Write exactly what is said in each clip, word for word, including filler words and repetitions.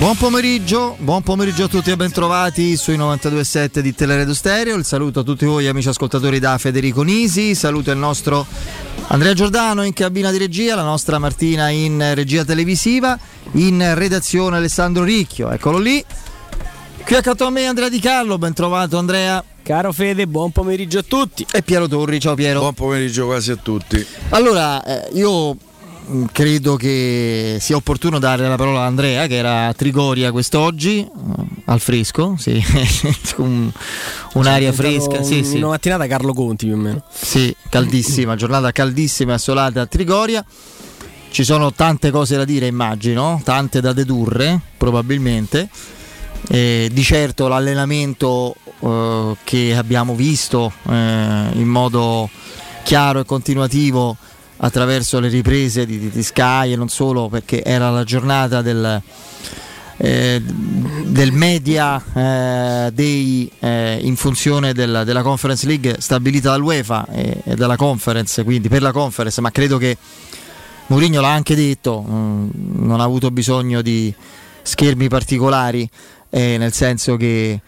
Buon pomeriggio, buon pomeriggio a tutti e bentrovati sui novantadue virgola sette di Teleredo Stereo. Il saluto a tutti voi amici ascoltatori da Federico Nisi, saluto il nostro Andrea Giordano in cabina di regia, la nostra Martina in regia televisiva, in redazione Alessandro Ricchio, eccolo lì. Qui accanto a me Andrea Di Carlo, ben trovato Andrea. Caro Fede, buon pomeriggio a tutti. E Piero Torri, ciao Piero. Buon pomeriggio quasi a tutti. Allora, eh, io credo che sia opportuno dare la parola a Andrea, che era a Trigoria quest'oggi, al fresco, sì. Un, un'aria fresca, sì, sì. Una mattinata Carlo Conti più o meno. Sì, caldissima, giornata caldissima e assolata a Trigoria. Ci sono tante cose da dire immagino, tante da dedurre probabilmente. Eh, di certo l'allenamento eh, che abbiamo visto eh, in modo chiaro e continuativo attraverso le riprese di, di, di Sky e non solo, perché era la giornata del, eh, del media eh, dei eh, in funzione del, della Conference League stabilita dall'UEFA e, e dalla Conference, quindi per la Conference, ma credo che Mourinho l'ha anche detto, mh, non ha avuto bisogno di schermi particolari, eh, nel senso che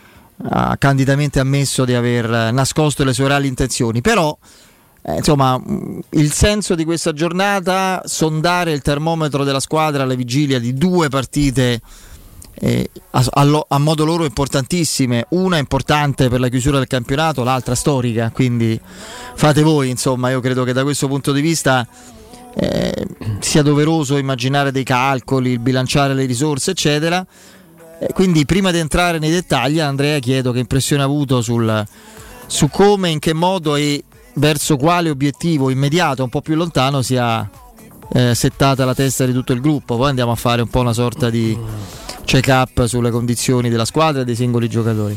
ha candidamente ammesso di aver nascosto le sue reali intenzioni, però eh, insomma il senso di questa giornata, sondare il termometro della squadra alla vigilia di due partite eh, a, a, a modo loro importantissime, una importante per la chiusura del campionato, l'altra storica, quindi fate voi, insomma io credo che da questo punto di vista Eh, sia doveroso immaginare dei calcoli, bilanciare le risorse eccetera, eh, quindi prima di entrare nei dettagli Andrea chiedo che impressione ha avuto sul, su come, in che modo e verso quale obiettivo immediato, un po' più lontano, sia eh, settata la testa di tutto il gruppo. Poi andiamo a fare un po' una sorta di check up sulle condizioni della squadra e dei singoli giocatori.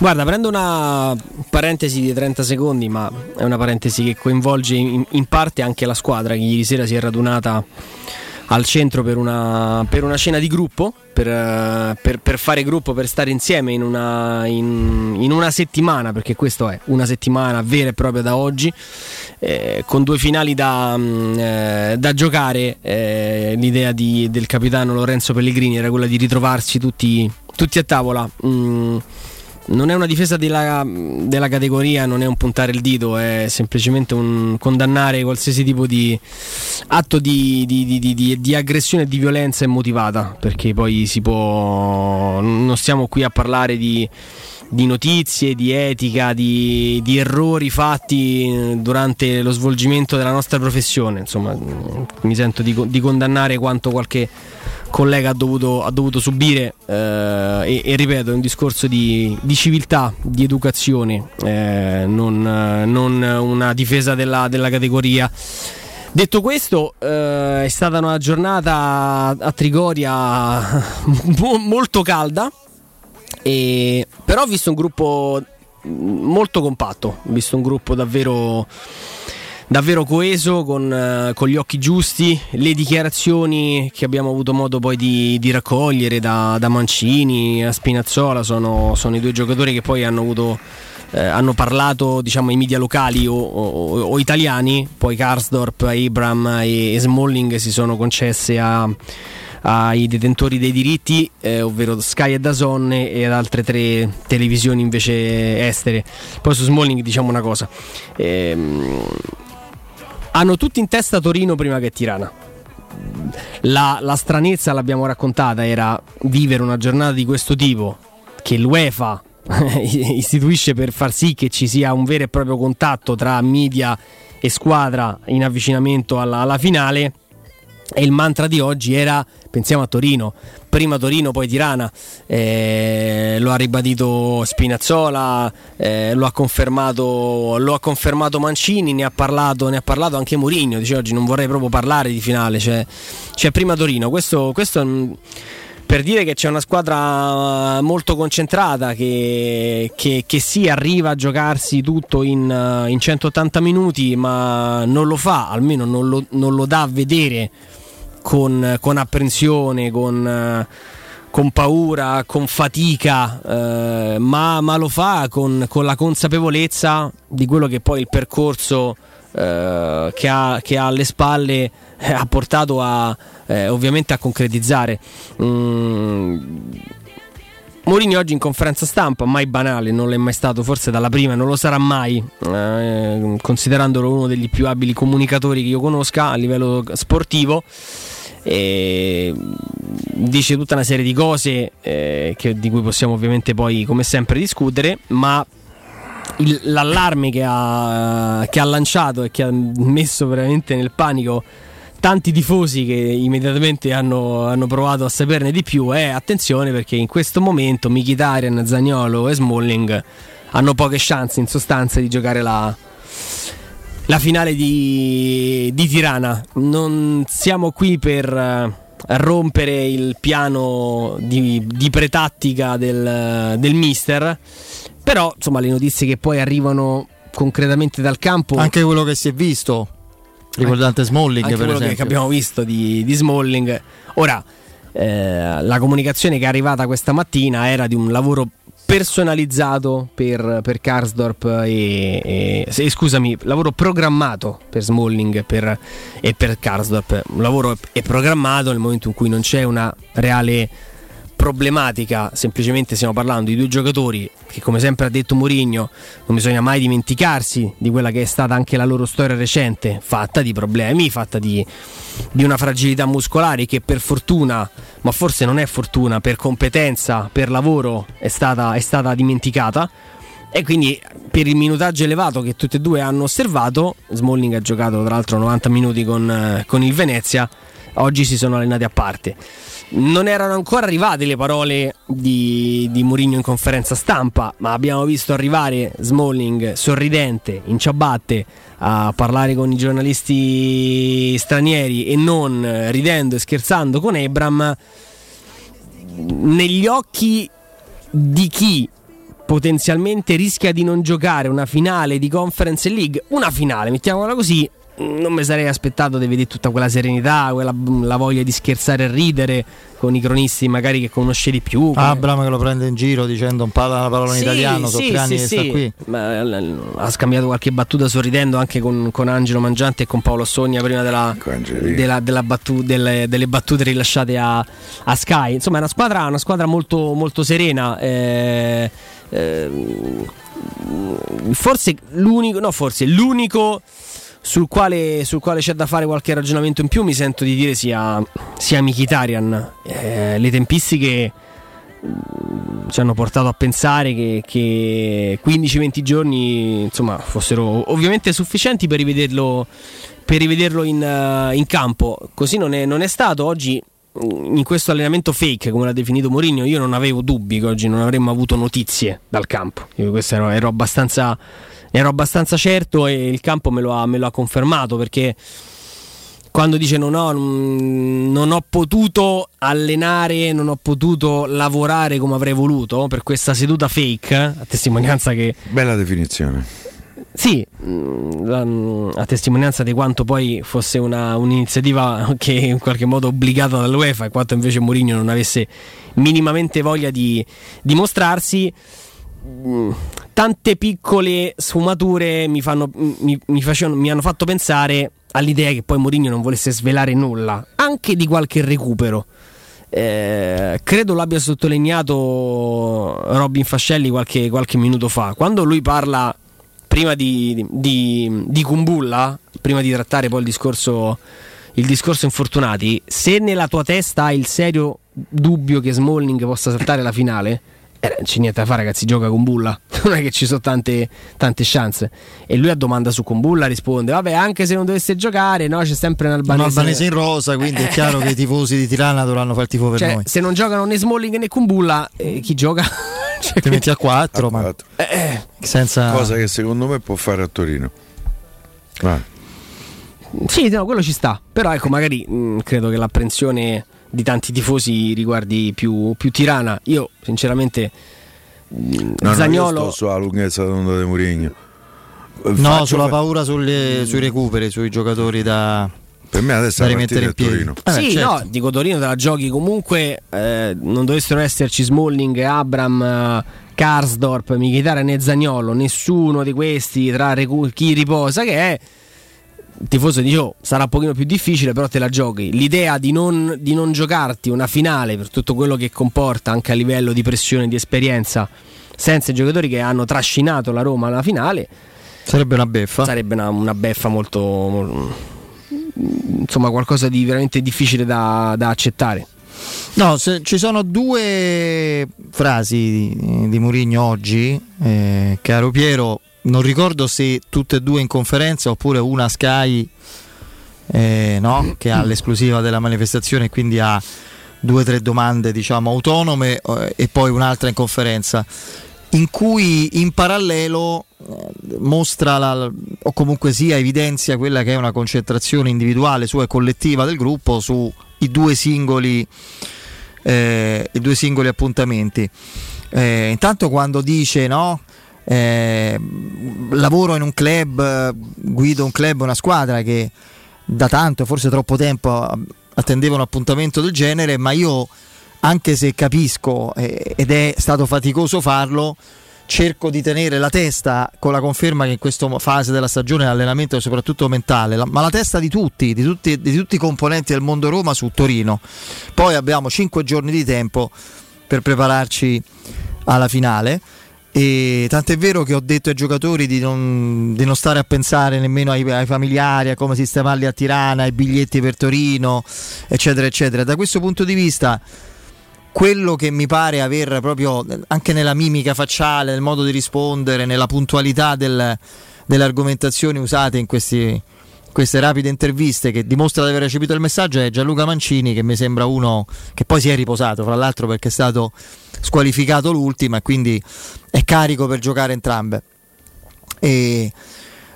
Guarda, prendo una parentesi di trenta secondi, ma è una parentesi che coinvolge in, in parte anche la squadra, che ieri sera si è radunata al centro per una, per una cena di gruppo, per, per, per fare gruppo, per stare insieme in una, in, in una settimana, perché questo è una settimana vera e propria da oggi, eh, con due finali da, eh, da giocare. Eh, l'idea di, del capitano Lorenzo Pellegrini era quella di ritrovarsi tutti, tutti a tavola. Mm, Non è una difesa della, della categoria, non è un puntare il dito, è semplicemente un condannare qualsiasi tipo di atto di, di, di, di, di aggressione e di violenza immotivata, perché poi si può, non stiamo qui a parlare di, di notizie, di etica, di, di errori fatti durante lo svolgimento della nostra professione. Insomma, mi sento di, di condannare quanto qualche collega ha dovuto, ha dovuto subire, eh, e, e ripeto, è un discorso di, di civiltà, di educazione, eh, non, non una difesa della, della categoria. Detto questo, eh, è stata una giornata a Trigoria mo- molto calda, e, però ho visto un gruppo molto compatto, ho visto un gruppo davvero... davvero coeso, con, eh, con gli occhi giusti. Le dichiarazioni che abbiamo avuto modo poi di, di raccogliere da, da Mancini a Spinazzola sono, sono i due giocatori che poi hanno avuto, eh, hanno parlato, diciamo, ai media locali o, o, o italiani. Poi Karsdorp, Abraham e, e Smalling si sono concesse a, ai detentori dei diritti, eh, ovvero Sky e D A Z N e ad altre tre televisioni invece estere. Poi su Smalling diciamo una cosa, ehm, hanno tutti in testa Torino prima che Tirana. La, la stranezza, l'abbiamo raccontata, era vivere una giornata di questo tipo che l'UEFA istituisce per far sì che ci sia un vero e proprio contatto tra media e squadra in avvicinamento alla, alla finale. E il mantra di oggi era: pensiamo a Torino, prima Torino poi Tirana. Eh, lo ha ribadito Spinazzola, eh, lo ha confermato lo ha confermato Mancini, ne ha parlato ne ha parlato anche Mourinho, dice oggi non vorrei proprio parlare di finale, cioè, cioè prima Torino. Questo, questo per dire che c'è una squadra molto concentrata che, che, che sì, arriva a giocarsi tutto in, in centottanta minuti, ma non lo fa, almeno non lo, non lo dà a vedere Con, con apprensione, con, con paura, con fatica, eh, ma, ma lo fa con, con la consapevolezza di quello che poi il percorso eh, che, ha, che ha alle spalle, eh, ha portato a, eh, ovviamente a concretizzare. Mm. Mourinho oggi in conferenza stampa, mai banale, non l'è mai stato, forse dalla prima, non lo sarà mai, eh, considerandolo uno degli più abili comunicatori che io conosca a livello sportivo, eh, dice tutta una serie di cose, eh, che, di cui possiamo ovviamente poi come sempre discutere, ma il, l'allarme che ha, che ha lanciato e che ha messo veramente nel panico tanti tifosi che immediatamente hanno, hanno provato a saperne di più è eh, attenzione, perché in questo momento Mkhitaryan, Zaniolo e Smalling hanno poche chance in sostanza di giocare la, la finale di, di Tirana. Non siamo qui per rompere il piano di, di pretattica del, del mister, però insomma le notizie che poi arrivano concretamente dal campo, anche quello che si è visto riguardante Smalling, anche per quello esempio che abbiamo visto di, di Smalling. Ora, eh, la comunicazione che è arrivata questa mattina era di un lavoro personalizzato per, per Karsdorp e, e, e scusami, lavoro programmato per Smalling per, e per Karsdorp. Un lavoro è programmato nel momento in cui non c'è una reale problematica, semplicemente stiamo parlando di due giocatori che, come sempre ha detto Mourinho, non bisogna mai dimenticarsi di quella che è stata anche la loro storia recente, fatta di problemi, fatta di, di una fragilità muscolare che per fortuna, ma forse non è fortuna, per competenza, per lavoro è stata, è stata dimenticata, e quindi per il minutaggio elevato che tutti e due hanno osservato, Smalling ha giocato tra l'altro novanta minuti con, con il Venezia, oggi si sono allenati a parte. Non erano ancora arrivate le parole di, di Mourinho in conferenza stampa, ma abbiamo visto arrivare Smalling sorridente, in ciabatte, a parlare con i giornalisti stranieri e non, ridendo e scherzando con Abraham. Negli occhi di chi potenzialmente rischia di non giocare una finale di Conference League, una finale, mettiamola così, non mi sarei aspettato di vedere tutta quella serenità, quella la voglia di scherzare e ridere con i cronisti magari che conosce di più. Come... Abraham che lo prende in giro dicendo un parola, una parola in sì, italiano, sì, sono tre anni sì, che sì. sta qui. Ma, ha scambiato qualche battuta sorridendo anche con, con Angelo Mangiante e con Paolo Sogna prima della, della, della battu, delle, delle battute rilasciate a, a Sky. Insomma è una squadra, una squadra molto, molto serena. Eh, eh, forse l'unico, no forse l'unico Sul quale, sul quale c'è da fare qualche ragionamento in più, mi sento di dire sia, sia Mkhitaryan. Eh, le tempistiche ci hanno portato a pensare che, che quindici venti giorni insomma fossero ovviamente sufficienti per rivederlo, per rivederlo in, in campo. Così non è, non è stato. Oggi in questo allenamento fake, come l'ha definito Mourinho, io non avevo dubbi che oggi non avremmo avuto notizie dal campo. Io questo ero, ero abbastanza... ero abbastanza certo, e il campo me lo ha, me lo ha confermato, perché quando dice non ho, non ho potuto allenare, non ho potuto lavorare come avrei voluto per questa seduta fake, a testimonianza che... Bella definizione. Sì, a testimonianza di quanto poi fosse una, un'iniziativa che in qualche modo obbligata dall'UEFA e quanto invece Mourinho non avesse minimamente voglia di dimostrarsi. Tante piccole sfumature mi, fanno, mi, mi, facevano, mi hanno fatto pensare all'idea che poi Mourinho non volesse svelare nulla, anche di qualche recupero. Eh, credo l'abbia sottolineato Robin Fascelli qualche, qualche minuto fa, quando lui parla prima di, di, di Kumbulla, prima di trattare poi il discorso, il discorso infortunati. Se nella tua testa hai il serio dubbio che Smalling possa saltare la finale, Eh, non c'è niente da fare, ragazzi, gioca Kumbulla. Non è che ci sono tante, tante chance. E lui a domanda su Kumbulla risponde: vabbè, anche se non dovesse giocare, no, c'è sempre un albanese, un albanese in rosa, quindi è chiaro che i tifosi di Tirana dovranno fare il tifo per cioè, noi. Se non giocano né Smalling né Kumbulla, eh, chi gioca? Cioè, ti metti a quattro, a quattro. Ma... Eh, senza... cosa che secondo me può fare a Torino. Ah. Sì, no, quello ci sta. Però ecco, magari mh, credo che l'apprensione di tanti tifosi riguardi più, più Tirana. Io sinceramente no, Zaniolo... no, sulla lunghezza dell'onda di Mourinho, no, sulla me... paura sulle, sui recuperi, sui giocatori da, per me adesso da rimettere in piedi. Torino. Eh, sì, certo. No, dico Torino te la giochi comunque, eh, non dovessero esserci Smalling, Abraham, Karsdorp, Mkhitaryan e Zaniolo, nessuno di questi tra recu- chi riposa che è, tifoso di Io sarà un pochino più difficile, però te la giochi. L'idea di non, di non giocarti una finale, per tutto quello che comporta anche a livello di pressione e di esperienza, senza i giocatori che hanno trascinato la Roma alla finale, sarebbe una beffa. Sarebbe una, una beffa molto, molto, insomma, qualcosa di veramente difficile da, da accettare. No, se, ci sono due frasi di, di Mourinho oggi, eh, caro Piero. Non ricordo se tutte e due in conferenza oppure una Sky, eh, no, che ha l'esclusiva della manifestazione, quindi ha due o tre domande, diciamo, autonome, eh, e poi un'altra in conferenza, in cui in parallelo eh, mostra la, o comunque sia evidenzia quella che è una concentrazione individuale sua e collettiva del gruppo sui due singoli, eh, i due singoli appuntamenti. Eh, intanto quando dice, no, Eh, lavoro in un club, guido un club, una squadra che da tanto, forse troppo tempo, attendeva un appuntamento del genere, ma io, anche se capisco eh, ed è stato faticoso farlo, cerco di tenere la testa, con la conferma che in questa fase della stagione l'allenamento è soprattutto mentale, la, ma la testa di tutti, di tutti di tutti i componenti del mondo Roma su Torino. Poi abbiamo cinque giorni di tempo per prepararci alla finale. E tant'è vero che ho detto ai giocatori di non, di non stare a pensare nemmeno ai, ai familiari, a come sistemarli a Tirana, ai biglietti per Torino, eccetera eccetera. Da questo punto di vista, quello che mi pare aver proprio anche nella mimica facciale, nel modo di rispondere, nella puntualità del, delle argomentazioni usate in questi, queste rapide interviste, che dimostra di aver recepito il messaggio, è Gianluca Mancini, che mi sembra uno che poi si è riposato, fra l'altro, perché è stato squalificato l'ultima, quindi è carico per giocare entrambe. E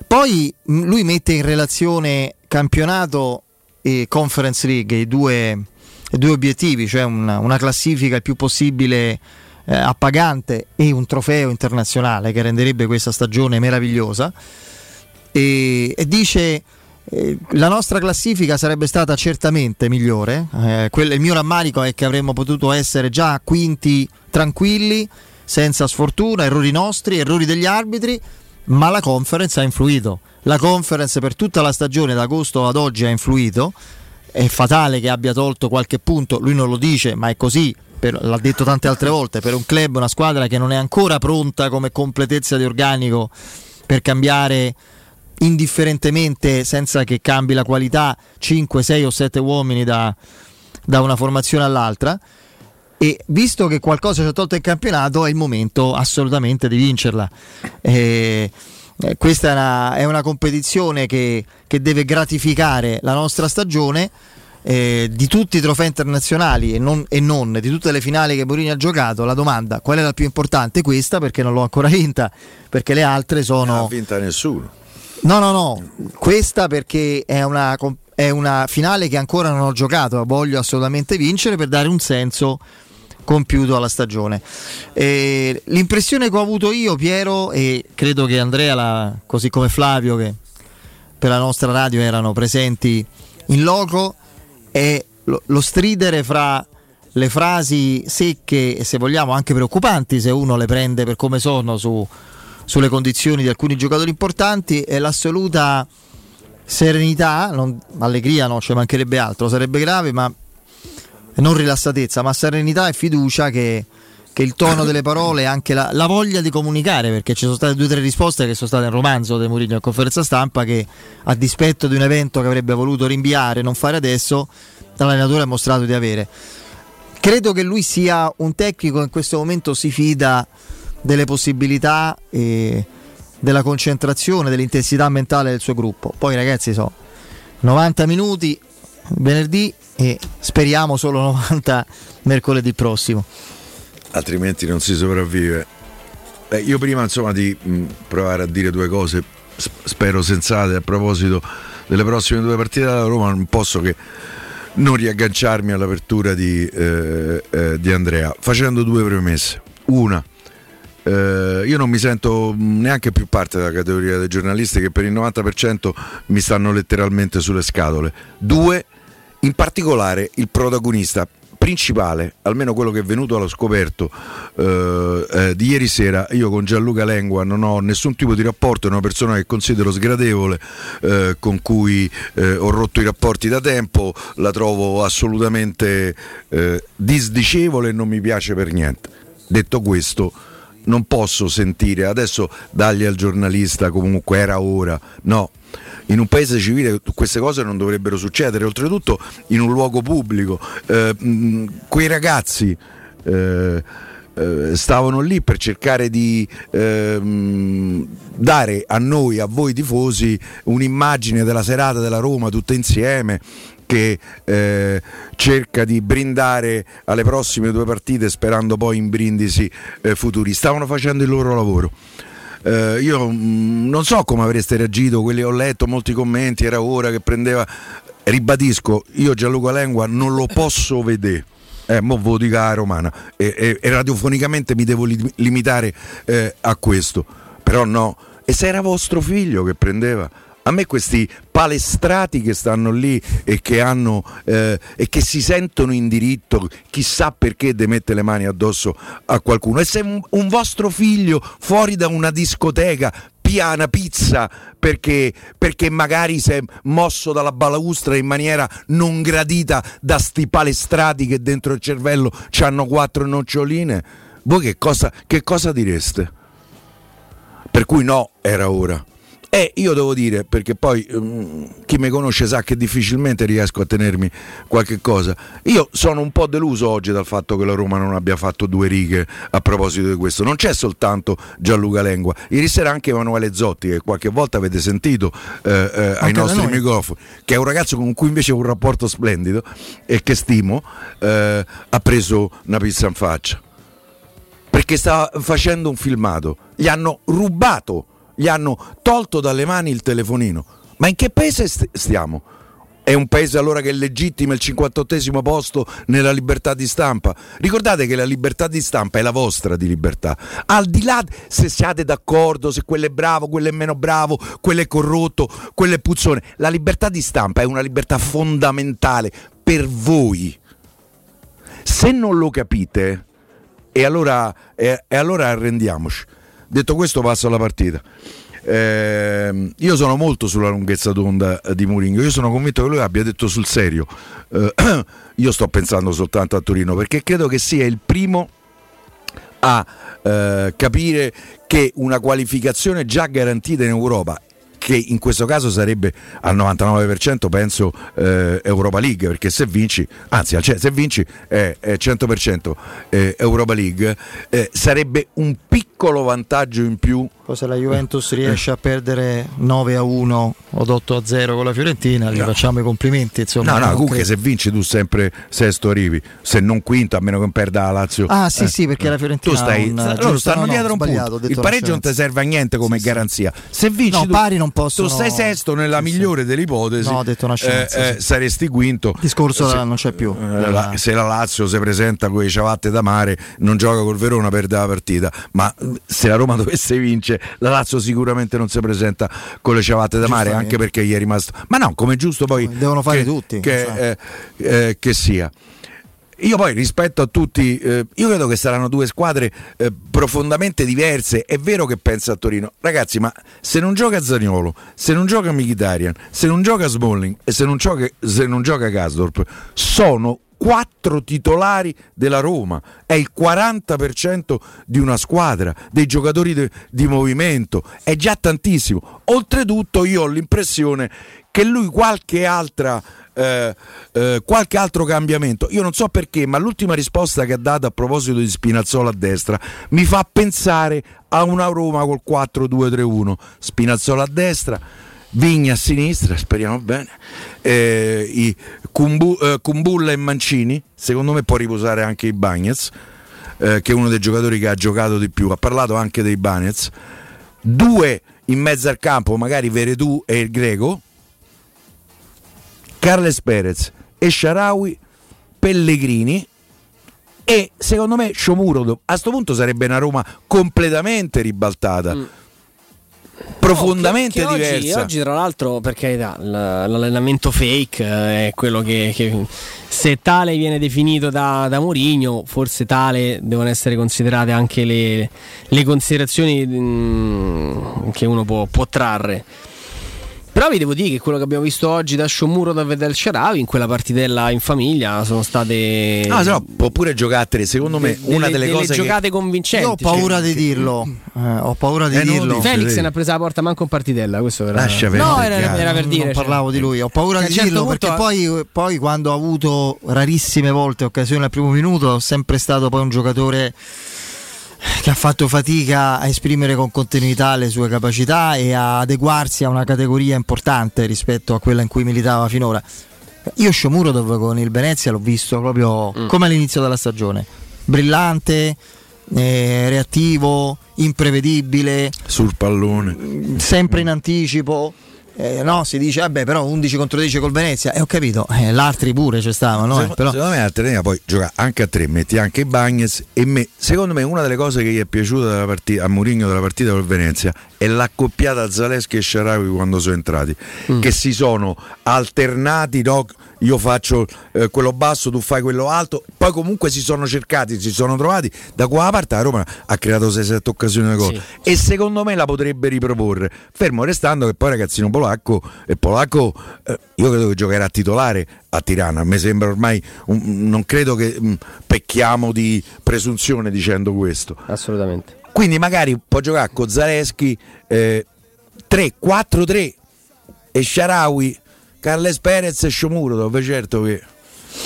poi lui mette in relazione campionato e Conference League i due, i due obiettivi, cioè una, una classifica il più possibile eh, appagante e un trofeo internazionale che renderebbe questa stagione meravigliosa. E, e dice eh, la nostra classifica sarebbe stata certamente migliore, eh, quel, il mio rammarico è che avremmo potuto essere già quinti tranquilli, senza sfortuna, errori nostri, errori degli arbitri, ma la Conference ha influito. La Conference per tutta la stagione, da agosto ad oggi, ha influito. È fatale che abbia tolto qualche punto, lui non lo dice, ma è così, per, l'ha detto tante altre volte, per un club, una squadra che non è ancora pronta come completezza di organico per cambiare indifferentemente, senza che cambi la qualità, cinque, sei o sette uomini da, da una formazione all'altra. E visto che qualcosa ci ha tolto il campionato, è il momento assolutamente di vincerla. E questa è una, è una competizione che, che deve gratificare la nostra stagione, eh, di tutti i trofei internazionali e non, e non, di tutte le finali che Mourinho ha giocato. La domanda: qual è la più importante? Questa, perché non l'ho ancora vinta, perché le altre sono... Non ha vinta nessuno. No, no, no, questa perché è una, è una finale che ancora non ho giocato, voglio assolutamente vincere per dare un senso compiuto alla stagione. E l'impressione che ho avuto io, Piero, e credo che Andrea, la, così come Flavio, che per la nostra radio erano presenti in loco, è lo, lo stridere fra le frasi secche e, se vogliamo, anche preoccupanti, se uno le prende per come sono, su... sulle condizioni di alcuni giocatori importanti, e l'assoluta serenità, non, allegria no, ci mancherebbe altro, sarebbe grave, ma non rilassatezza, ma serenità e fiducia che, che il tono delle parole, anche la, la voglia di comunicare, perché ci sono state due o tre risposte che sono state nel romanzo di Mourinho a conferenza stampa, che a dispetto di un evento che avrebbe voluto rinviare, non fare adesso, l'allenatore ha mostrato di avere. Credo che lui sia un tecnico che in questo momento si fida delle possibilità, eh, della concentrazione, dell'intensità mentale del suo gruppo. Poi, ragazzi, so novanta minuti venerdì e speriamo solo novanta mercoledì prossimo, altrimenti non si sopravvive. Beh, io prima, insomma, di mh, provare a dire due cose spero sensate a proposito delle prossime due partite della Roma, non posso che non riagganciarmi all'apertura di, eh, eh, di Andrea, facendo due premesse. Una: Uh, io non mi sento neanche più parte della categoria dei giornalisti che per il novanta per cento mi stanno letteralmente sulle scatole. Due, in particolare il protagonista principale, almeno quello che è venuto allo scoperto eh, eh, di ieri sera. Io con Gianluca Lengua non ho nessun tipo di rapporto, è una persona che considero sgradevole, eh, con cui eh, ho rotto i rapporti da tempo, la trovo assolutamente eh, disdicevole e non mi piace per niente. Detto questo, non posso sentire adesso dagli al giornalista comunque era ora, no. In un paese civile queste cose non dovrebbero succedere, oltretutto in un luogo pubblico. Eh, quei ragazzi eh, eh, stavano lì per cercare di eh, dare a noi, a voi tifosi, un'immagine della serata della Roma tutta insieme, che eh, cerca di brindare alle prossime due partite sperando poi in brindisi eh, futuri. Stavano facendo il loro lavoro. Eh, io mh, non so come avreste reagito, quelli ho letto molti commenti, era ora che prendeva, ribadisco, io Gianluca Lengua non lo posso vedere, eh, mo ve lo dica a Romana, e, e, e radiofonicamente mi devo li, limitare eh, a questo, però no. E se era vostro figlio che prendeva? A me questi palestrati che stanno lì e che hanno eh, e che si sentono in diritto, chissà perché, di mettere le mani addosso a qualcuno. E se un, un vostro figlio fuori da una discoteca pia una pizza perché, perché magari si è mosso dalla balaustra in maniera non gradita da sti palestrati che dentro il cervello c'hanno quattro noccioline, voi che cosa, che cosa direste? Per cui no, era ora. Eh, io devo dire, perché poi um, chi mi conosce sa che difficilmente riesco a tenermi qualche cosa, io sono un po' deluso oggi dal fatto che la Roma non abbia fatto due righe a proposito di questo. Non c'è soltanto Gianluca Lengua, ieri sera anche Emanuele Zotti, che qualche volta avete sentito eh, eh, ai nostri microfoni, che è un ragazzo con cui invece ho un rapporto splendido e che stimo, eh, ha preso una pizza in faccia perché stava facendo un filmato, gli hanno rubato, gli hanno tolto dalle mani il telefonino. Ma in che paese stiamo? È un paese allora che legittima il cinquantottesimo posto nella libertà di stampa? Ricordate che la libertà di stampa è la vostra di libertà, al di là se siate d'accordo, se quello è bravo, quello è meno bravo, quello è corrotto, quello è puzzone. La libertà di stampa è una libertà fondamentale per voi. Se non lo capite, e allora, e, e allora arrendiamoci. Detto questo, passo alla partita. Eh, io sono molto sulla lunghezza d'onda di Mourinho. Io sono convinto che lui abbia detto sul serio. Eh, io sto pensando soltanto a Torino, perché credo che sia il primo a eh, capire che una qualificazione già garantita in Europa, che in questo caso sarebbe al novantanove per cento penso eh, Europa League, perché se vinci, anzi cioè, se vinci è eh, cento per cento eh, Europa League, eh, sarebbe un piccolo vantaggio in più. Poi se la Juventus riesce eh. a perdere nove a uno o otto a zero con la Fiorentina, gli no. facciamo i complimenti, insomma. No, no, comunque credo. Se vinci tu sempre sesto arrivi, se non quinto, a meno che perda la Lazio. Ah sì eh. sì, perché la Fiorentina tu stai, un, loro stanno no, dietro no, un punto, il pareggio non ti serve a niente come sì, garanzia. Se vinci no, tu, pari non possono... tu sei sesto nella sì, migliore sì. delle ipotesi, no, ho detto una scienza, eh, sì. eh, saresti quinto. Il discorso se, non c'è più. Eh, la... Se la Lazio si presenta con le ciabatte da mare, non gioca col Verona, perde la partita, ma se la Roma dovesse vincere, la Lazio sicuramente non si presenta con le ciabatte da mare, anche perché gli è rimasto, ma no, come giusto poi devono fare che, tutti che, so. eh, eh, che sia. Io poi rispetto a tutti eh, io credo che saranno due squadre eh, profondamente diverse. È vero che pensa a Torino, ragazzi, ma se non gioca Zaniolo, se non gioca Mkhitaryan, se non gioca Smalling e se non gioca, se non gioca Karsdorp, sono quattro titolari della Roma, è il quaranta per cento di una squadra, dei giocatori de, di movimento, è già tantissimo. Oltretutto io ho l'impressione che lui qualche altra eh, eh, qualche altro cambiamento, io non so perché, ma l'ultima risposta che ha dato a proposito di Spinazzola a destra mi fa pensare a una Roma col quattro due tre uno, Spinazzola a destra, Vigna a sinistra, speriamo bene, eh, i Kumbu, eh, Kumbulla e Mancini. Secondo me può riposare anche i Bagnez, eh, che è uno dei giocatori che ha giocato di più, ha parlato anche dei Bagnez. Due in mezzo al campo, magari Veretù e il Greco, Carles Perez, El Shaarawy, Pellegrini e secondo me Shomurodov. A sto punto sarebbe una Roma completamente ribaltata. Mm. profondamente che, che diversa. Oggi, oggi tra l'altro, per carità, l'allenamento fake è quello che, che se tale viene definito da, da Mourinho, forse tale devono essere considerate anche le, le considerazioni mh, che uno può, può trarre. Però vi devo dire che quello che abbiamo visto oggi da Shomurodov e El Shaarawy in quella partitella in famiglia sono state ah, no, può pure giocatteri, secondo me, delle, una delle, delle cose giocate che... convincenti. Io ho paura cioè, di dirlo. Che... Eh, ho paura di eh, dirlo. Felix sì. ne ha presa la porta manco in partitella, questo era. Lascia no, per era, era per dire. Non cioè. parlavo di lui, ho paura di certo dirlo perché ha... poi, poi quando ha avuto rarissime volte occasione al primo minuto, è sempre stato poi un giocatore che ha fatto fatica a esprimere con continuità le sue capacità e a adeguarsi a una categoria importante rispetto a quella in cui militava finora. Io Shomurodov con il Venezia l'ho visto proprio mm. come all'inizio della stagione, brillante, eh, reattivo, imprevedibile, sul pallone sempre in anticipo. Eh, no, si dice vabbè, però undici contro dieci col Venezia e eh, ho capito, eh, l'altri pure ci stavano, no? secondo, eh, però... secondo me l'Alternina poi gioca anche a tre, metti anche i Bagnez e me, secondo me una delle cose che gli è piaciuta della partita, a Mourinho della partita col Venezia è l'accoppiata Zalewski e Shaarawy quando sono entrati mm. che si sono alternati, no? Io faccio eh, quello basso, tu fai quello alto, poi comunque si sono cercati, si sono trovati. Da qua a parte la Roma ha creato sei sette occasioni di gol sì. e secondo me la potrebbe riproporre, fermo restando che poi ragazzino polacco e polacco eh, io credo che giocherà a titolare a Tirana, a me sembra ormai un, non credo che mh, pecchiamo di presunzione dicendo questo, assolutamente. Quindi magari può giocare con Zalewski eh, tre quattro tre e Shaarawy, Carles Perez e Shomurodov, certo che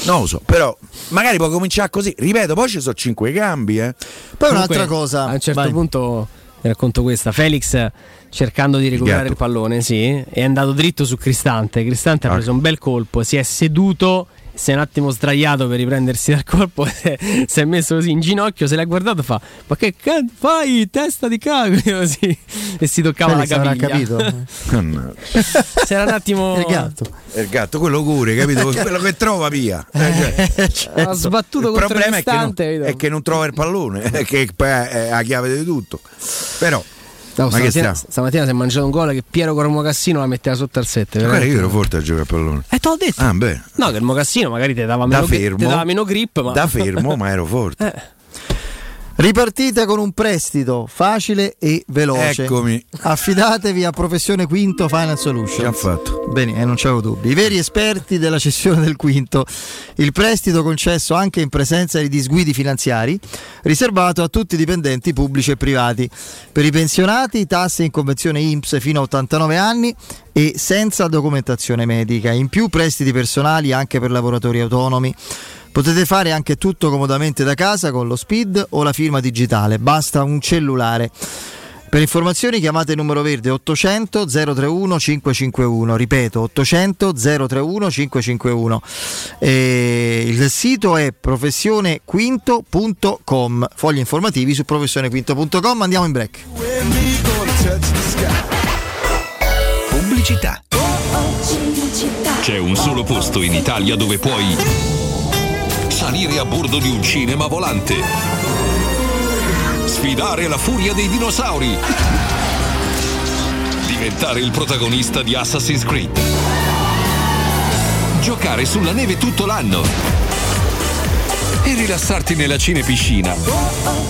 non lo so, però magari può cominciare così, ripeto, poi ci sono cinque cambi eh. Poi comunque, un'altra cosa, a un certo vai. punto vi racconto questa, Felix cercando di recuperare il, il pallone sì, è andato dritto su Cristante, Cristante ah. ha preso un bel colpo, si è seduto, si è un attimo sdraiato per riprendersi dal colpo, si è messo così in ginocchio, se l'ha guardato fa ma che c- fai testa di cavolo così, e si toccava Felix la caviglia, capito? C'era un attimo il gatto, il gatto quello cure, capito? Quello che trova via eh, cioè, certo. ha sbattuto il contro problema l'istante, è, che non, è che non trova il pallone è che è la chiave di tutto, però no, stamattina, stamattina si è mangiato un gol che Piero con il Mocassino la metteva sotto al sette. Guarda, io ero forte a giocare a pallone. E eh, te l'ho detto. Ah, beh. No, che il Mocassino magari ti dava meno, da fermo, che, dava meno grip. Ma... Da fermo, ma ero forte. Eh. Ripartite con un prestito facile e veloce. Eccomi. Affidatevi a Professione Quinto Finance Solutions. Già fatto. Bene, eh, non c'avevo dubbi. I veri esperti della cessione del quinto. Il prestito concesso anche in presenza di disguidi finanziari, riservato a tutti i dipendenti pubblici e privati. Per i pensionati, tasse in convenzione I N P S fino a ottantanove anni e senza documentazione medica. In più prestiti personali anche per lavoratori autonomi. Potete fare anche tutto comodamente da casa con lo S P I D o la firma digitale, basta un cellulare. Per informazioni chiamate il numero verde ottocento zero trentuno cinquecentocinquantuno, ripeto ottocento zero trentuno cinquecentocinquantuno. E il sito è professione quinto punto com, fogli informativi su professione quinto punto com. Andiamo in break. Pubblicità. C'è un solo posto in Italia dove puoi salire a bordo di un cinema volante, sfidare la furia dei dinosauri, diventare il protagonista di Assassin's Creed, giocare sulla neve tutto l'anno e rilassarti nella cinepiscina.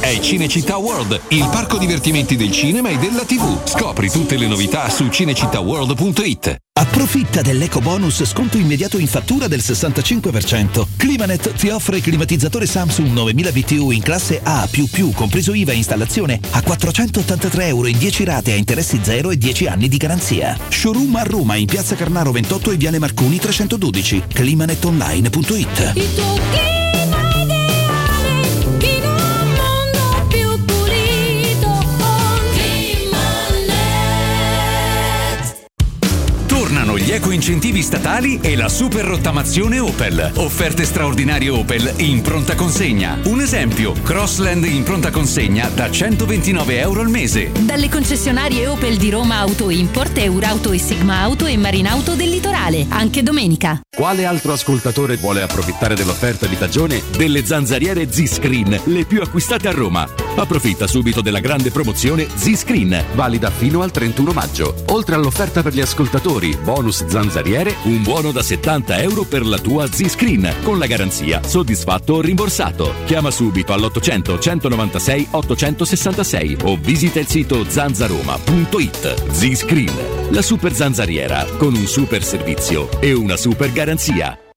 È Cinecittà World, il parco divertimenti del cinema e della tivù. Scopri tutte le novità su cinecittà world punto it. Approfitta dell'eco bonus sconto immediato in fattura del sessantacinque per cento. Climanet ti offre climatizzatore Samsung novemila B T U in classe A più più, compreso I V A e installazione, a quattrocentottantatré euro in dieci rate a interessi zero e dieci anni di garanzia. Showroom a Roma in Piazza Carnaro ventotto e Viale Marconi trecentododici. climanet online punto it. Il tuo clima ideale in un mondo più pulito con Climanet. Tornano gli eco incentivi statali e la super rottamazione Opel. Offerte straordinarie Opel in pronta consegna. Un esempio, Crossland in pronta consegna da centoventinove euro al mese. Dalle concessionarie Opel di Roma Auto Import, Eurauto e Sigma Auto e Marinauto del Litorale, anche domenica. Quale altro ascoltatore vuole approfittare dell'offerta di stagione delle zanzariere Z-Screen, le più acquistate a Roma? Approfitta subito della grande promozione Z-Screen, valida fino al trentuno maggio. Oltre all'offerta per gli ascoltatori, bonus zanzariere, un buono da settanta euro per la tua Z-Screen, con la garanzia soddisfatto o rimborsato. Chiama subito all'ottocento centonovantasei ottocentosessantasei o visita il sito zanzaroma punto it. Z-Screen, la super zanzariera, con un super servizio e una super garanzia.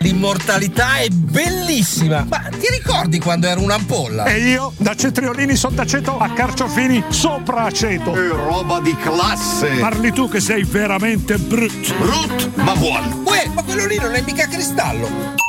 L'immortalità è bellissima. Ma ti ricordi quando era un'ampolla? E io da cetriolini sotto aceto a carciofini sopra aceto. Che roba di classe. Parli tu che sei veramente brut. Brut ma buono. Uè, ma quello lì non è mica cristallo.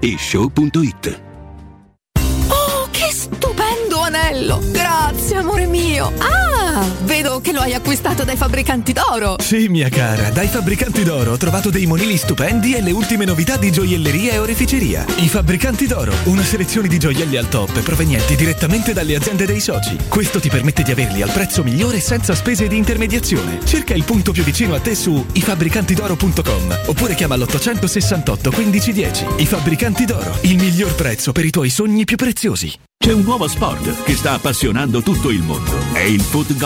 e show punto it. Oh, che stupendo anello! Grazie, amore mio! Ah, vedo che lo hai acquistato dai Fabbricanti d'Oro. Sì, mia cara, dai Fabbricanti d'Oro ho trovato dei monili stupendi e le ultime novità di gioielleria e oreficeria. I Fabbricanti d'Oro, una selezione di gioielli al top provenienti direttamente dalle aziende dei soci. Questo ti permette di averli al prezzo migliore senza spese di intermediazione. Cerca il punto più vicino a te su i fabbricanti d'oro punto com oppure chiama l'ottocento sessantotto quindici dieci. I Fabbricanti d'Oro, il miglior prezzo per i tuoi sogni più preziosi. C'è un nuovo sport che sta appassionando tutto il mondo. È il football.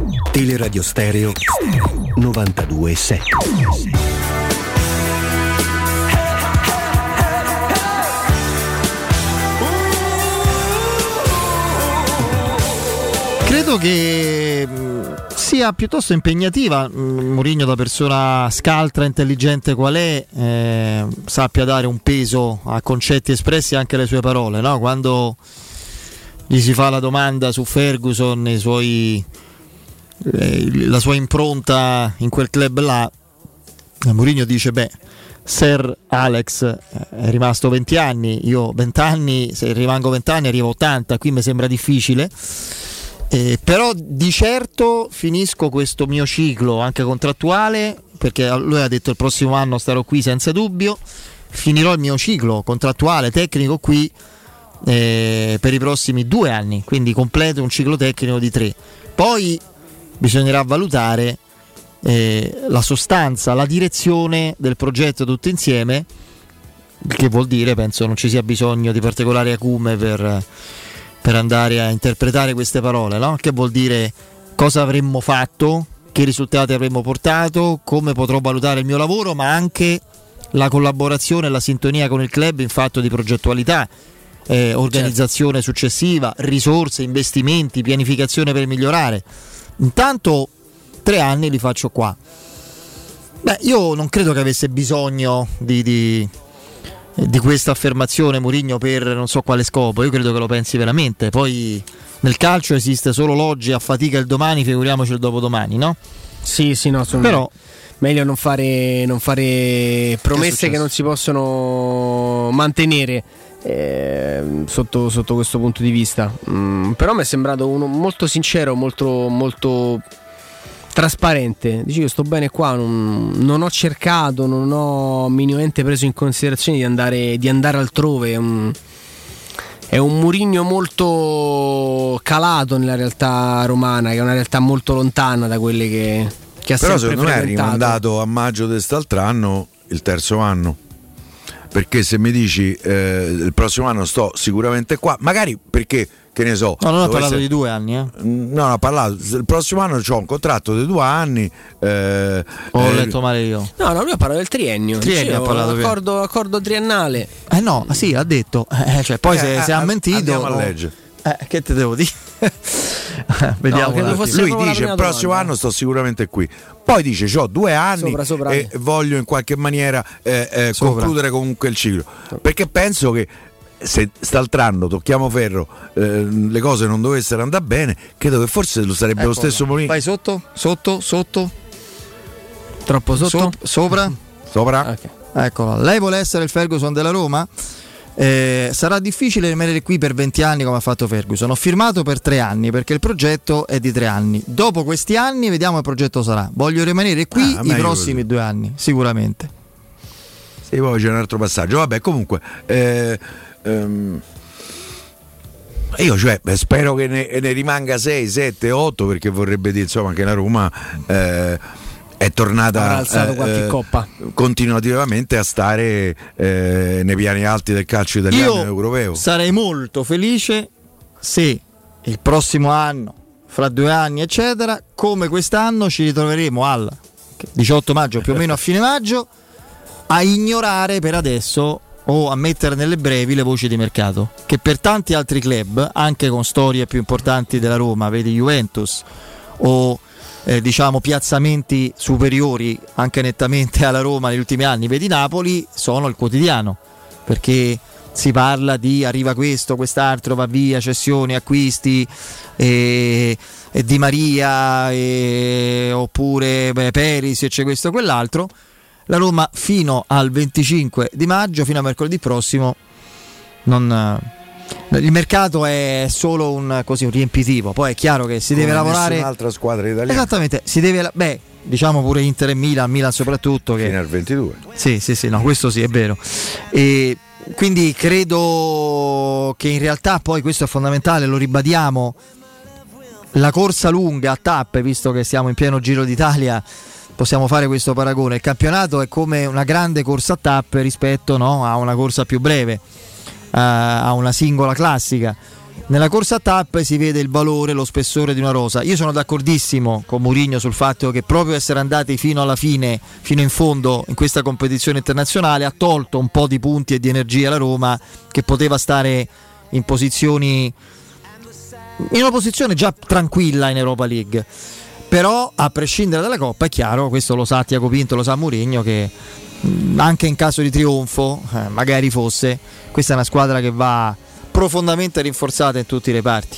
Teleradio Stereo novantadue virgola sette. Credo che sia piuttosto impegnativa. Mourinho, da persona scaltra, intelligente qual è, eh, sappia dare un peso a concetti espressi anche alle sue parole, no? Quando gli si fa la domanda su Ferguson, i suoi, eh, la sua impronta in quel club là, Mourinho dice: beh, Sir Alex è rimasto venti anni, io venti anni, se rimango venti anni arrivo ottanta, qui mi sembra difficile, eh, però di certo finisco questo mio ciclo anche contrattuale, perché lui ha detto il prossimo anno starò qui senza dubbio, finirò il mio ciclo contrattuale tecnico qui, Eh, per i prossimi due anni, quindi completo un ciclo tecnico di tre. Poi bisognerà valutare eh, la sostanza, la direzione del progetto tutto insieme, che vuol dire, penso non ci sia bisogno di particolari acume per, per andare a interpretare queste parole, no? Che vuol dire cosa avremmo fatto, che risultati avremmo portato, come potrò valutare il mio lavoro, ma anche la collaborazione e la sintonia con il club in fatto di progettualità, Eh, organizzazione certo. successiva, risorse, investimenti, pianificazione per migliorare. Intanto tre anni li faccio qua. Beh, io non credo che avesse bisogno di, di, di questa affermazione Mourinho per non so quale scopo. Io credo che lo pensi veramente. Poi nel calcio esiste solo l'oggi, a fatica il domani, figuriamoci il dopodomani, no? Sì, sì, no, sono... però meglio non fare, non fare promesse che non si possono mantenere. Eh, sotto, sotto questo punto di vista mm, però mi è sembrato uno molto sincero, molto, molto trasparente. Dici: io sto bene qua, non, non ho cercato, non ho minimamente preso in considerazione di andare, di andare altrove. mm, È un Mourinho molto calato nella realtà romana, che è una realtà molto lontana da quelle che, che ha però sempre secondo me è rimandato a maggio di quest'altr'anno, il terzo anno. Perché se mi dici eh, il prossimo anno sto sicuramente qua, magari perché, che ne so, no, non ho parlato essere... di due anni, eh? No, non ho parlato. Il prossimo anno c'ho un contratto di due anni. Eh, ho eh... letto male io. No, no, lui ha parlato del triennio. Triennio, ha parlato accordo, accordo triennale. Eh no, sì, ha detto. Eh, cioè, poi eh, se, eh, se eh, ha mentito. Andiamo a legge. Eh, che te devo dire? Vediamo. No, lui dice: il prossimo anno sto sicuramente qui. Poi dice: c'ho due anni sopra, sopra, e eh. voglio in qualche maniera eh, eh, concludere comunque il ciclo. Perché penso che se st'altr'anno, tocchiamo ferro, eh, le cose non dovessero andare bene, credo che forse lo sarebbe ecco, lo stesso momento. Vai sotto, sotto, sotto, troppo sotto, so, sopra, sopra. Okay. Eccola. Lei vuole essere il Ferguson della Roma? Eh, sarà difficile rimanere qui per venti anni come ha fatto Ferguson. Ho firmato per tre anni perché il progetto è di tre anni. Dopo questi anni vediamo che progetto sarà. Voglio rimanere qui ah, i prossimi due anni sicuramente. Sì, poi c'è un altro passaggio. Vabbè, comunque eh, ehm, io cioè, spero che ne, ne rimanga sei, sette, otto, perché vorrebbe dire insomma che la Roma eh, è tornata eh, coppa. continuativamente a stare eh, nei piani alti del calcio italiano e europeo. Sarei molto felice se il prossimo anno, fra due anni eccetera, come quest'anno ci ritroveremo al diciotto maggio, più o meno a fine maggio, a ignorare per adesso o a mettere nelle brevi le voci di mercato, che per tanti altri club, anche con storie più importanti della Roma, vedi Juventus o Eh, diciamo piazzamenti superiori anche nettamente alla Roma negli ultimi anni, vedi Napoli, sono il quotidiano, perché si parla di arriva questo, quest'altro, va via, cessioni, acquisti, eh, eh, Di Maria, eh, oppure beh, Peris, e c'è questo e quell'altro. La Roma fino al venticinque di maggio, fino a mercoledì prossimo, non... il mercato è solo un, così, un riempitivo. Poi è chiaro che si deve lavorare. Un'altra squadra italiana. Esattamente, si deve. Beh, diciamo pure Inter e Milan, Milan soprattutto, che fino al ventidue. Sì, sì, sì, no, questo sì, è vero. E quindi credo che in realtà poi questo è fondamentale, lo ribadiamo, la corsa lunga a tappe, visto che siamo in pieno Giro d'Italia, possiamo fare questo paragone. Il campionato è come una grande corsa a tappe rispetto, no, a una corsa più breve, a una singola classica. Nella corsa a tappe si vede il valore, lo spessore di una rosa. Io sono d'accordissimo con Mourinho sul fatto che proprio essere andati fino alla fine, fino in fondo in questa competizione internazionale, ha tolto un po' di punti e di energia alla Roma, che poteva stare in posizioni, in una posizione già tranquilla in Europa League. Però a prescindere dalla Coppa è chiaro, questo lo sa Tiago Pinto, lo sa Mourinho, che anche in caso di trionfo, eh, magari fosse, questa è una squadra che va profondamente rinforzata in tutti i reparti.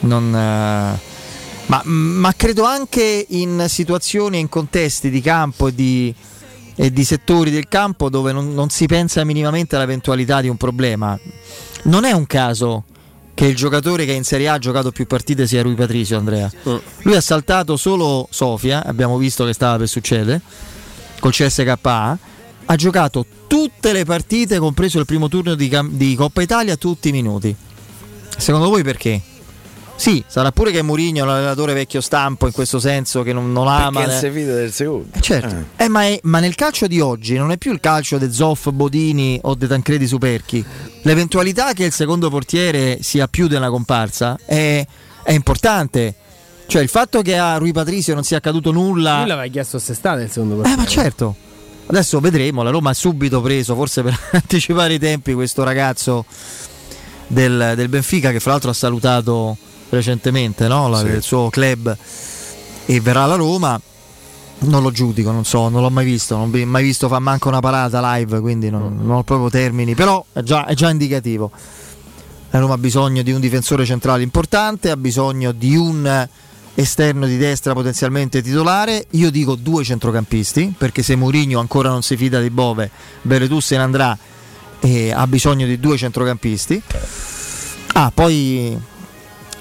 Non, eh, ma, ma credo anche in situazioni e in contesti di campo e di, e di settori del campo dove non, non si pensa minimamente all'eventualità di un problema. Non è un caso che il giocatore che in Serie A ha giocato più partite sia Rui Patricio, Andrea. Lui ha saltato solo Sofia, abbiamo visto che stava per succedere col C S K A, ha giocato tutte le partite, compreso il primo turno di, di Coppa Italia, tutti i minuti. Secondo voi perché? Sì, sarà pure che Mourinho è un allenatore vecchio stampo in questo senso, che non, non ama. Perché si fida del secondo. Certo. Eh. Eh, ma, è, ma nel calcio di oggi non è più il calcio de Zoff, Bodini o de Tancredi Superchi. L'eventualità che il secondo portiere sia più della comparsa è, è importante. Cioè il fatto che a Rui Patricio non sia accaduto nulla. Lui l'aveva chiesto a se stare il secondo portiere. Eh, ma certo. Adesso vedremo, la Roma ha subito preso, forse per anticipare i tempi, questo ragazzo del, del Benfica, che fra l'altro ha salutato recentemente, no? La, sì. Il suo club, e verrà alla Roma. Non lo giudico, non so, non l'ho mai visto, non ho mai visto fa manco una parata live, quindi non, non ho proprio termini, però è già, è già indicativo. La Roma ha bisogno di un difensore centrale importante, ha bisogno di un esterno di destra potenzialmente titolare. Io dico due centrocampisti, perché se Mourinho ancora non si fida di Bove, Beretù se ne andrà, e ha bisogno di due centrocampisti. Ah, poi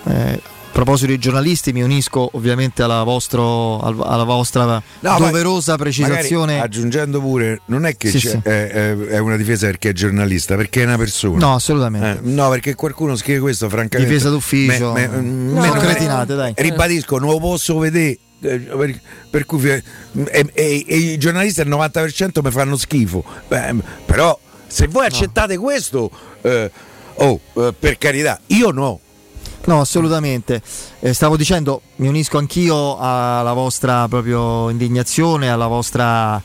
eh, a proposito dei giornalisti, mi unisco ovviamente alla, vostro, alla vostra no, doverosa precisazione, aggiungendo pure, non è che sì, c'è, sì. È, è una difesa perché è giornalista, perché è una persona. No, assolutamente. Eh, no, perché qualcuno scrive questo, francamente. Difesa d'ufficio. Me, me, no, me, no, cretinate, dai. Ribadisco, non lo posso vedere. Per, per cui e, e, e i giornalisti al novanta per cento mi fanno schifo. Beh, però se voi accettate no. questo, eh, oh, eh, per carità, io no. No, assolutamente. Eh, stavo dicendo, mi unisco anch'io alla vostra proprio indignazione, alla vostra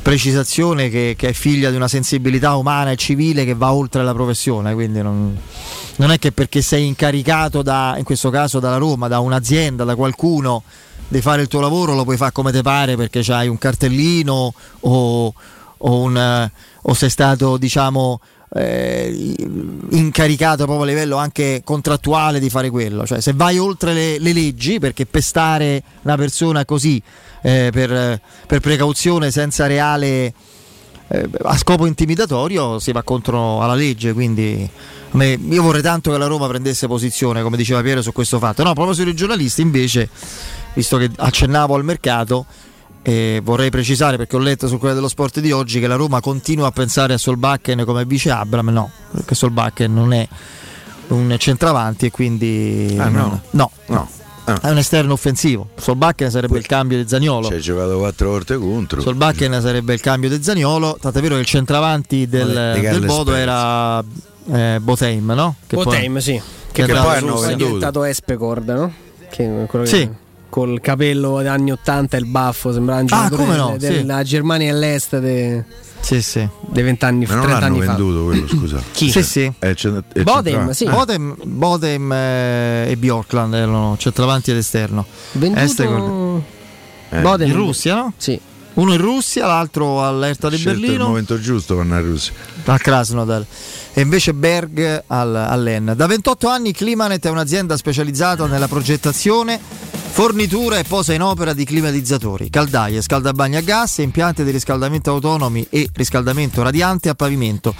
precisazione che, che è figlia di una sensibilità umana e civile che va oltre la professione, quindi non, non è che perché sei incaricato da, in questo caso dalla Roma, da un'azienda, da qualcuno, di fare il tuo lavoro, lo puoi fare come te pare perché c'hai un cartellino o, o, un, o sei stato, diciamo, Eh, incaricato proprio a livello anche contrattuale di fare quello. Cioè se vai oltre le, le leggi, perché pestare una persona così eh, per, per precauzione senza reale eh, a scopo intimidatorio, si va contro alla legge. Quindi me, io vorrei tanto che la Roma prendesse posizione, come diceva Piero, su questo fatto. No, proprio sui giornalisti invece, visto che accennavo al mercato, e vorrei precisare, perché ho letto sul Corriere dello Sport di oggi che la Roma continua a pensare a Solbakken come vice Abraham. No, perché Solbakken non è un centravanti e quindi ah, no. No, no. Ah. È un esterno offensivo. Solbakken sarebbe Poi, il cambio di Zaniolo. Ci hai giocato quattro volte contro. Solbakken sarebbe il cambio di Zaniolo, tant'è vero che il centravanti del, di del Bodo era eh, Botheim, no? Che Botheim, poi, sì. Che, che, che poi hanno è diventato Especord, no? Che quello sì. Che... col capello degli anni ottanta e il baffo, sembrava un giocatore ah, no? della sì. Germania all'est dei sì, sì. de vent'anni fa. Ma non l'hanno venduto fa. Quello, scusa. Chi? Sì, sì. È cent- è Botheim, sì. Botheim, Botheim e Bjorkland erano centravanti ed esterno. Venduto Estegor. Eh. Botheim in Russia, no? Sì. Uno in Russia, l'altro all'Hertha di Berlino. Scelto il momento giusto per andare in Russia. A Krasnodar. E invece Berg al, all'En. Da ventotto anni Climanet è un'azienda specializzata nella progettazione, fornitura e posa in opera di climatizzatori, caldaie, scaldabagni a gas, impianti di riscaldamento autonomi e riscaldamento radiante a pavimento,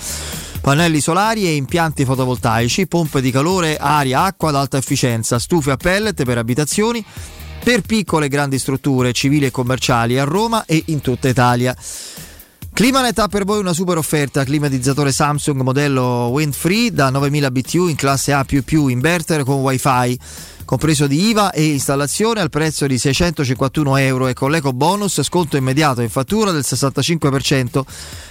pannelli solari e impianti fotovoltaici, pompe di calore, aria, acqua ad alta efficienza, stufe a pellet per abitazioni, per piccole e grandi strutture civili e commerciali a Roma e in tutta Italia. Climanet ha per voi una super offerta: climatizzatore Samsung modello Windfree da novemila B T U in classe A più più, inverter con wifi compreso di I V A e installazione al prezzo di seicentocinquantuno euro e con l'eco bonus sconto immediato in fattura del sessantacinque per cento,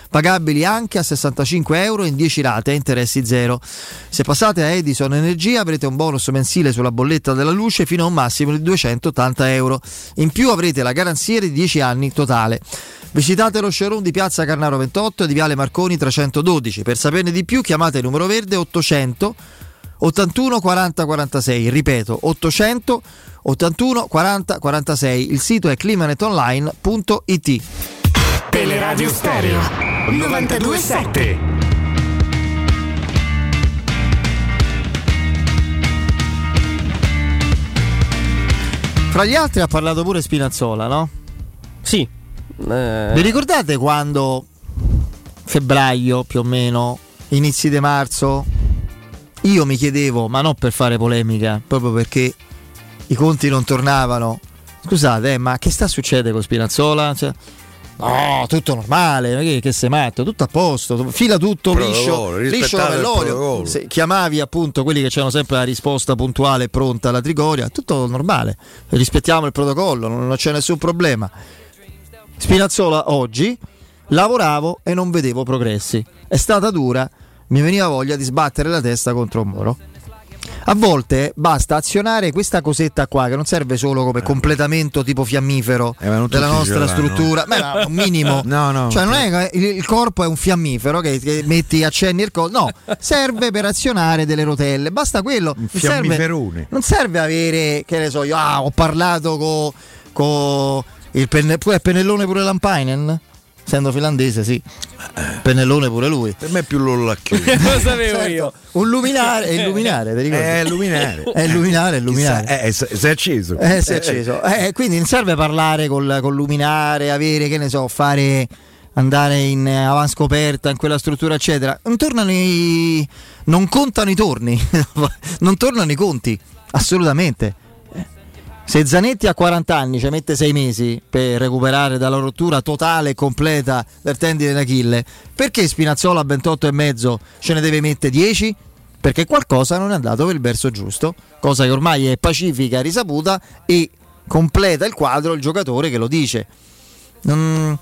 pagabili anche a sessantacinque euro in dieci rate a interessi zero. Se passate a Edison Energia avrete un bonus mensile sulla bolletta della luce fino a un massimo di duecentottanta euro. In più avrete la garanzia di dieci anni totale. Visitate lo showroom di Piazza Carnaro ventotto e di Viale Marconi trecentododici. Per saperne di più chiamate il numero verde ottocento ottantuno quaranta quarantasei, ripeto ottocento ottantuno quaranta quarantasei. Il sito è climanetonline punto it. Teleradio Stereo novantadue sette. Fra gli altri ha parlato pure Spinazzola, no? Sì. Eh... Vi ricordate quando febbraio più o meno, inizi di marzo, io mi chiedevo, ma non per fare polemica, proprio perché i conti non tornavano, scusate, eh, ma che sta succedendo con Spinazzola? Cioè, no, tutto normale, che, che sei matto, tutto a posto, fila tutto liscio, liscio l'olio. Se chiamavi appunto quelli che c'erano sempre la risposta puntuale e pronta alla Trigoria, tutto normale, rispettiamo il protocollo, non c'è nessun problema. Spinazzola oggi: lavoravo e non vedevo progressi, è stata dura, mi veniva voglia di sbattere la testa contro un muro. A volte basta azionare questa cosetta qua, che non serve solo come completamento tipo fiammifero eh, della nostra struttura, ma era un minimo. No, no, cioè, non è il, il corpo è un fiammifero che, che metti, accenni il collo. No, serve per azionare delle rotelle, basta quello. Non serve, non serve avere, che ne so io, ah, ho parlato con co il penne, pure pennellone pure Lampainen. Essendo finlandese, sì, pennellone pure lui. Per me è più l'ollacchione. Lo sapevo, certo, io. Un luminare, è illuminare, ti ricordi? È illuminare. È illuminare, è illuminare. Eh, si è acceso. Eh, si è acceso. Eh, quindi non serve parlare col, col luminare, avere, che ne so, fare, andare in avanscoperta in quella struttura, eccetera. Non tornano i, non contano i torni, non tornano i conti, assolutamente. Se Zanetti a quaranta anni ci cioè mette sei mesi per recuperare dalla rottura totale e completa del tendine d'Achille, perché Spinazzola a ventotto e mezzo ce ne deve mettere dieci? Perché qualcosa non è andato per il verso giusto, cosa che ormai è pacifica, risaputa, e completa il quadro il giocatore che lo dice. Mm,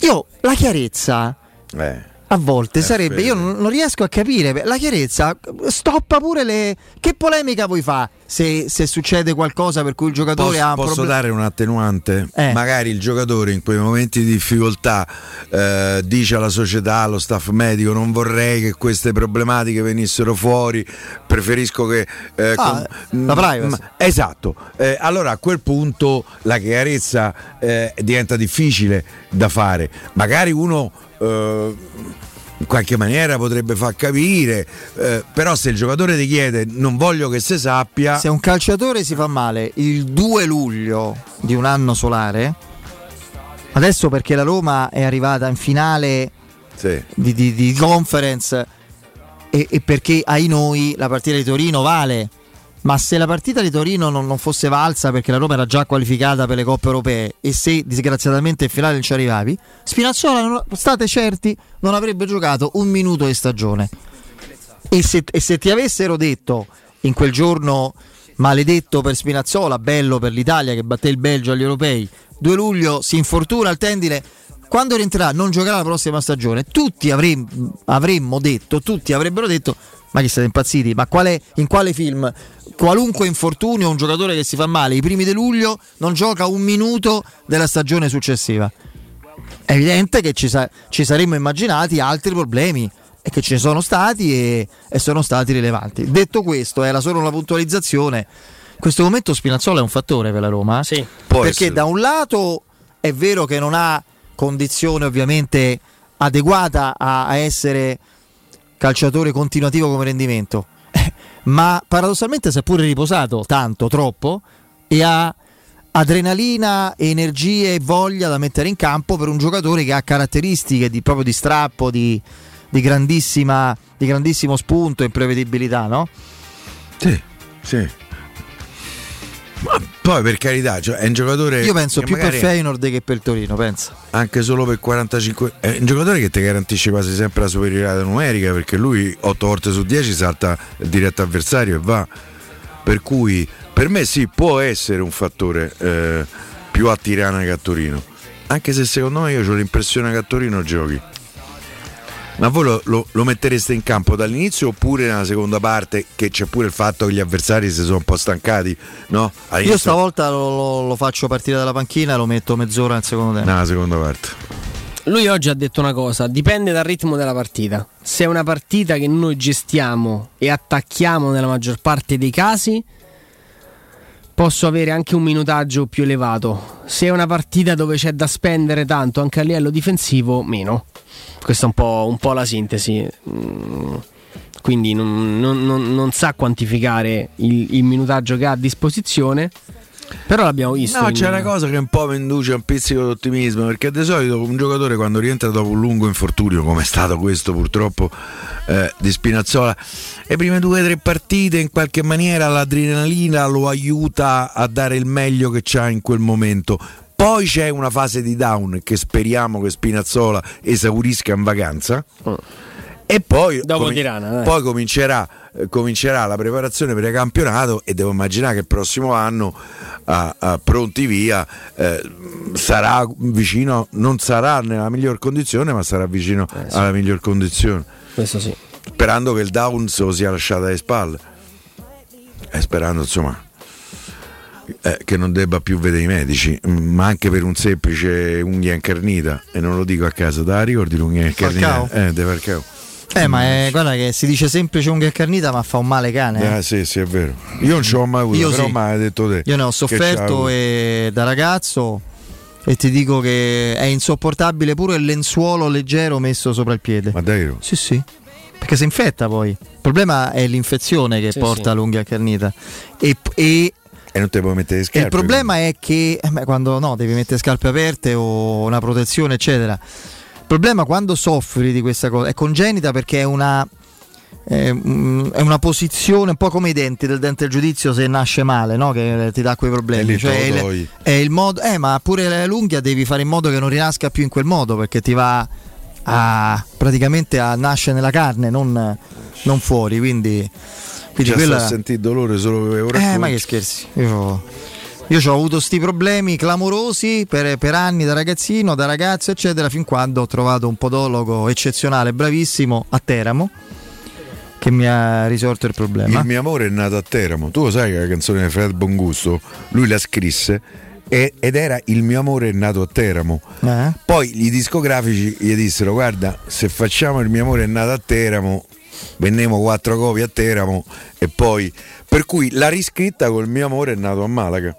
io la chiarezza eh, a volte sarebbe, bene. Io non riesco a capire, la chiarezza stoppa pure le... Che polemica vuoi fare? Se, se succede qualcosa per cui il giocatore posso, ha un posso problem- dare un attenuante eh. Magari il giocatore in quei momenti di difficoltà eh, dice alla società, allo staff medico: non vorrei che queste problematiche venissero fuori, preferisco che eh, ah, con- la privacy m- esatto, eh, allora a quel punto la chiarezza eh, diventa difficile da fare. Magari uno eh, in qualche maniera potrebbe far capire, eh, però se il giocatore ti chiede non voglio che si sappia. Se un calciatore si fa male il due luglio di un anno solare, adesso perché la Roma è arrivata in finale sì. di, di, di Conference e, e perché ahi noi la partita di Torino vale, ma se la partita di Torino non, non fosse valsa perché la Roma era già qualificata per le coppe europee e se disgraziatamente in finale non ci arrivavi, Spinazzola, non, state certi, non avrebbe giocato un minuto di stagione. E se, e se ti avessero detto in quel giorno maledetto per Spinazzola, bello per l'Italia che batté il Belgio agli europei, due luglio si infortuna al tendine, quando rientrerà non giocherà la prossima stagione, tutti avremmo, avremmo detto, tutti avrebbero detto: ma che siete impazziti? Ma qual è, in quale film? Qualunque infortunio, un giocatore che si fa male i primi di luglio non gioca un minuto della stagione successiva. È evidente che ci, sa- ci saremmo immaginati altri problemi, e che ci sono stati e-, e sono stati rilevanti. Detto questo, era solo una puntualizzazione. In questo momento Spinazzola è un fattore per la Roma, sì, perché essere. Da un lato è vero che non ha condizione ovviamente adeguata a, a essere calciatore continuativo come rendimento, ma paradossalmente si è pure riposato tanto, troppo, e ha adrenalina, energie e voglia da mettere in campo per un giocatore che ha caratteristiche di, proprio di strappo, di, di grandissima, di grandissimo spunto e imprevedibilità, no? Sì, sì. Ma poi per carità, cioè, è un giocatore. Io penso più per Feyenoord che per Torino, penso. Anche solo per quarantacinque. È un giocatore che ti garantisce quasi sempre la superiorità numerica, perché lui otto volte su dieci salta il diretto avversario e va. Per cui per me sì, può essere un fattore eh, più a Tirana che a Torino. Anche se secondo me, io ho l'impressione che a Torino giochi. Ma voi lo, lo, lo mettereste in campo dall'inizio oppure nella seconda parte, che c'è pure il fatto che gli avversari si sono un po' stancati, no? All'inizio... Io stavolta lo, lo, lo faccio partire dalla panchina e lo metto mezz'ora al secondo tempo. Nella seconda parte. Lui oggi ha detto una cosa: dipende dal ritmo della partita. Se è una partita che noi gestiamo e attacchiamo nella maggior parte dei casi, posso avere anche un minutaggio più elevato. Se è una partita dove c'è da spendere tanto anche a livello difensivo, meno. Questa è un po', un po' la sintesi. Quindi non, non, non, non sa quantificare il, il minutaggio che ha a disposizione. Però l'abbiamo visto. No, quindi... c'è una cosa che un po' mi induce a un pizzico di ottimismo, perché di solito un giocatore quando rientra dopo un lungo infortunio, come è stato questo purtroppo eh, di Spinazzola, le prime due o tre partite in qualche maniera l'adrenalina lo aiuta a dare il meglio che c'ha in quel momento. Poi c'è una fase di down che speriamo che Spinazzola esaurisca in vacanza. Mm. E poi, dopo com- Tirana, poi comincerà, eh, comincerà la preparazione per il campionato, e devo immaginare che il prossimo anno a, a pronti via eh, sarà vicino, non sarà nella miglior condizione, ma sarà vicino eh, sì. alla miglior condizione. Questo sì. Sperando che il down se lo sia lasciato alle spalle. E sperando, insomma, eh, che non debba più vedere i medici, ma anche per un semplice unghia incarnita. E non lo dico a caso, da ricordi l'unghia incarnita? Eh, De Falcao. Eh, ma è, guarda che si dice semplice unghia carnita, ma fa un male cane. Eh, eh sì, sì, è vero. Io non ce l'ho mai avuto, io però sì. mai hai detto te. Io ne ho sofferto e, da ragazzo, e ti dico che è insopportabile pure il lenzuolo leggero messo sopra il piede. Ma davvero? Sì, sì. Perché si infetta poi. Il problema è l'infezione che sì, porta sì. l'unghia carnita. E, e E non te puoi mettere scarpe. Il problema quindi. è che eh, quando no, devi mettere scarpe aperte o una protezione, eccetera. Il problema quando soffri di questa cosa è congenita, perché è una, è una posizione un po' come i denti, del dente del giudizio, se nasce male, no? Che ti dà quei problemi. Cioè il, è il modo, eh, ma pure l'unghia devi fare in modo che non rinasca più in quel modo, perché ti va a praticamente a nascere nella carne, non, non fuori. Quindi, quindi già quella... sto a sentire dolore solo per ora. Eh, ma che scherzi. Io... Io ho avuto sti problemi clamorosi per, per anni, da ragazzino, da ragazzo, eccetera, fin quando ho trovato un podologo eccezionale, bravissimo, a Teramo, che mi ha risolto il problema. Il mio amore è nato a Teramo. Tu lo sai che la canzone di Fred Bongusto lui la scrisse e, ed era Il mio amore è nato a Teramo. Eh? Poi i discografici gli dissero: guarda, se facciamo Il mio amore è nato a Teramo, vendiamo quattro copie a Teramo. E poi, per cui l'ha riscritta col Mio amore è nato a Malaga.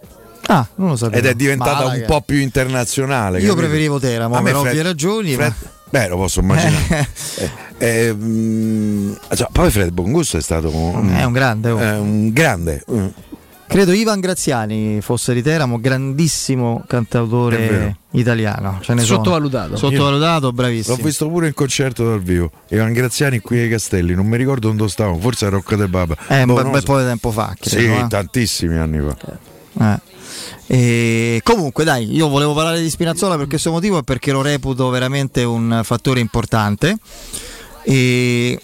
Ah, non lo sapevo. Ed è diventata Malaga. Un po' più internazionale. Io capito? preferivo Teramo, a per ovvie Fred, ragioni. Fred, ma... Beh, lo posso immaginare. eh, eh, mh, cioè, poi Fred Bongusto è stato un, è un grande, oh. eh, un grande. Mm. Credo Ivan Graziani fosse di Teramo, grandissimo cantautore italiano. Ce ne Sottovalutato. Sono. Sottovalutato, bravissimo. L'ho visto pure in concerto dal vivo. Ivan Graziani qui ai Castelli, non mi ricordo dove stavo, forse a Rocca del Baba. Eh, boh, un bel po' di tempo fa. Credo, sì, eh? tantissimi anni fa. Eh. E comunque dai, io volevo parlare di Spinazzola per questo motivo e perché lo reputo veramente un fattore importante. E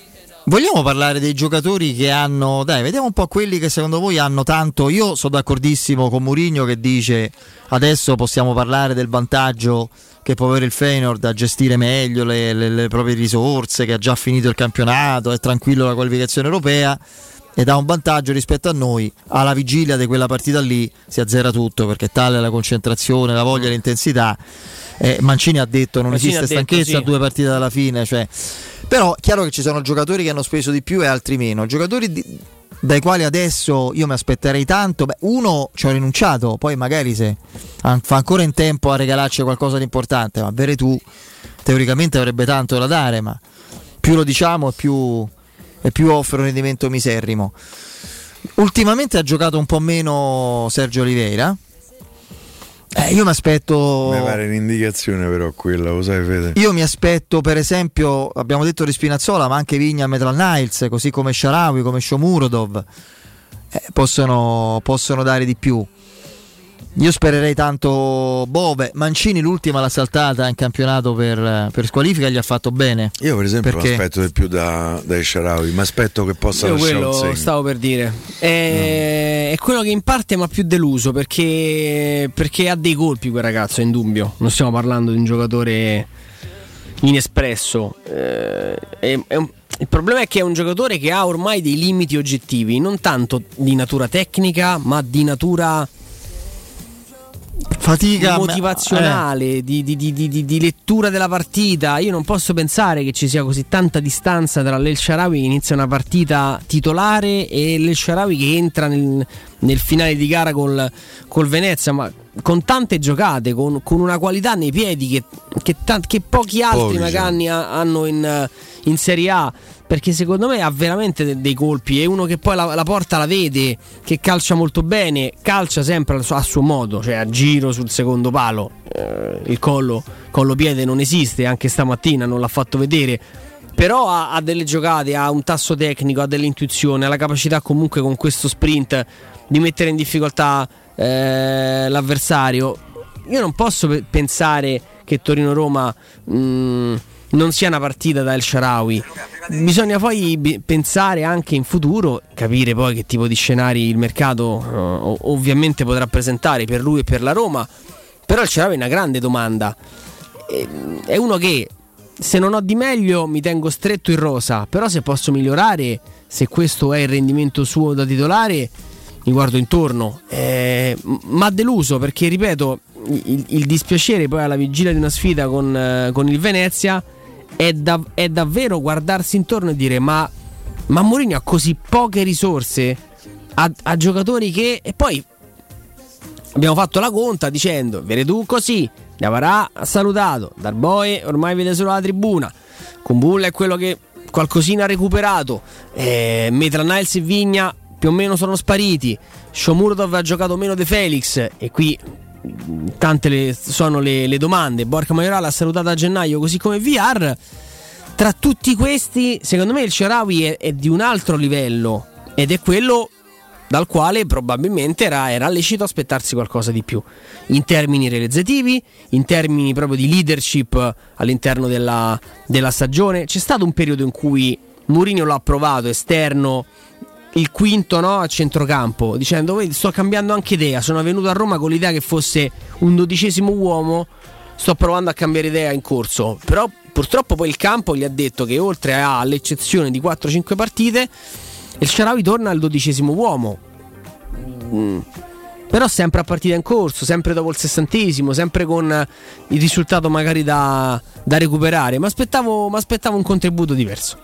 vogliamo parlare dei giocatori che hanno, dai, vediamo un po' quelli che secondo voi hanno tanto. Io sono d'accordissimo con Mourinho che dice: adesso possiamo parlare del vantaggio che può avere il Feyenoord a gestire meglio le, le, le proprie risorse, che ha già finito il campionato, è tranquillo la qualificazione europea ed ha un vantaggio rispetto a noi. Alla vigilia di quella partita lì si azzera tutto, perché tale la concentrazione, la voglia, l'intensità. eh, Mancini ha detto non Mancini esiste stanchezza sì. a due partite dalla fine, cioè. Però è chiaro che ci sono giocatori che hanno speso di più e altri meno. Giocatori di... dai quali adesso io mi aspetterei tanto. Beh, uno ci ho rinunciato, poi magari se fa ancora in tempo a regalarci qualcosa di importante, ma Veretù teoricamente avrebbe tanto da dare, ma più lo diciamo più... e più offre un rendimento miserrimo. Ultimamente ha giocato un po' meno Sergio Oliveira. Eh, io mi aspetto. Mi pare un'indicazione, però, quella, lo sai, Fede? Io mi aspetto, per esempio, abbiamo detto di Spinazzola, ma anche Vigna, Metal Niles, così come Shaarawy, come Shomurodov, eh, possono, possono dare di più. Io spererei tanto Bove. Mancini l'ultima l'ha saltata in campionato per, per squalifica, gli ha fatto bene. Io per esempio perché... mi aspetto di più da, da El Shaarawy, mi aspetto che possa lasciare un segno. Io quello stavo per dire è, no. è quello che in parte mi ha più deluso, perché, perché ha dei colpi quel ragazzo, è indubbio. Non stiamo parlando di un giocatore inespresso, eh, è, è un... il problema è che è un giocatore che ha ormai dei limiti oggettivi, non tanto di natura tecnica ma di natura... fatica motivazionale, eh. di, di, di, di, di lettura della partita. Io non posso pensare che ci sia così tanta distanza tra l'El Shaarawy che inizia una partita titolare e l'El Shaarawy che entra nel, nel finale di gara col, col Venezia, ma con tante giocate, con, con una qualità nei piedi che, che, tanti, che pochi altri magari hanno in, in Serie A, perché secondo me ha veramente de- dei colpi. È uno che poi la, la porta la vede, che calcia molto bene, calcia sempre al suo, a suo modo, cioè a giro sul secondo palo, eh, il collo, collo piede non esiste, anche stamattina non l'ha fatto vedere, però ha, ha delle giocate, ha un tasso tecnico, ha dell'intuizione, ha la capacità comunque con questo sprint di mettere in difficoltà eh, l'avversario. Io non posso pe- pensare che Torino-Roma mh, non sia una partita da El Shaarawy. Bisogna poi b- pensare anche in futuro, capire poi che tipo di scenari il mercato uh, ovviamente potrà presentare per lui e per la Roma. Però El Shaarawy è una grande domanda, e, è uno che se non ho di meglio mi tengo stretto in rosa, però se posso migliorare, se questo è il rendimento suo da titolare, mi guardo intorno. eh, Ma deluso perché, ripeto, il, il dispiacere poi alla vigilia di una sfida con, eh, con il Venezia È, da, è davvero guardarsi intorno e dire ma, ma Mourinho ha così poche risorse, a, a giocatori che... E poi abbiamo fatto la conta dicendo Veredù così, Diawara ha salutato, Darboe ormai vede solo la tribuna, Kumbulla è quello che qualcosina ha recuperato, eh, Metranaels e Vigna più o meno sono spariti, Shomurodov ha giocato meno De Felix, e qui tante le, sono le, le domande. Borca Maioral ha salutato a gennaio, così come V R. Tra tutti questi, secondo me il El Shaarawy è, è di un altro livello, ed è quello dal quale probabilmente era, era lecito aspettarsi qualcosa di più in termini realizzativi, in termini proprio di leadership all'interno della, della stagione. C'è stato un periodo in cui Mourinho l'ha provato esterno, il quinto, no, a centrocampo, dicendo sto cambiando anche idea, sono venuto a Roma con l'idea che fosse un dodicesimo uomo, sto provando a cambiare idea in corso, però purtroppo poi il campo gli ha detto che oltre a, all'eccezione di quattro cinque partite, El Shaarawy torna al dodicesimo uomo, mm. però sempre a partita in corso, sempre dopo il sessantesimo, sempre con il risultato magari da, da recuperare. Ma aspettavo, ma aspettavo un contributo diverso.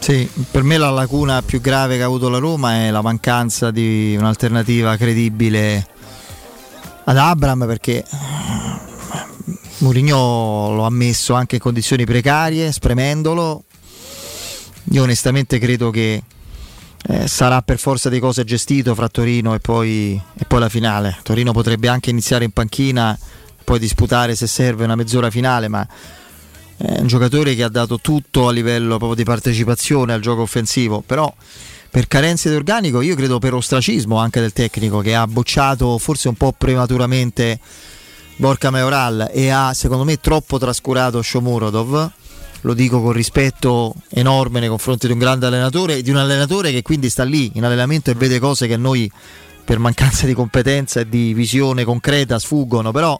Sì, per me la lacuna più grave che ha avuto la Roma è la mancanza di un'alternativa credibile ad Abraham, perché Mourinho lo ha messo anche in condizioni precarie, spremendolo. Io onestamente credo che eh, sarà per forza di cose gestito fra Torino e poi, e poi la finale. Torino potrebbe anche iniziare in panchina, poi disputare se serve una mezz'ora finale, ma è un giocatore che ha dato tutto a livello proprio di partecipazione al gioco offensivo, però per carenze di organico, io credo per ostracismo anche del tecnico, che ha bocciato forse un po' prematuramente Borca Maioral e ha secondo me troppo trascurato Shomurodov. Lo dico con rispetto enorme nei confronti di un grande allenatore e di un allenatore che quindi sta lì in allenamento e vede cose che a noi per mancanza di competenza e di visione concreta sfuggono. Però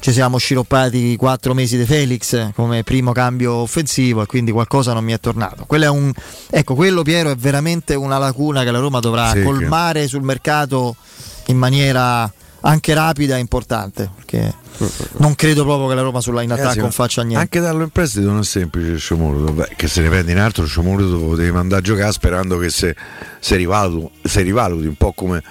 ci siamo sciroppati quattro mesi di Felix come primo cambio offensivo e quindi qualcosa non mi è tornato. Quello è un, ecco, quello, Piero, è veramente una lacuna che la Roma dovrà sì, colmare che... sul mercato in maniera anche rapida e importante, perché non credo proprio che la Roma sulla in attacco non faccia niente. Anche darlo in prestito non è semplice, Shomurodov, che se ne prende in altro. Shomurodov lo devi mandare a giocare sperando che se, se, rivaluti, se rivaluti un po' come...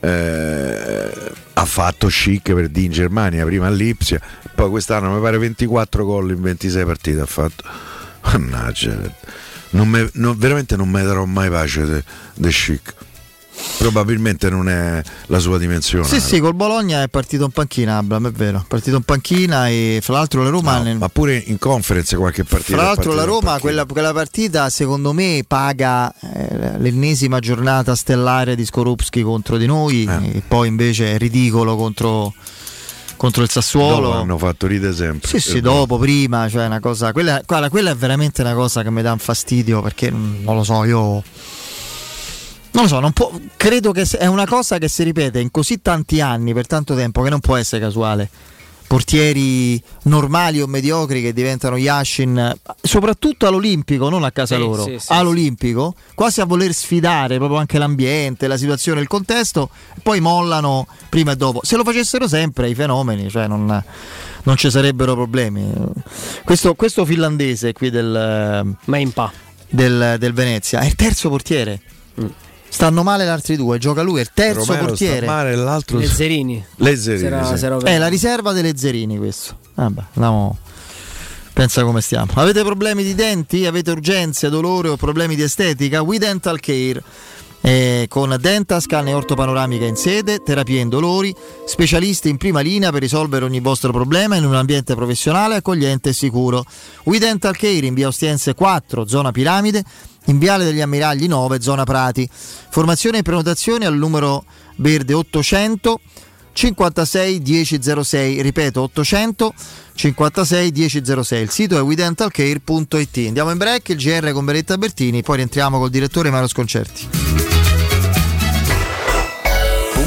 Eh, ha fatto Schick per D in Germania, prima all'Ipsia, poi quest'anno mi pare ventiquattro gol in ventisei partite ha fatto. Mannaggia, non me, non, veramente non mi darò mai pace de, de Schick. probabilmente non è la sua dimensione. Sì, sì, col Bologna è partito in panchina Abraham, è vero, è partito in panchina e fra l'altro la Roma no, nel... ma pure in Conference qualche partita. Fra l'altro la Roma quella, quella partita secondo me paga eh, l'ennesima giornata stellare di Skorupski contro di noi eh. e poi invece è ridicolo contro contro il Sassuolo. Dopo hanno fatto ridere sempre. Sì, sì, dopo, prima, cioè una cosa, quella, guarda, quella è veramente una cosa che mi dà un fastidio, perché non lo so, io non lo so, non può, credo che è una cosa che si ripete in così tanti anni, per tanto tempo, che non può essere casuale. Portieri normali o mediocri che diventano Yashin, soprattutto all'Olimpico, non a casa sì, loro, sì, sì, all'Olimpico, quasi a voler sfidare proprio anche l'ambiente, la situazione, il contesto, poi mollano prima e dopo. Se lo facessero sempre i fenomeni, cioè non, non ci sarebbero problemi. Questo, questo finlandese qui del, del, del Venezia è il terzo portiere. Mm. Stanno male gli altri due, gioca lui, è il terzo Romero portiere. Male, l'altro... Lezzerini. Lezzerini Sera, sì. Sera è la riserva dei Lezzerini questo. Ah beh, andiamo. Pensa come stiamo. Avete problemi di denti? Avete urgenze, dolore o problemi di estetica? We Dental Care. Eh, con Dentascan e ortopanoramica in sede, terapie indolori, specialisti in prima linea per risolvere ogni vostro problema in un ambiente professionale, accogliente e sicuro. We Dental Care in via Ostiense quattro, zona Piramide, in viale degli Ammiragli nove, zona Prati. Formazione e prenotazioni al numero verde ottocento cinquantasei dieci zero sei, ripeto ottocento cinquantasei dieci zero sei, il sito è we dental care punto it. Andiamo in break, il G R con Beretta Bertini, poi rientriamo col direttore Mario Sconcerti.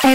È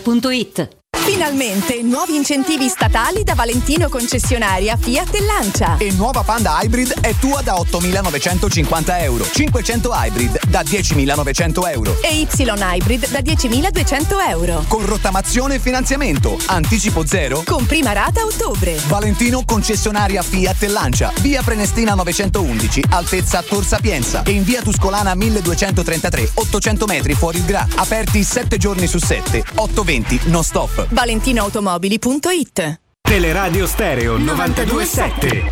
punto it. Finalmente nuovi incentivi statali da Valentino concessionaria Fiat e Lancia. E nuova Panda Hybrid è tua da ottomilanovecentocinquanta euro, cinquecento Hybrid da diecimilanovecento euro e Y Hybrid da diecimiladuecento euro. Con rottamazione e finanziamento, anticipo zero, con prima rata a ottobre. Valentino concessionaria Fiat e Lancia, via Prenestina novecentoundici, altezza Tor Sapienza, e in via Tuscolana milleduecentotrentatré, ottocento metri fuori il Gra. Aperti sette giorni su sette, otto venti non stop. valentinoautomobili punto it. Teleradio Stereo novantadue virgola sette.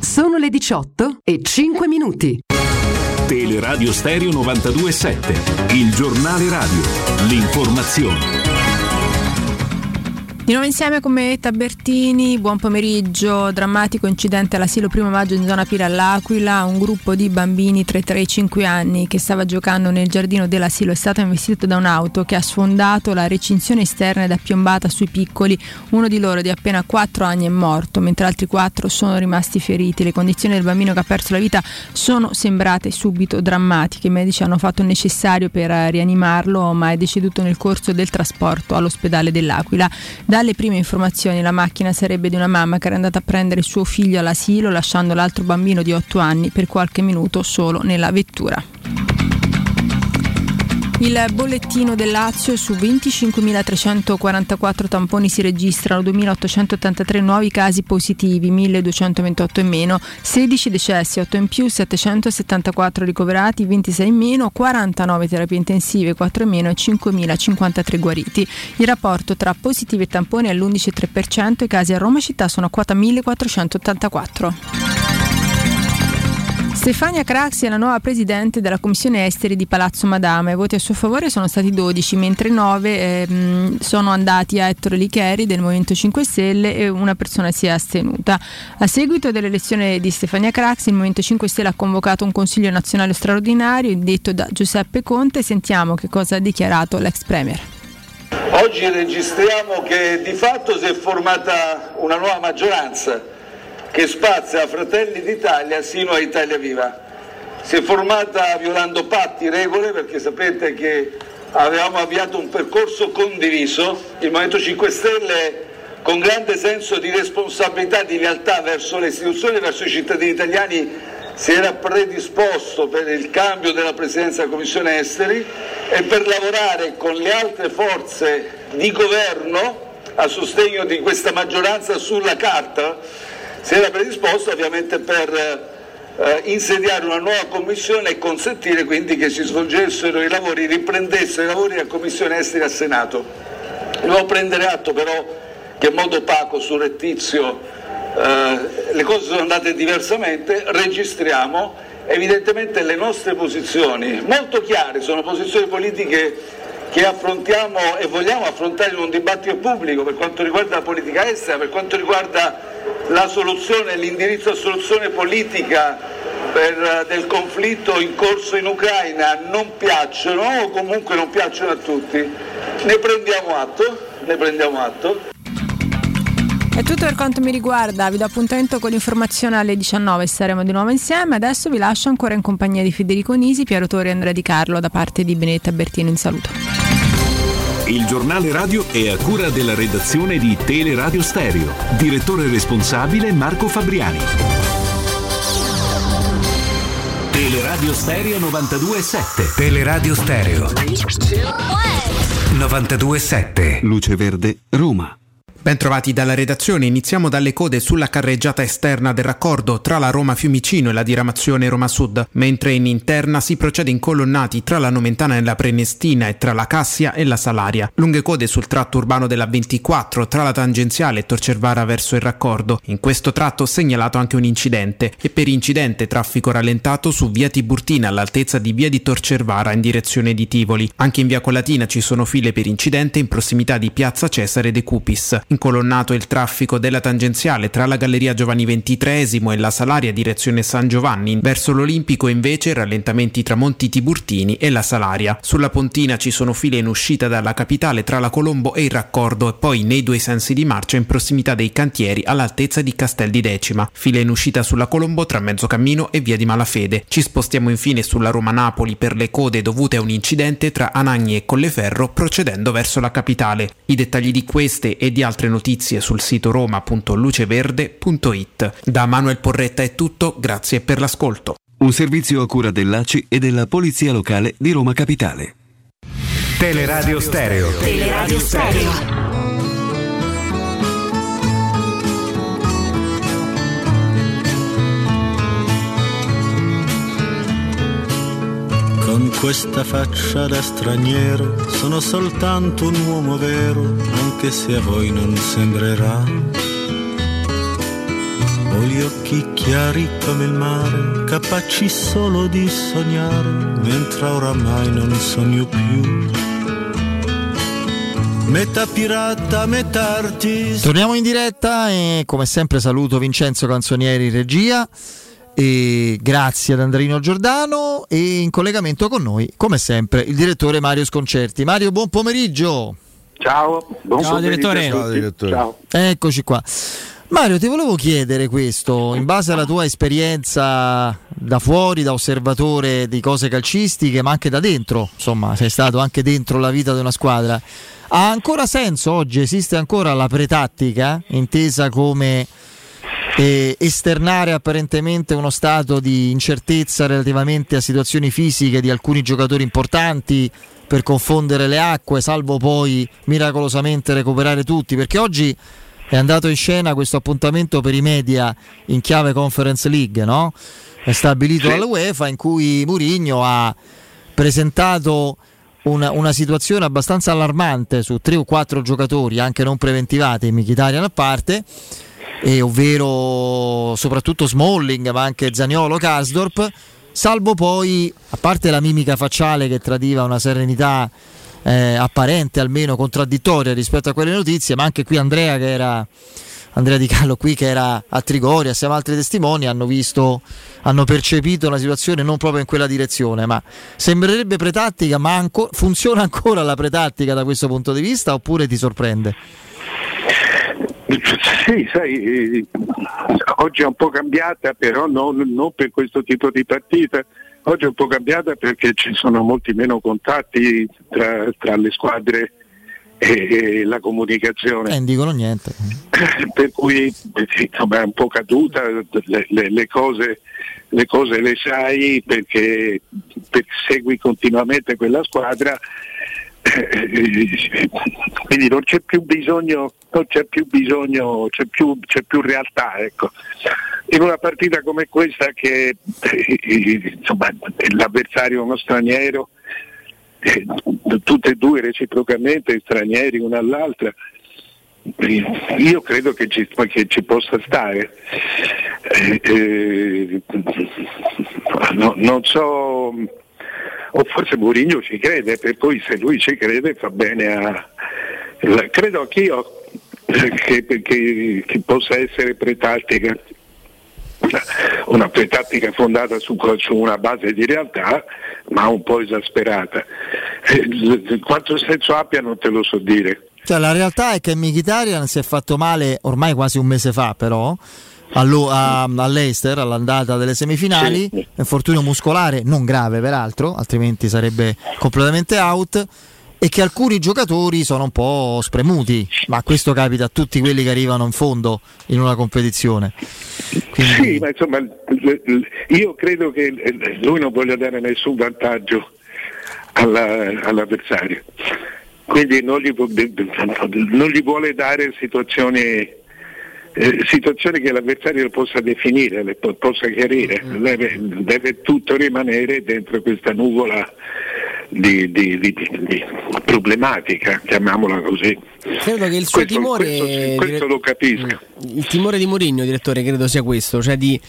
Sono le diciotto e cinque minuti. Teleradio Stereo novantadue virgola sette, il giornale radio, l'informazione. Di nuovo insieme con me Tabertini, buon pomeriggio. Drammatico incidente all'asilo primo maggio in zona Pira all'Aquila. Un gruppo di bambini tra i tre e i cinque anni che stava giocando nel giardino dell'asilo è stato investito da un'auto che ha sfondato la recinzione esterna ed è piombata sui piccoli. Uno di loro, di appena quattro anni, è morto, mentre altri quattro sono rimasti feriti. Le condizioni del bambino che ha perso la vita sono sembrate subito drammatiche. I medici hanno fatto il necessario per rianimarlo, ma è deceduto nel corso del trasporto all'ospedale dell'Aquila. Dalle prime informazioni la macchina sarebbe di una mamma che era andata a prendere suo figlio all'asilo, lasciando l'altro bambino di otto anni per qualche minuto solo nella vettura. Il bollettino del Lazio: su venticinquemilatrecentoquarantaquattro tamponi si registrano duemilaottocentottantatré nuovi casi positivi, milleduecentoventotto in meno, sedici decessi, otto in più, settecentosettantaquattro ricoverati, ventisei in meno, quarantanove terapie intensive, quattro in meno e cinquemilacinquantatré guariti. Il rapporto tra positivi e tamponi è l'undici virgola tre per cento, i casi a Roma città sono a quota millequattrocentottantaquattro. Stefania Craxi è la nuova presidente della commissione esteri di Palazzo Madama. I voti a suo favore sono stati dodici, mentre nove ehm, sono andati a Ettore Licheri del Movimento cinque Stelle e una persona si è astenuta. A seguito dell'elezione di Stefania Craxi, il Movimento cinque Stelle ha convocato un consiglio nazionale straordinario indetto da Giuseppe Conte. Sentiamo che cosa ha dichiarato l'ex premier. Oggi registriamo che di fatto si è formata una nuova maggioranza che spazia da Fratelli d'Italia sino a Italia Viva. Si è formata violando patti, regole, perché sapete che avevamo avviato un percorso condiviso. Il Movimento cinque Stelle, con grande senso di responsabilità, di lealtà verso le istituzioni e verso i cittadini italiani, si era predisposto per il cambio della Presidenza della Commissione Esteri e per lavorare con le altre forze di governo a sostegno di questa maggioranza sulla carta. Si era predisposto ovviamente per eh, insediare una nuova Commissione e consentire quindi che si svolgessero i lavori, riprendessero i lavori della Commissione Esteri al Senato. Devo prendere atto però che in modo opaco, surrettizio, eh, le cose sono andate diversamente. Registriamo evidentemente le nostre posizioni molto chiare, sono posizioni politiche che affrontiamo e vogliamo affrontare in un dibattito pubblico per quanto riguarda la politica estera, per quanto riguarda la soluzione, l'indirizzo a soluzione politica per, del conflitto in corso in Ucraina. Non piacciono, o comunque non piacciono a tutti, ne prendiamo atto, ne prendiamo atto. È tutto per quanto mi riguarda, vi do appuntamento con l'informazione alle diciannove, saremo di nuovo insieme. Adesso vi lascio ancora in compagnia di Federico Nisi, Piero Torri e Andrea Di Carlo. Da parte di Benedetta Bertino in saluto. Il giornale radio è a cura della redazione di Teleredo Stereo, direttore responsabile Marco Fabriani. Teleredo Stereo novantadue virgola sette. Teleredo Stereo novantadue virgola sette. Luce Verde, Roma. Bentrovati dalla redazione, iniziamo dalle code sulla carreggiata esterna del raccordo tra la Roma Fiumicino e la diramazione Roma Sud, mentre in interna si procede in colonnati tra la Nomentana e la Prenestina e tra la Cassia e la Salaria. Lunghe code sul tratto urbano della ventiquattro tra la tangenziale e Torcervara verso il raccordo. In questo tratto segnalato anche un incidente e per incidente traffico rallentato su via Tiburtina all'altezza di via di Torcervara in direzione di Tivoli. Anche in via Collatina ci sono file per incidente in prossimità di piazza Cesare De Cupis. Incolonnato il traffico della tangenziale tra la Galleria Giovanni ventitreesimo e la Salaria direzione San Giovanni, verso l'Olimpico invece rallentamenti tra Monti Tiburtini e la Salaria. Sulla Pontina ci sono file in uscita dalla capitale tra la Colombo e il raccordo e poi nei due sensi di marcia in prossimità dei cantieri all'altezza di Castel di Decima, file in uscita sulla Colombo tra Mezzocammino e via di Malafede. Ci spostiamo infine sulla Roma-Napoli per le code dovute a un incidente tra Anagni e Colleferro procedendo verso la capitale. I dettagli di queste e di altre notizie sul sito roma punto luceverde punto it. Da Manuel Porretta è tutto, grazie per l'ascolto. Un servizio a cura dell'A C I e della Polizia Locale di Roma Capitale. Teleradio Stereo. Teleradio Stereo. Con questa faccia da straniero sono soltanto un uomo vero, anche se a voi non sembrerà. Ho gli occhi chiari come il mare, capaci solo di sognare, mentre oramai non sogno più. Metà pirata, metà artista. Torniamo in diretta e come sempre saluto Vincenzo Canzonieri, regia. E grazie ad Andrino Giordano e in collegamento con noi come sempre il direttore Mario Sconcerti. Mario, buon pomeriggio. Ciao, buon Ciao, pomeriggio direttore. Ciao direttore. Ciao. Eccoci qua. Mario, ti volevo chiedere questo, in base alla tua esperienza da fuori, da osservatore di cose calcistiche, ma anche da dentro, insomma, sei stato anche dentro la vita di una squadra. Ha ancora senso oggi, esiste ancora la pretattica, intesa come E esternare apparentemente uno stato di incertezza relativamente a situazioni fisiche di alcuni giocatori importanti per confondere le acque, salvo poi miracolosamente recuperare tutti? Perché oggi è andato in scena questo appuntamento per i media in chiave Conference League, no? È stabilito dall'UEFA, in cui Mourinho ha presentato Una, una situazione abbastanza allarmante su tre o quattro giocatori, anche non preventivati, Mkhitaryan a parte, e ovvero soprattutto Smalling, ma anche Zaniolo, Karsdorp, salvo poi, a parte la mimica facciale che tradiva una serenità eh, apparente, almeno contraddittoria rispetto a quelle notizie, ma anche qui Andrea che era Andrea Di Carlo qui che era a Trigoria, siamo altri testimoni, hanno visto, hanno percepito una situazione non proprio in quella direzione. Ma sembrerebbe pretattica, ma anco, funziona ancora la pretattica da questo punto di vista oppure ti sorprende? Sì, sai, oggi è un po' cambiata, però non, non per questo tipo di partita. Oggi è un po' cambiata perché ci sono molti meno contatti tra, tra le squadre e, e la comunicazione. Non eh, dicono niente. Per cui insomma, è un po' caduta, le, le, le, cose, le cose le sai perché, perché segui continuamente quella squadra. Quindi non c'è più bisogno, non c'è più bisogno, c'è più, c'è più realtà, ecco. In una partita come questa che insomma, l'avversario è uno straniero, eh, tutte e due reciprocamente stranieri una all'altra, io credo che ci, che ci possa stare. Eh, eh, no, non so. O forse Mourinho ci crede, per cui se lui ci crede fa bene a... Credo anch'io che, che, che possa essere pretattica, una pretattica fondata su, su una base di realtà, ma un po' esasperata. Quanto senso abbia non te lo so dire. Cioè, la realtà è che Mkhitaryan si è fatto male ormai quasi un mese fa, però... Allo, a, all'Eister, all'andata delle semifinali, sì. Infortunio muscolare non grave peraltro, altrimenti sarebbe completamente out, e che alcuni giocatori sono un po' spremuti, ma questo capita a tutti quelli che arrivano in fondo in una competizione. Quindi... Sì, ma insomma io credo che lui non voglia dare nessun vantaggio alla, all'avversario, quindi non gli, non gli vuole dare situazioni Eh, situazione che l'avversario possa definire, le po- possa chiarire, deve, deve tutto rimanere dentro questa nuvola di, di, di, di problematica, chiamiamola così. Credo che il suo questo, timore questo, questo, questo dire... lo capisco. Il timore di Mourinho, direttore, credo sia questo, cioè di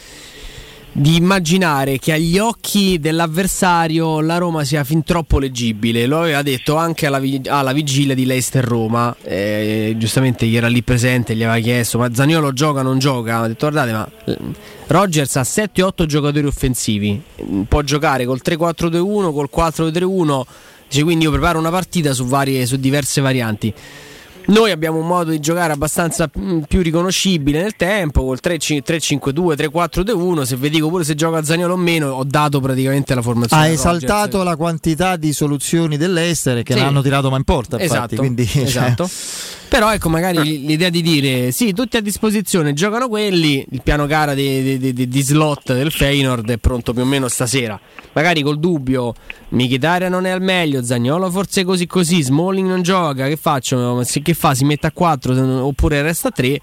di immaginare che agli occhi dell'avversario la Roma sia fin troppo leggibile. Lo aveva detto anche alla, vig- alla vigilia di Leicester-Roma, eh, giustamente chi era lì presente gli aveva chiesto ma Zaniolo gioca o non gioca? Ha detto guardate, ma Rogers ha sette otto giocatori offensivi, può giocare col tre quattro due uno, col quattro tre uno, dice, quindi io preparo una partita su, varie, su diverse varianti. Noi abbiamo un modo di giocare abbastanza più riconoscibile nel tempo, col tre cinque due, tre quattro due uno, se vi dico pure se gioca Zaniolo o meno, ho dato praticamente la formazione. Ha esaltato la quantità di soluzioni dell'Eister che sì. L'hanno tirato ma in porta, infatti, esatto, quindi, esatto. Cioè... Però ecco, magari l'idea di dire sì, tutti a disposizione, giocano quelli, il piano gara di, di, di, di slot del Feyenoord è pronto più o meno stasera, magari col dubbio Mkhitaryan non è al meglio, Zaniolo forse così così, Smalling non gioca, che faccio? Che fa? Si mette a quattro oppure resta a tre?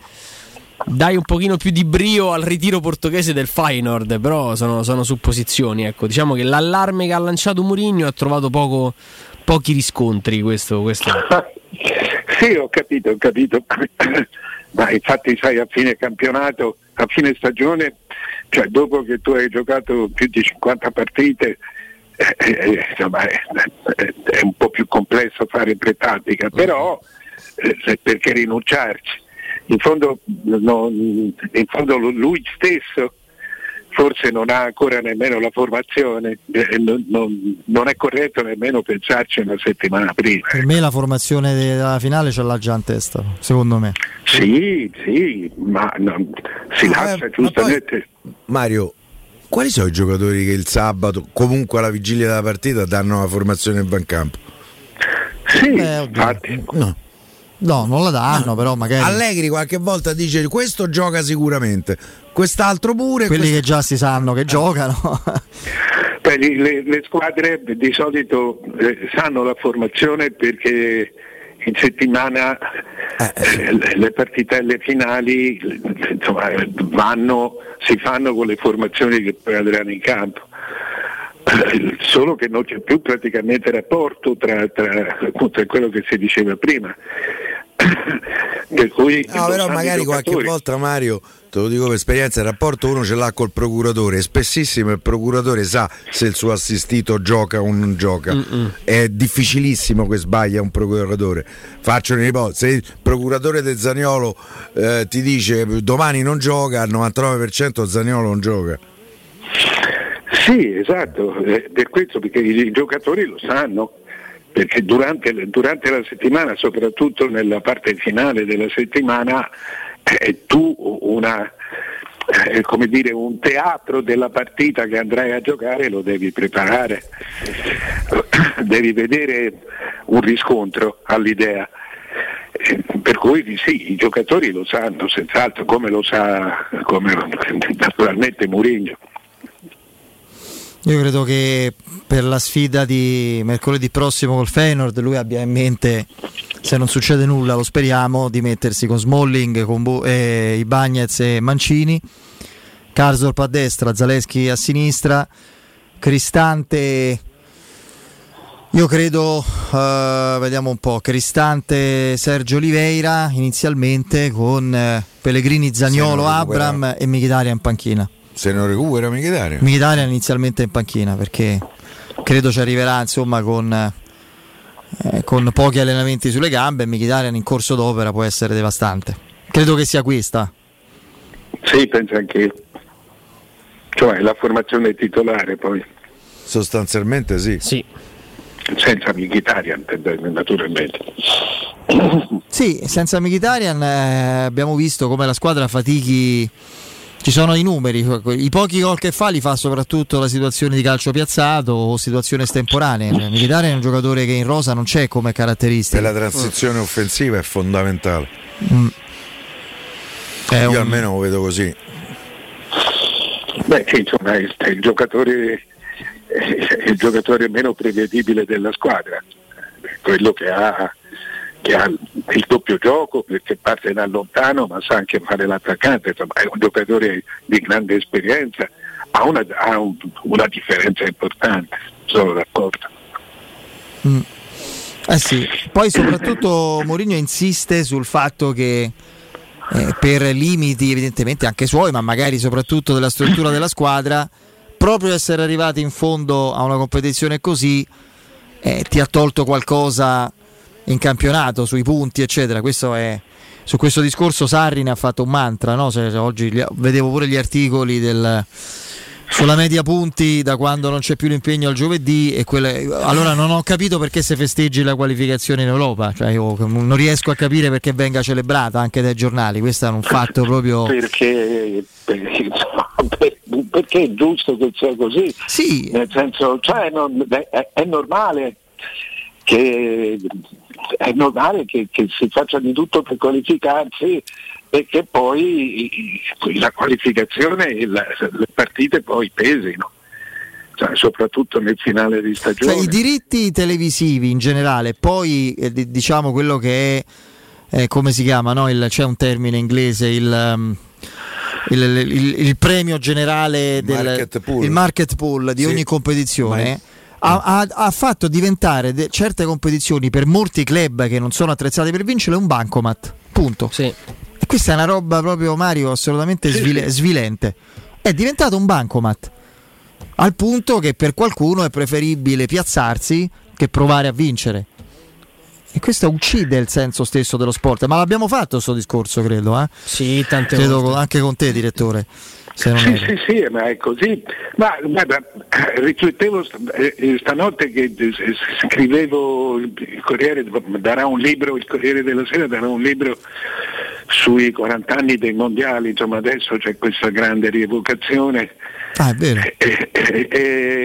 Dai un pochino più di brio al ritiro portoghese del Feyenoord, però sono, sono supposizioni, ecco. Diciamo che l'allarme che ha lanciato Mourinho ha trovato poco, pochi riscontri, questo, questo. Sì, ho capito, ho capito, ma infatti sai a fine campionato, a fine stagione, cioè dopo che tu hai giocato più di cinquanta partite, eh, insomma, è, è un po' più complesso fare pretattica, però eh, perché rinunciarci? In fondo, non, in fondo lui stesso forse non ha ancora nemmeno la formazione, eh, non, non, non è corretto nemmeno pensarci una settimana prima. Per me la formazione della finale ce l'ha già in testa, secondo me. Sì, sì, ma non, si ah, lascia eh, giustamente. Ma poi, Mario, quali sono i giocatori che il sabato, comunque alla vigilia della partita, danno la formazione in bancampo? Sì, eh, infatti. No. No, non la danno, no. Però magari Allegri qualche volta dice questo gioca sicuramente, quest'altro pure. Quelli questo... che già si sanno che eh. giocano. Beh, le, le squadre di solito eh, sanno la formazione perché in settimana eh, eh. Le, le partitelle finali insomma, vanno, si fanno con le formazioni che poi andranno in campo. Solo che non c'è più praticamente rapporto tra, tra, tra quello che si diceva prima. per cui no, però magari qualche volta, Mario, te lo dico per esperienza, il rapporto uno ce l'ha col procuratore, spessissimo il procuratore sa se il suo assistito gioca o non gioca. Mm-mm. È difficilissimo che sbaglia un procuratore. Faccio un'ipotesi: se il procuratore del Zaniolo eh, ti dice domani non gioca, al novantanove per cento Zaniolo non gioca. Sì, esatto, eh, per questo, perché i, i giocatori lo sanno, perché durante, durante la settimana, soprattutto nella parte finale della settimana, eh, tu una, eh, come dire, un teatro della partita che andrai a giocare lo devi preparare, devi vedere un riscontro all'idea, eh, per cui sì, i giocatori lo sanno senz'altro, come lo sa come naturalmente Mourinho. Io credo che per la sfida di mercoledì prossimo col Feyenoord lui abbia in mente, se non succede nulla, lo speriamo, di mettersi con Smalling, con Bu- eh, Ibañez e Mancini, Karsdorp a destra, Zalewski a sinistra, Cristante, io credo, eh, vediamo un po', Cristante, Sergio Oliveira inizialmente, con eh, Pellegrini, Zaniolo, Abraham e Mkhitaryan in panchina. Se non recupera Mkhitaryan Mkhitaryan inizialmente in panchina, perché credo ci arriverà insomma con, eh, con pochi allenamenti sulle gambe, e Mkhitaryan in corso d'opera può essere devastante. Credo che sia questa. Sì, penso anche io. Cioè la formazione titolare poi sostanzialmente sì, sì. Senza Mkhitaryan naturalmente. Sì, senza Mkhitaryan eh, abbiamo visto come la squadra fatichi. Ci sono i numeri, i pochi gol che fa li fa soprattutto la situazione di calcio piazzato o situazione estemporanea. Mkhitaryan è un giocatore che in rosa non c'è come caratteristica. Per la transizione offensiva è fondamentale. Mm. È Io un... almeno lo vedo così. Beh, insomma, è il giocatore è il giocatore meno prevedibile della squadra, quello che ha che ha il doppio gioco, perché parte da lontano ma sa anche fare l'attaccante, insomma, è un giocatore di grande esperienza, ha una, ha un, una differenza importante, sono d'accordo. Mm. Eh sì, poi soprattutto Mourinho insiste sul fatto che eh, per limiti evidentemente anche suoi, ma magari soprattutto della struttura della squadra, proprio essere arrivati in fondo a una competizione così eh, ti ha tolto qualcosa in campionato, sui punti eccetera. Questo è, su questo discorso Sarri ne ha fatto un mantra, no? Cioè, oggi gli, vedevo pure gli articoli del, sulla media punti da quando non c'è più l'impegno al giovedì e quelle, allora non ho capito perché se festeggi la qualificazione in Europa, cioè, io non riesco a capire perché venga celebrata anche dai giornali. Questo è un fatto proprio perché perché, perché è giusto che sia così, sì, nel senso, cioè, non, è, è normale che è normale che, che si faccia di tutto per qualificarsi e che poi la qualificazione e la, le partite poi pesino, cioè, soprattutto nel finale di stagione. Cioè, i diritti televisivi in generale, poi eh, diciamo quello che è, eh, come si chiama, no? Il, c'è un termine inglese, il... Um... Il, il, il premio generale del market pool, il market pool di sì, ogni competizione ha, ha, ha fatto diventare de, certe competizioni per molti club che non sono attrezzati per vincere un bancomat, punto. Sì. E questa è una roba proprio, Mario, assolutamente svile, svilente. È diventato un bancomat al punto che per qualcuno è preferibile piazzarsi che provare a vincere, e questo uccide il senso stesso dello sport. Ma l'abbiamo fatto sto discorso, credo, eh? Sì, tante credo volte. Anche con te, direttore, se non sì, sì, sì, ma è così. Ma guarda, riflettevo stanotte che scrivevo, il Corriere darà un libro, il Corriere della Sera darà un libro sui quaranta anni dei mondiali, insomma adesso c'è questa grande rievocazione. Ah, è vero. E, e,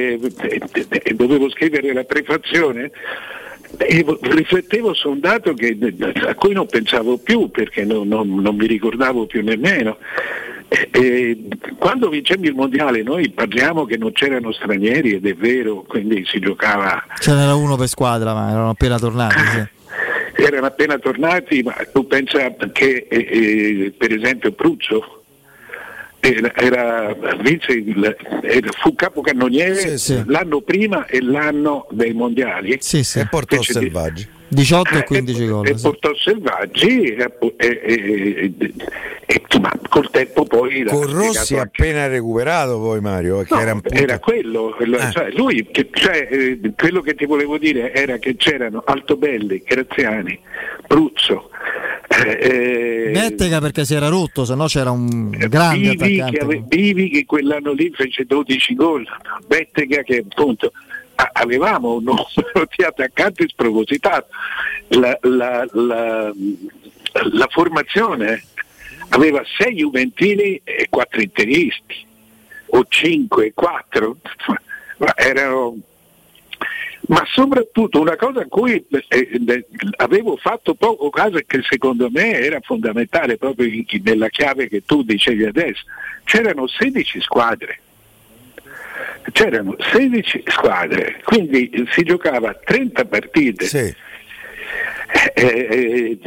e, e, e dovevo scrivere la prefazione e riflettevo su un dato che, a cui non pensavo più perché non, non, non mi ricordavo più nemmeno. E, e, quando vincemmo il mondiale noi parliamo che non c'erano stranieri, ed è vero, quindi si giocava, ce n'era uno per squadra, ma erano appena tornati. Sì. Erano appena tornati, ma tu pensa che eh, eh, per esempio Pruzzo era, era vinse il, fu capocannoniere, sì, sì, l'anno prima e l'anno dei mondiali, sì, sì. E portò selvaggi diciotto e quindici e, gol. E sì. Portò Selvaggi e, e, e, e, e ma col tempo poi con Rossi ha appena recuperato poi Mario, che no, era, era quello, quello ah. cioè, lui che, cioè, eh, quello che ti volevo dire era che c'erano Altobelli, Graziani, Bruzzo, eh, Bettega perché si era rotto, sennò c'era un grande Bivi attaccante. Che ave, Bivi che quell'anno lì fece dodici gol, Bettega che appunto avevamo un numero di attaccanti spropositato, la, la, la, la formazione aveva sei juventini e quattro interisti o cinque e quattro, ma erano, ma soprattutto una cosa a cui avevo fatto poco caso e che secondo me era fondamentale proprio nella chiave che tu dicevi adesso, c'erano sedici squadre. C'erano sedici squadre, quindi si giocava trenta partite, sì. e, e,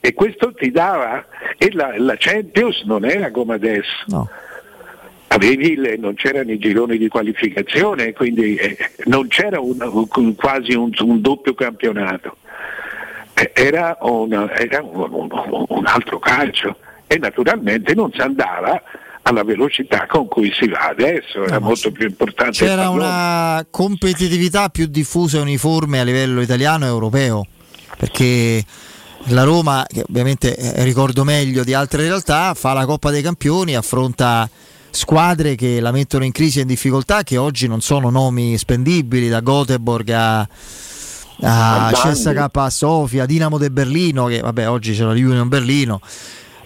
e questo ti dava, e la, la Champions non era come adesso, no. Avevi le, non c'erano i gironi di qualificazione, quindi eh, non c'era una, un, quasi un, un doppio campionato, era, una, era un, un, un altro calcio e naturalmente non si andava alla velocità con cui si va adesso, era no, molto più importante. C'era una competitività più diffusa e uniforme a livello italiano e europeo, perché la Roma, che ovviamente ricordo meglio di altre realtà, fa la Coppa dei Campioni, affronta squadre che la mettono in crisi e in difficoltà, che oggi non sono nomi spendibili, da Göteborg a a C S K a Sofia, Dinamo de Berlino, che vabbè oggi c'è la Union Berlino,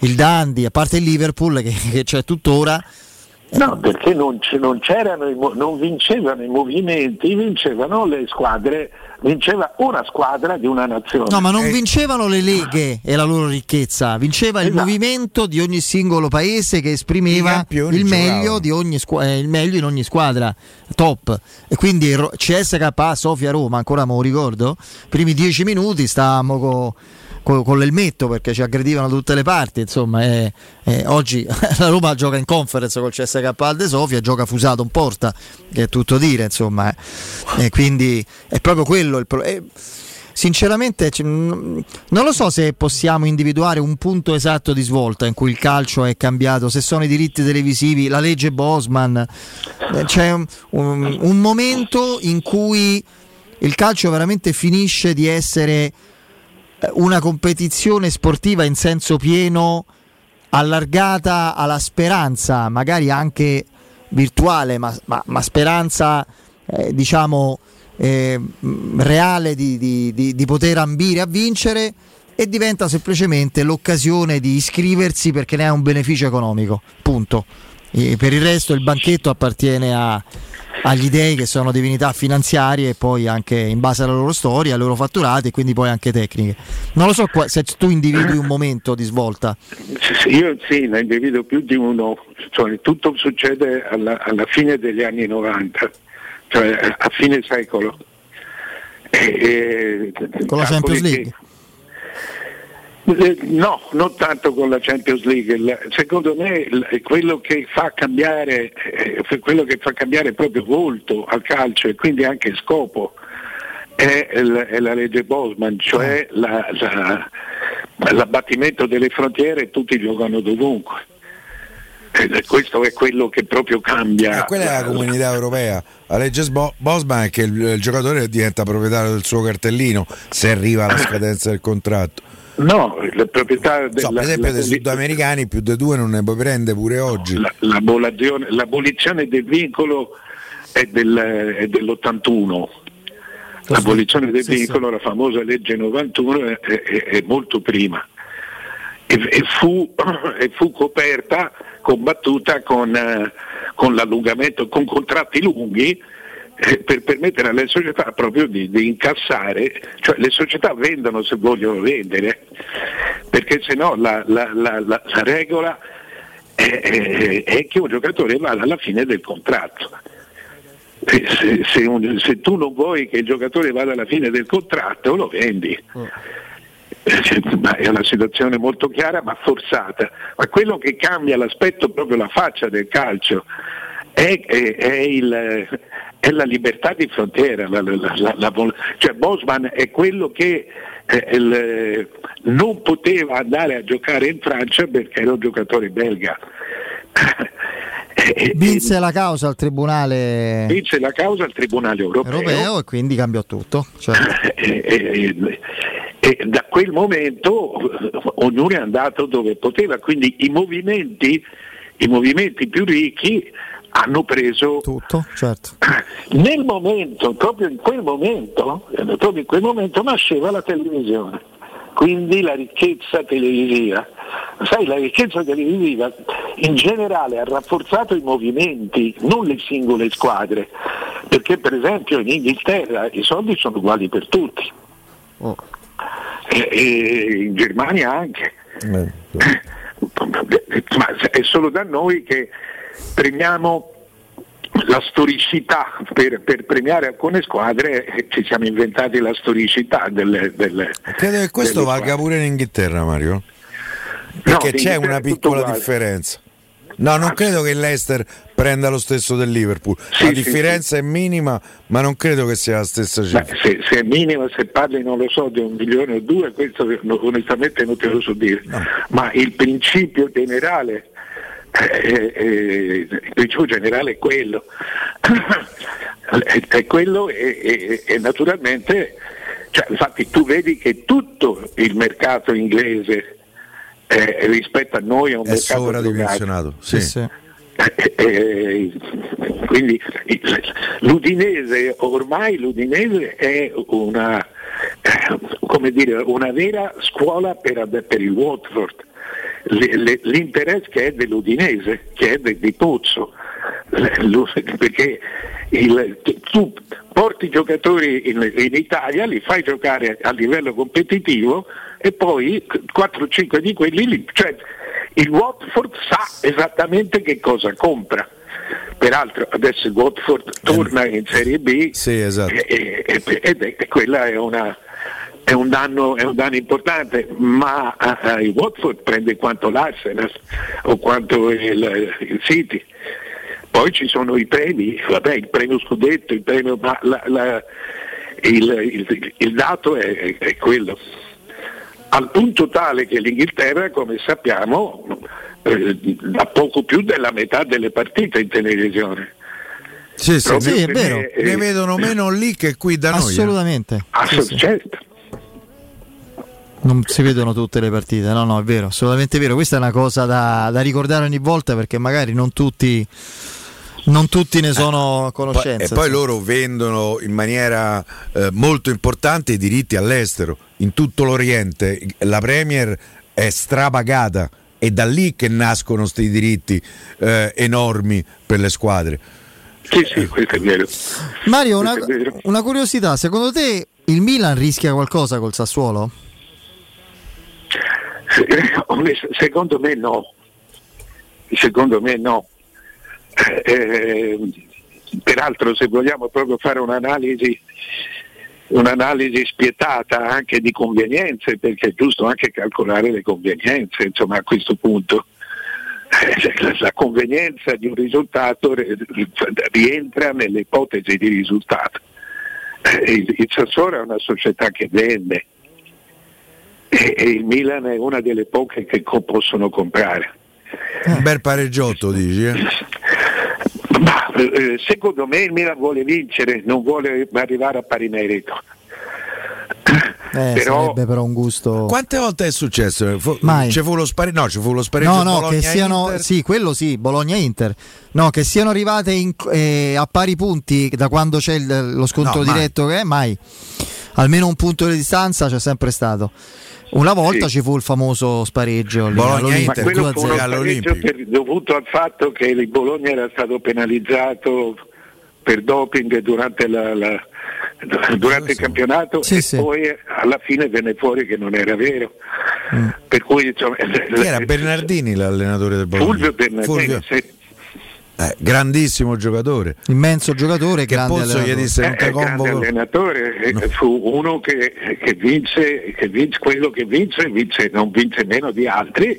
il Dundee, a parte il Liverpool che, che c'è tuttora. No, perché non, non c'erano, non vincevano i movimenti, vincevano le squadre, vinceva una squadra di una nazione. No, ma non eh. vincevano le leghe e la loro ricchezza, vinceva esatto. il movimento di ogni singolo paese che esprimeva il meglio, di ogni squ- eh, il meglio in ogni squadra, top. E quindi il C S K A Sofia-Roma, ancora me lo ricordo, primi dieci minuti stavamo con... con l'elmetto perché ci aggredivano da tutte le parti, insomma eh, eh, oggi la Roma gioca in Conference col C S K A Alde Sofia, gioca fusato in porta, che è tutto dire, insomma eh. E quindi è proprio quello il pro- eh, sinceramente c- non lo so se possiamo individuare un punto esatto di svolta in cui il calcio è cambiato, se sono i diritti televisivi, la legge Bosman, eh, c'è un, un, un momento in cui il calcio veramente finisce di essere una competizione sportiva in senso pieno, allargata alla speranza, magari anche virtuale, ma, ma, ma speranza eh, diciamo eh, reale di, di, di, di poter ambire a vincere, e diventa semplicemente l'occasione di iscriversi perché ne ha un beneficio economico, punto. E per il resto il banchetto appartiene a agli dei che sono divinità finanziarie e poi anche in base alla loro storia, ai loro fatturati e quindi poi anche tecniche. Non lo so qua, se tu individui un momento di svolta. Io sì, ne individuo più di uno, cioè, tutto succede alla, alla fine degli anni novanta, cioè a fine secolo. E, e, Con la Champions League? No, non tanto con la Champions League, secondo me quello che fa cambiare quello che fa cambiare proprio volto al calcio e quindi anche scopo è la legge Bosman, cioè la, la, l'abbattimento delle frontiere, tutti giocano dovunque, questo è quello che proprio cambia. E quella è la comunità europea, la legge Bosman è che il giocatore diventa proprietario del suo cartellino se arriva alla scadenza del contratto. No, la proprietà della, so, per esempio dei sudamericani più di due non ne puoi prendere pure oggi. No, la, l'abolizione, l'abolizione del vincolo è, del, è dell'ottantuno. L'abolizione del sì, vincolo, sì. La famosa legge novantuno, è, è, è molto prima e, e, fu, e fu coperta, combattuta con, con l'allungamento, con contratti lunghi, per permettere alle società proprio di, di incassare, cioè le società vendono se vogliono vendere, perché se no la, la, la, la regola è, è, è che un giocatore vada alla fine del contratto. Se, se, un, se tu non vuoi che il giocatore vada alla fine del contratto, lo vendi. È una situazione molto chiara ma forzata, ma quello che cambia l'aspetto, proprio la faccia del calcio, è, è, è il è la libertà di frontiera, la, la, la, la, cioè Bosman è quello che eh, il, non poteva andare a giocare in Francia perché era un giocatore belga. Vinse la causa al tribunale vinse la causa al tribunale europeo, europeo e quindi cambiò tutto, cioè. e, e, e, e da quel momento ognuno è andato dove poteva, quindi i movimenti i movimenti più ricchi hanno preso tutto, certo. Nel momento, proprio in quel momento proprio in quel momento nasceva la televisione, quindi la ricchezza televisiva. Sai, la ricchezza televisiva in generale ha rafforzato i movimenti, non le singole squadre, perché per esempio in Inghilterra i soldi sono uguali per tutti, oh. e, e in Germania anche, eh, sì. Ma è solo da noi che premiamo la storicità, per, per premiare alcune squadre ci siamo inventati la storicità delle, delle credo che questo valga squadre. Pure in Inghilterra, Mario? Perché no, c'è una piccola differenza. No, non credo che l'Leicester prenda lo stesso del Liverpool. Sì, la differenza sì, sì. è minima, ma non credo che sia la stessa cifra. Beh, se, se è minima, se parli, non lo so, di un milione o due, questo onestamente non te lo so dire. No. Ma il principio generale, eh, eh, il principio generale è quello. È quello e, e, e naturalmente, cioè, infatti tu vedi che tutto il mercato inglese Eh, rispetto a noi è un è mercato sovradimensionato, sì. Sì. Eh, eh, quindi l'Udinese ormai l'Udinese è una eh, come dire una vera scuola per, per il Watford. Le, le, l'interesse che è dell'Udinese, che è de, di Pozzo, perché il, tu porti i giocatori in, in Italia, li fai giocare a livello competitivo e poi quattro cinque di quelli lì, cioè il Watford sa esattamente che cosa compra. Peraltro adesso il Watford torna in Serie B, sì, esatto. e, e, ed è, quella è una è un danno è un danno importante, ma eh, il Watford prende quanto l'Arsenal o quanto il, il City. Poi ci sono i premi, vabbè, il premio scudetto, il premio, ma la, la, il, il, il dato è, è quello. Al punto tale che l'Inghilterra, come sappiamo, eh, ha poco più della metà delle partite in televisione. Sì, sì, sì, è vero. Eh, ne vedono meno lì che qui da assolutamente. Noi. Assolutamente. Eh. Sì, certo. Non si vedono tutte le partite, no, no, è vero, assolutamente vero. Questa è una cosa da, da ricordare ogni volta, perché magari non tutti, non tutti ne sono a conoscenza. E poi, sì. Loro vendono in maniera eh, molto importante i diritti all'estero, in tutto l'Oriente. La Premier è strapagata, è da lì che nascono questi diritti eh, enormi per le squadre. Sì, sì, questo è vero. Mario, una, è vero. Una curiosità, secondo te il Milan rischia qualcosa col Sassuolo? Secondo me no, secondo me no. Eh, peraltro, se vogliamo proprio fare un'analisi, un'analisi spietata anche di convenienze, perché è giusto anche calcolare le convenienze, insomma, a questo punto eh, la convenienza di un risultato rientra nell'ipotesi di risultato. Eh, il, il Sassuolo è una società che vende. E il Milan è una delle poche che co- possono comprare. Un bel pareggiotto, dici? Eh? Ma, secondo me il Milan vuole vincere, non vuole arrivare a pari merito. Eh, però... sarebbe però un gusto. Quante volte è successo? Fu... Mai. C'è fu lo spare... No, c'è fu lo spareggio. No, no, che siano... sì, quello sì, Bologna-Inter. No, che siano arrivate in... eh, a pari punti da quando c'è il, lo scontro no, diretto, che è mai. Almeno un punto di distanza c'è sempre stato. Una volta sì. Ci fu il famoso spareggio Bologna-Inter, quello fu uno spareggio per, dovuto al fatto che il Bologna era stato penalizzato per doping durante, la, la, durante il campionato, sì, e sì. Poi alla fine venne fuori che non era vero. Mm. Per cui insomma, era Bernardini l'allenatore del Bologna. Fulvio Bernardini. Fulvio. Sì. Eh, grandissimo giocatore, immenso giocatore che Pozzo gli disse eh, eh, grande allenatore, no. Fu uno che, che vinse che vince quello che vinse, vinse non vinse meno di altri,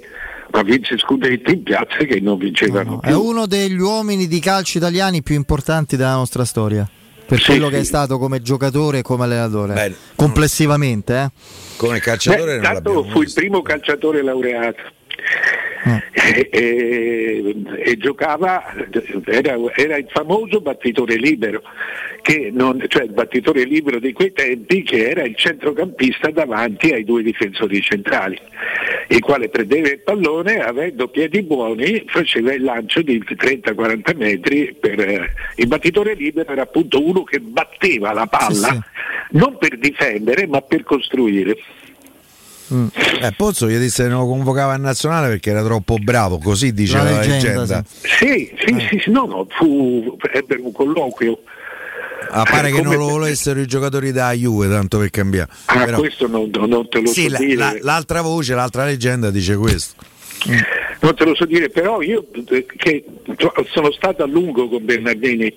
ma vince scudetti in piazze che non vincevano no, no. più. È uno degli uomini di calcio italiani più importanti della nostra storia, per sì, quello sì. che è stato come giocatore e come allenatore. Beh, complessivamente eh. come calciatore. Beh, non tanto fu visto. Il primo calciatore laureato eh. e, e, e giocava, era, era il famoso battitore libero, che non, cioè il battitore libero di quei tempi, che era il centrocampista davanti ai due difensori centrali, il quale prendeva il pallone, avendo piedi buoni faceva il lancio di trenta quaranta metri per, eh, il battitore libero era appunto uno che batteva la palla sì, sì. non per difendere ma per costruire. Mm. Eh, Pozzo gli disse che non lo convocava in nazionale perché era troppo bravo, così diceva la leggenda, la leggenda. Sì, sì, eh. sì, sì, no, no, fu ebbe un colloquio. Ah, pare eh, che non lo volessero i giocatori da Juve, tanto per cambiare. Ah, però... questo non, non te lo sì, so la, dire. La, l'altra voce, l'altra leggenda dice questo. Mm. Non te lo so dire, però io che sono stato a lungo con Bernardini,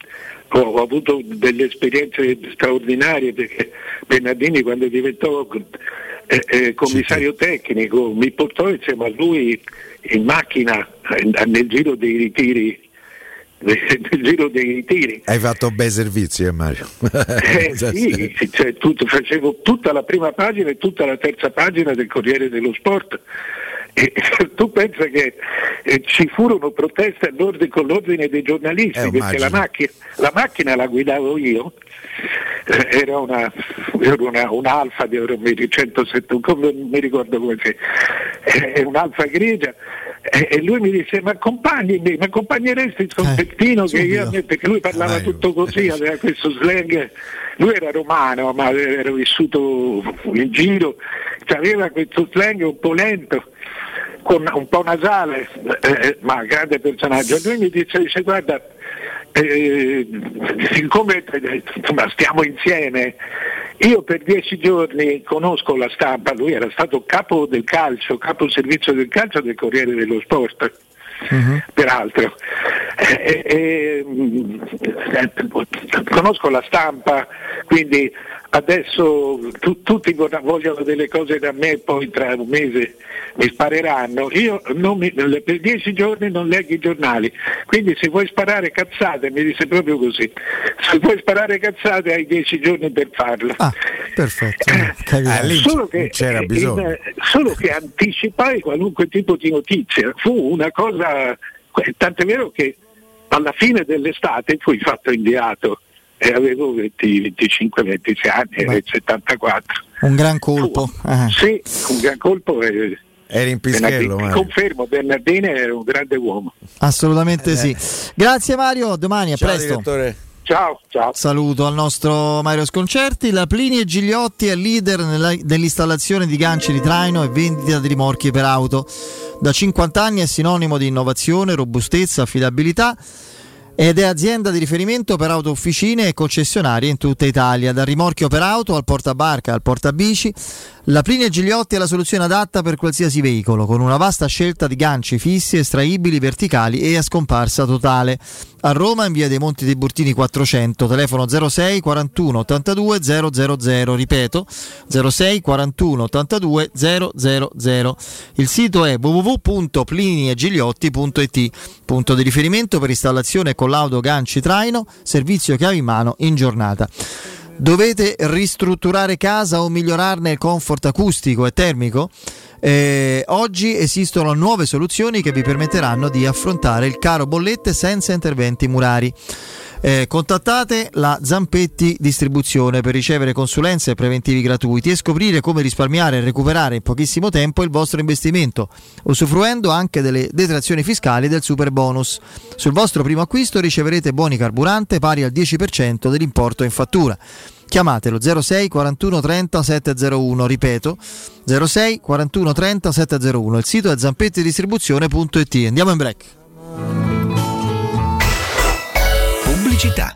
ho, ho avuto delle esperienze straordinarie, perché Bernardini quando diventò eh, eh, commissario tecnico mi portò insieme a lui in macchina eh, nel giro dei ritiri. Nel giro dei ritiri hai fatto bei servizi eh Mario eh, sì, cioè, tutto, facevo tutta la prima pagina e tutta la terza pagina del Corriere dello Sport e, tu pensa che eh, ci furono proteste con l'ordine dei giornalisti eh, perché la macchina, la macchina la guidavo io, era una, era una un'Alfa di centosette, come, mi ricordo come si è un'Alfa grigia, e lui mi disse ma accompagni, mi accompagneresti il confettino eh, che io, perché lui parlava ah, tutto così, aveva questo slang, lui era romano ma era vissuto in giro, aveva questo slang un po' lento, con un po' nasale eh, ma grande personaggio. Lui mi dice, dice guarda eh, siccome insomma, stiamo insieme, io per dieci giorni conosco la stampa, lui era stato capo del calcio, capo servizio del calcio del Corriere dello Sport, uh-huh. peraltro, e, e, conosco la stampa, quindi adesso tu, tutti vogliono delle cose da me, poi tra un mese mi spareranno, io non mi, per dieci giorni non leggo i giornali, quindi se vuoi sparare cazzate, mi disse proprio così, se vuoi sparare cazzate hai dieci giorni per farlo. Ah, perfetto. Eh, solo, che, c'era bisogno. In, solo che anticipai qualunque tipo di notizia, fu una cosa, tant'è vero che alla fine dell'estate fui fatto inviato. E avevo venti, venticinque, ventisei anni, nel settantaquattro. Un gran colpo. Ah. Sì, un gran colpo. Eh. Era in pischello. Bernardini, confermo, Bernardini era un grande uomo. Assolutamente eh. sì. Grazie Mario, domani, a ciao, presto. Direttore. Ciao, ciao. Saluto al nostro Mario Sconcerti. La Plini e Gigliotti è leader nella, nell'installazione di ganci di traino e vendita di rimorchi per auto. Da cinquanta anni è sinonimo di innovazione, robustezza, affidabilità. Ed è azienda di riferimento per auto officine e concessionarie in tutta Italia, dal rimorchio per auto al portabarca al portabici. La Plini e Gigliotti è la soluzione adatta per qualsiasi veicolo, con una vasta scelta di ganci fissi, estraibili, verticali e a scomparsa totale. A Roma in via dei Monti dei Burtini quattrocento, telefono zero sei quarantuno ottantadue zero zero zero, ripeto zero sei quarantuno ottantadue zero zero zero. Il sito è w w w punto plini e gigliotti punto i t, punto di riferimento per installazione e collaudo ganci traino, servizio chiave in mano in giornata. Dovete ristrutturare casa o migliorarne il comfort acustico e termico? Eh, oggi esistono nuove soluzioni che vi permetteranno di affrontare il caro bollette senza interventi murari. Eh, contattate la Zampetti Distribuzione per ricevere consulenze e preventivi gratuiti e scoprire come risparmiare e recuperare in pochissimo tempo il vostro investimento, usufruendo anche delle detrazioni fiscali del super bonus. Sul vostro primo acquisto riceverete buoni carburante pari al dieci per cento dell'importo in fattura. Chiamatelo zero sei quarantuno trenta settecentouno, ripeto zero sei quarantuno trenta settecentouno, il sito è zampettidistribuzione punto i t. Andiamo in break. Pubblicità.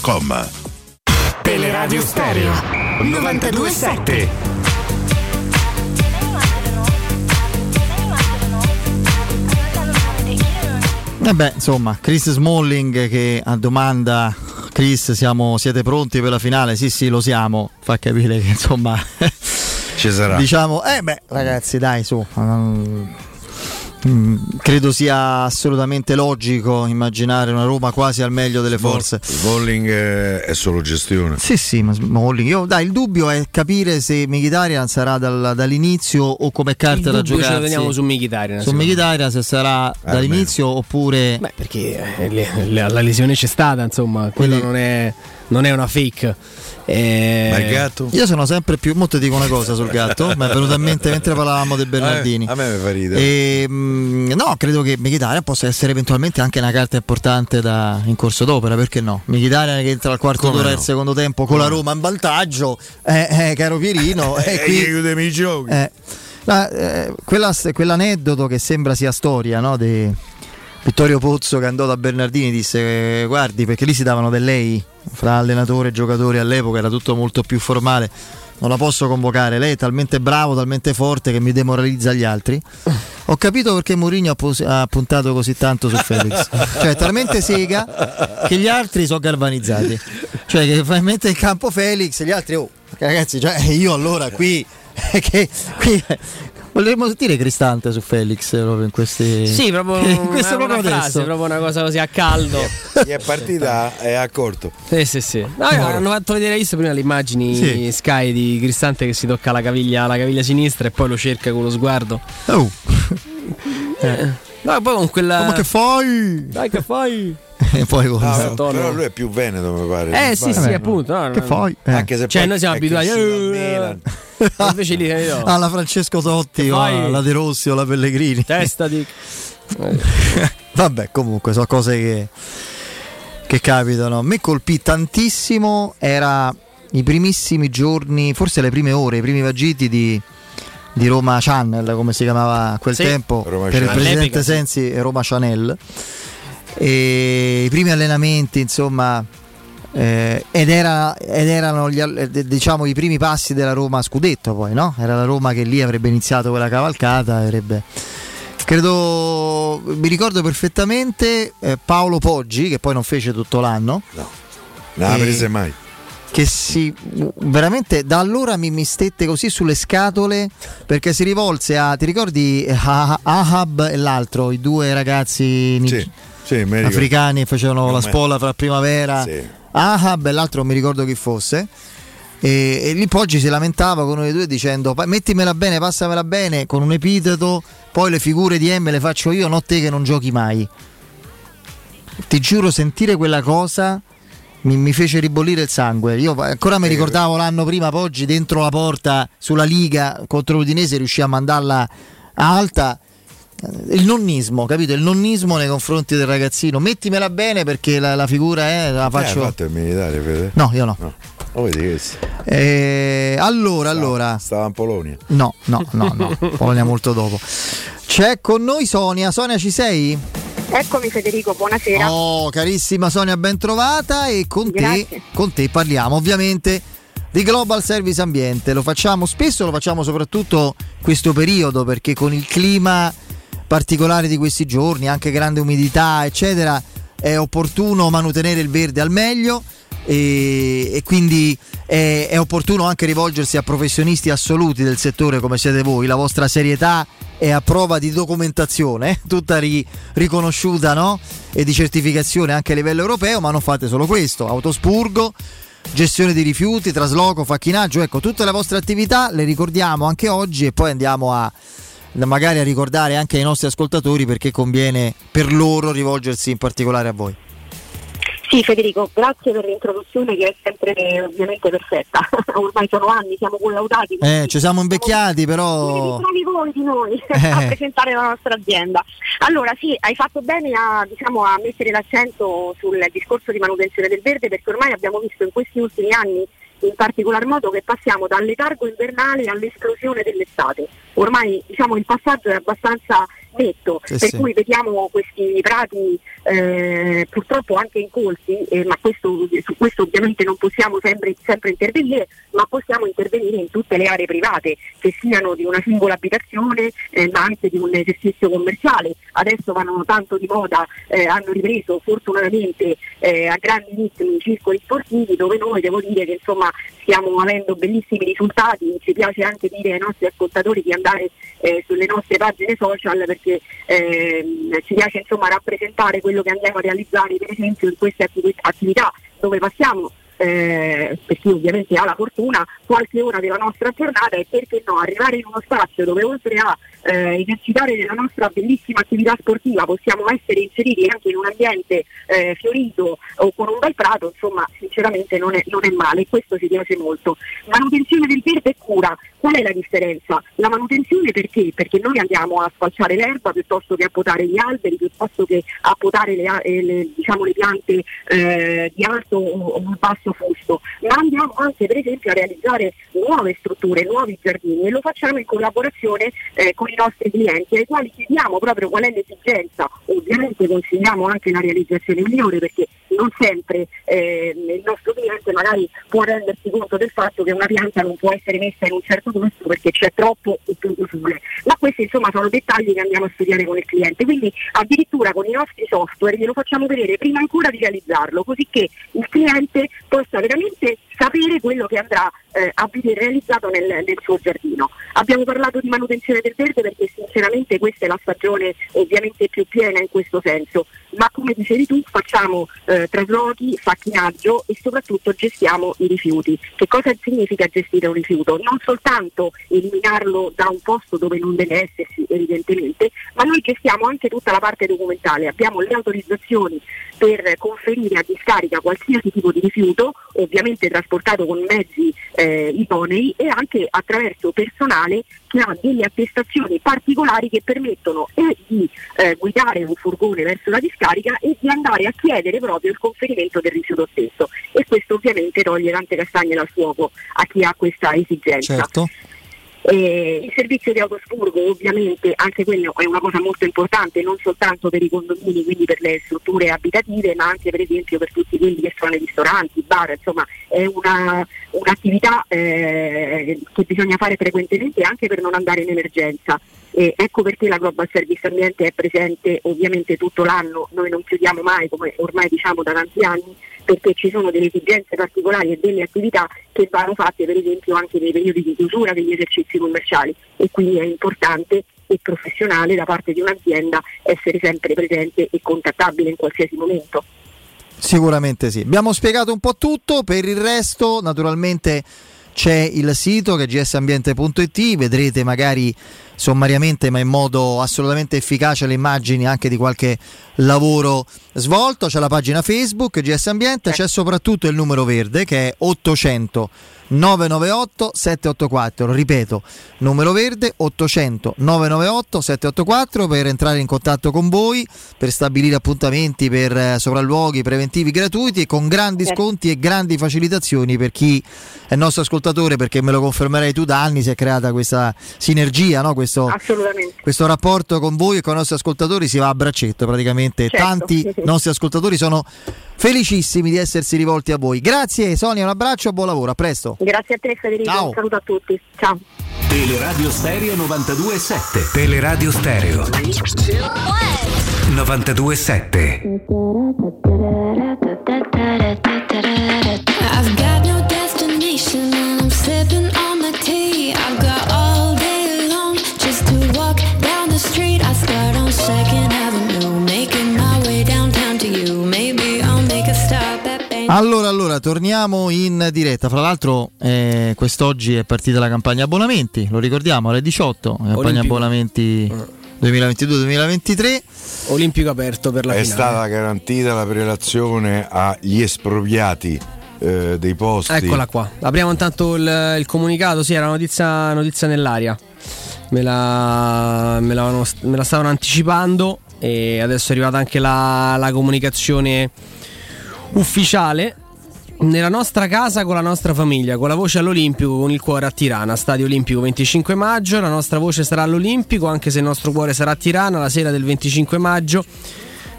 com. Teleradio Stereo novantadue sette. E beh, insomma, Chris Smalling che a domanda Chris siamo, siete pronti per la finale? Sì sì, lo siamo. Fa capire che insomma ci sarà. Diciamo, eh beh ragazzi dai su. Credo sia assolutamente logico immaginare una Roma quasi al meglio delle forze. Smalling è solo gestione. Sì, sì, ma Smalling. Io dai, il dubbio è capire se Mkhitaryan sarà dal, dall'inizio o come carta da giocare. Noi ci veniamo su Mkhitaryan. Su Mkhitaryan se sarà ah, dall'inizio almeno. Oppure. Beh, perché eh, le, la, la lesione c'è stata, insomma, quello non è, non è una fake. Eh... Ma il gatto? Io sono sempre più. Molto dico una cosa sul gatto, ma è venuto in mente mentre parlavamo del Bernardini. A me, a me mi fa ridere. E, mh, no, credo che Mkhitaryan possa essere eventualmente anche una carta importante da, in corso d'opera, perché no? Mkhitaryan che entra al quarto d'ora del no? secondo tempo con no. la Roma in vantaggio, eh, eh, caro Pierino, e eh, qui chiudemi i giochi. Eh, la, eh, quella, quell'aneddoto che sembra sia storia, no? De Vittorio Pozzo che andò da Bernardini, disse eh, guardi, perché lì si davano del lei fra allenatore e giocatori, all'epoca era tutto molto più formale, non la posso convocare, lei è talmente bravo, talmente forte che mi demoralizza gli altri. Ho capito perché Mourinho ha, pos- ha puntato così tanto su Felix, cioè talmente sega che gli altri sono galvanizzati, cioè che fa in mente in campo Felix e gli altri oh ragazzi, cioè io allora qui che qui volevo sentire Cristante su Felix proprio in questi. Sì, proprio in questo una, proprio una frase, proprio una cosa così a caldo. Gli è partita e ha corto. Sì, sì, sì. No, no, hanno fatto vedere, visto prima le immagini sì. Sky di Cristante che si tocca la caviglia, la caviglia sinistra e poi lo cerca con lo sguardo. Oh. Eh. No, poi con quella. Ma che fai? Dai che fai? E poi con no, no, però lui è più veneto mi pare. Eh sì, sì, no. appunto. No, che no, fai? No. Anche se cioè poi noi siamo abituati a invece lì no. alla Francesco Totti o alla De Rossi o la Pellegrini. Testa di vabbè, comunque sono cose che che capitano. A me colpì tantissimo era i primissimi giorni, forse le prime ore, i primi vagiti di di Roma Channel, come si chiamava a quel sì. tempo, Roma per Channel. Il presidente Sensi e Roma Channel. E i primi allenamenti, insomma, eh, ed, era, ed erano gli, diciamo, i primi passi della Roma scudetto, poi, no? Era la Roma che lì avrebbe iniziato quella cavalcata, avrebbe. Credo, mi ricordo perfettamente eh, Paolo Poggi, che poi non fece tutto l'anno. No, non la prese mai. Che si veramente da allora mi, mi stette così sulle scatole, perché si rivolse a, ti ricordi, a Ahab e l'altro, i due ragazzi sì, sì, africani facevano la spola fra primavera sì. Ahab e l'altro non mi ricordo chi fosse e, e lì Poggi si lamentava con uno dei due dicendo mettimela bene, passamela bene con un epiteto, poi le figure di M le faccio io, no te che non giochi mai. Ti giuro, sentire quella cosa Mi, mi fece ribollire il sangue. Io ancora mi ricordavo l'anno prima Poggi dentro la porta sulla Liga contro l'Udinese, riuscì a mandarla alta. Il nonnismo, capito? Il nonnismo nei confronti del ragazzino. Mettimela bene perché la, la figura è eh, la faccio. Eh, fatto il militare, Fede. No, io no. no. Oh, eh, allora, stava, allora. Stava in Polonia. No, no, no, no. Polonia molto dopo. C'è con noi Sonia. Sonia, ci sei? Eccomi Federico, buonasera. Oh, carissima Sonia, ben trovata e con te, con te parliamo ovviamente di Global Service Ambiente. Lo facciamo spesso, lo facciamo soprattutto questo periodo perché con il clima particolare di questi giorni, anche grande umidità, eccetera, è opportuno mantenere il verde al meglio. e, e quindi è, è opportuno anche rivolgersi a professionisti assoluti del settore come siete voi. La vostra serietà è a prova di documentazione, eh? tutta ri, riconosciuta, no? E di certificazione anche a livello europeo, ma non fate solo questo: autospurgo, gestione di rifiuti, trasloco, facchinaggio, ecco, tutte le vostre attività le ricordiamo anche oggi e poi andiamo a magari a ricordare anche ai nostri ascoltatori perché conviene per loro rivolgersi in particolare a voi. Sì, Federico, grazie per l'introduzione che è sempre ovviamente perfetta. Ormai sono anni, siamo collaudati. Eh, ci siamo invecchiati, siamo... però. Quindi vi trovi voi di noi eh. a presentare la nostra azienda. Allora, sì, hai fatto bene a, diciamo, a mettere l'accento sul discorso di manutenzione del verde, perché ormai abbiamo visto in questi ultimi anni, in particolar modo, che passiamo dal letargo invernale all'esplosione dell'estate. Ormai, diciamo, il passaggio è abbastanza netto, sì, per sì. cui vediamo questi prati eh, purtroppo anche incolti, eh, ma questo, su questo ovviamente non possiamo sempre, sempre intervenire, ma possiamo intervenire in tutte le aree private, che siano di una singola abitazione, eh, ma anche di un esercizio commerciale. Adesso vanno tanto di moda, eh, hanno ripreso fortunatamente eh, a grandi ritmi i circoli sportivi, dove noi, devo dire che insomma stiamo avendo bellissimi risultati. Ci piace anche dire ai nostri ascoltatori di andare eh, sulle nostre pagine social, perché ehm, ci piace insomma rappresentare quello che andiamo a realizzare, per esempio in queste attività dove passiamo, eh, per chi ovviamente ha la fortuna, qualche ora della nostra giornata, e perché no, arrivare in uno spazio dove oltre a eh, esercitare la nostra bellissima attività sportiva possiamo essere inseriti anche in un ambiente eh, fiorito o con un bel prato, insomma sinceramente non è, non è male, questo ci piace molto. Manutenzione del verde e cura, qual è la differenza? La manutenzione perché? Perché noi andiamo a sfalciare l'erba piuttosto che a potare gli alberi, piuttosto che a potare le, eh, le, diciamo, le piante eh, di alto o un basso fusto, ma andiamo anche per esempio a realizzare nuove strutture, nuovi giardini, e lo facciamo in collaborazione eh, con i nostri clienti, ai quali chiediamo proprio qual è l'esigenza. Ovviamente consigliamo anche la realizzazione migliore, perché non sempre eh, il nostro cliente magari può rendersi conto del fatto che una pianta non può essere messa in un certo posto perché c'è troppo o poco sole, ma questi insomma sono dettagli che andiamo a studiare con il cliente. Quindi addirittura con i nostri software glielo facciamo vedere prima ancora di realizzarlo, così che il cliente possa veramente sapere quello che andrà eh, a vedere realizzato nel, nel suo giardino. Abbiamo parlato di manutenzione del verde perché sinceramente questa è la stagione ovviamente più piena in questo senso, ma come dicevi tu facciamo eh, traslochi, facchinaggio e soprattutto gestiamo i rifiuti. Che cosa significa gestire un rifiuto? Non soltanto eliminarlo da un posto dove non deve essersi evidentemente, ma noi gestiamo anche tutta la parte documentale. Abbiamo le autorizzazioni per conferire a discarica qualsiasi tipo di rifiuto, ovviamente trasportato con mezzi eh, idonei, e anche attraverso personale che ha delle attestazioni particolari che permettono e di eh, guidare un furgone verso la discarica e di andare a chiedere proprio il conferimento del rifiuto stesso, e questo ovviamente toglie tante castagne dal fuoco a chi ha questa esigenza. Certo. Eh, il servizio di autospurgo ovviamente anche quello è una cosa molto importante, non soltanto per i condomini, quindi per le strutture abitative, ma anche per esempio per tutti quelli che sono i ristoranti, bar, insomma è una, un'attività eh, che bisogna fare frequentemente anche per non andare in emergenza. Eh, ecco perché la Global Service Ambiente è presente ovviamente tutto l'anno, noi non chiudiamo mai, come ormai diciamo da tanti anni, perché ci sono delle esigenze particolari e delle attività che vanno fatte per esempio anche nei periodi di chiusura degli esercizi commerciali, e quindi è importante e professionale da parte di un'azienda essere sempre presente e contattabile in qualsiasi momento. Sicuramente sì, abbiamo spiegato un po' tutto. Per il resto naturalmente c'è il sito che è g s ambiente punto i t, vedrete magari sommariamente ma in modo assolutamente efficace le immagini anche di qualche lavoro svolto. C'è la pagina Facebook G S Ambiente, c'è soprattutto il numero verde che è ottocento nove novantotto settecentoottantaquattro, ripeto numero verde ottocento nove novantotto settecentoottantaquattro per entrare in contatto con voi, per stabilire appuntamenti, per sopralluoghi preventivi gratuiti e con grandi sconti e grandi facilitazioni per chi è nostro ascoltatore, perché me lo confermerai tu, da anni si è creata questa sinergia, no? Questo, questo rapporto con voi e con i nostri ascoltatori si va a braccetto praticamente. Certo. Tanti nostri ascoltatori sono felicissimi di essersi rivolti a voi. Grazie Sonia, un abbraccio, buon lavoro, a presto. Grazie a te Federico, ciao. Un saluto a tutti, ciao. Teleradio Stereo novantadue virgola sette. Teleradio Stereo novantadue virgola sette. Allora, allora, torniamo in diretta. Fra l'altro, eh, quest'oggi è partita la campagna abbonamenti, lo ricordiamo, alle diciotto, campagna Olimpico. Abbonamenti duemilaventidue duemilaventitré. Olimpico aperto per la è finale. È stata garantita la prelazione agli espropriati eh, dei posti. Eccola qua, apriamo intanto il, il comunicato, sì, era notizia, notizia nell'aria. Me la, me, la, me la stavano anticipando e adesso è arrivata anche la, la comunicazione ufficiale. Nella nostra casa, con la nostra famiglia, con la voce all'Olimpico, con il cuore a Tirana. Stadio Olimpico venticinque maggio. La nostra voce sarà all'Olimpico, anche se il nostro cuore sarà a Tirana. La sera del venticinque maggio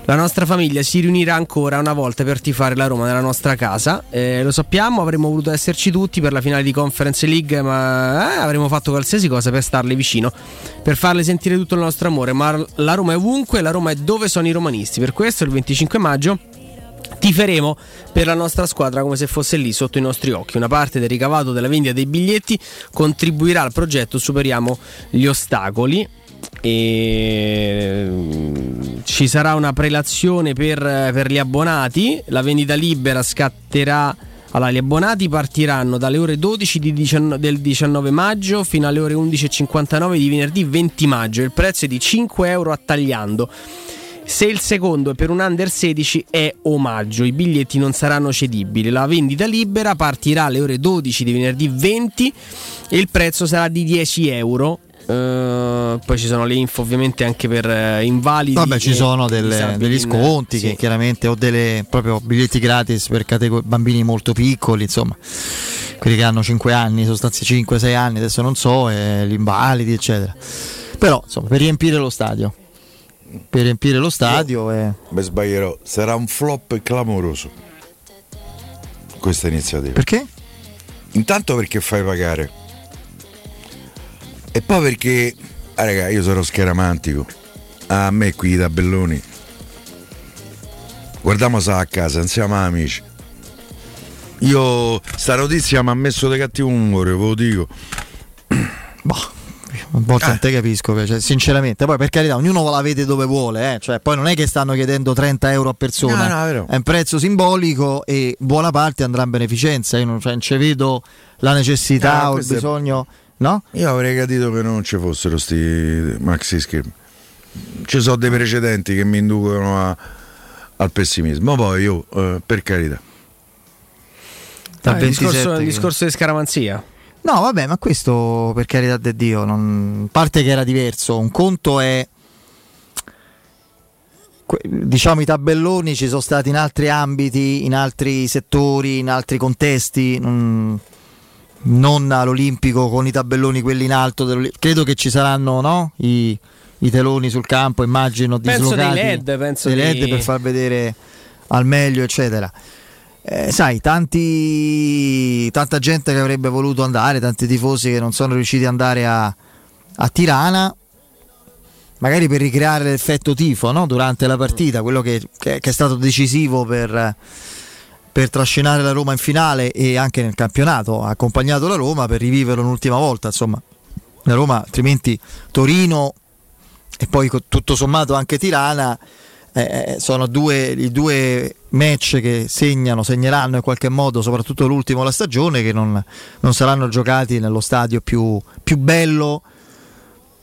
la nostra famiglia si riunirà ancora una volta per tifare la Roma nella nostra casa. Eh, lo sappiamo, avremmo voluto esserci tutti per la finale di Conference League, ma eh, avremmo fatto qualsiasi cosa per starle vicino, per farle sentire tutto il nostro amore. Ma la Roma è ovunque, la Roma è dove sono i romanisti. Per questo il venticinque maggio tiferemo per la nostra squadra come se fosse lì sotto i nostri occhi. Una parte del ricavato della vendita dei biglietti contribuirà al progetto Superiamo gli ostacoli. E ci sarà una prelazione per, per gli abbonati. La vendita libera scatterà. Allora, gli abbonati partiranno dalle ore dodici di diciannove, del diciannove maggio fino alle ore undici e cinquantanove di venerdì venti maggio. Il prezzo è di cinque euro a tagliando. Se il secondo è per un under sedici è omaggio, i biglietti non saranno cedibili. La vendita libera partirà alle ore dodici di venerdì venti e il prezzo sarà di dieci euro. Uh, poi ci sono le info ovviamente anche per uh, invalidi. Vabbè, ci sono delle, degli sconti, sì, che chiaramente ho delle proprio biglietti gratis per categor- bambini molto piccoli, insomma, quelli che hanno cinque anni, sostanzialmente cinque sei anni, adesso non so, e gli invalidi eccetera. Però insomma, per riempire lo stadio, per riempire lo stadio è... mi sbaglierò, sarà un flop clamoroso questa iniziativa. Perché? Intanto perché fai pagare. E poi perché, ah raga, io sono scaramantico, ah, a me qui i tabelloni, guardiamo sa a casa, non siamo amici. Io, sta notizia mi ha messo di cattivo umore, ve lo dico. Boh, un po' te capisco, cioè, sinceramente. Poi per carità, ognuno la vede dove vuole, eh? Cioè, poi non è che stanno chiedendo trenta euro a persona, no, no, vero. È un prezzo simbolico e buona parte andrà in beneficenza. Io non, cioè, non ci vedo la necessità, no, o il bisogno... È... No? Io avrei capito che non ci fossero sti maxi schermi. Ci sono dei precedenti che mi inducono a, al pessimismo. Poi io, eh, per carità, ah, il discorso, che... discorso di scaramanzia. No, vabbè, ma questo, per carità di Dio, non... parte che era diverso. Un conto è, diciamo, i tabelloni ci sono stati in altri ambiti, in altri settori, in altri contesti. Non... non all'Olimpico con i tabelloni quelli in alto, credo che ci saranno, no? I, i teloni sul campo, immagino, dislocati, penso dei led, penso dei led di... per far vedere al meglio eccetera. Eh, sai, tanti tanta gente che avrebbe voluto andare, tanti tifosi che non sono riusciti ad andare a, a Tirana, magari per ricreare l'effetto tifo, no? Durante la partita, quello che, che, che è stato decisivo per per trascinare la Roma in finale e anche nel campionato, ha accompagnato la Roma per riviverlo un'ultima volta, insomma. La Roma, altrimenti Torino e poi tutto sommato anche Tirana, eh, sono due, i due match che segnano, segneranno in qualche modo, soprattutto l'ultimo della stagione, che non, non saranno giocati nello stadio più, più bello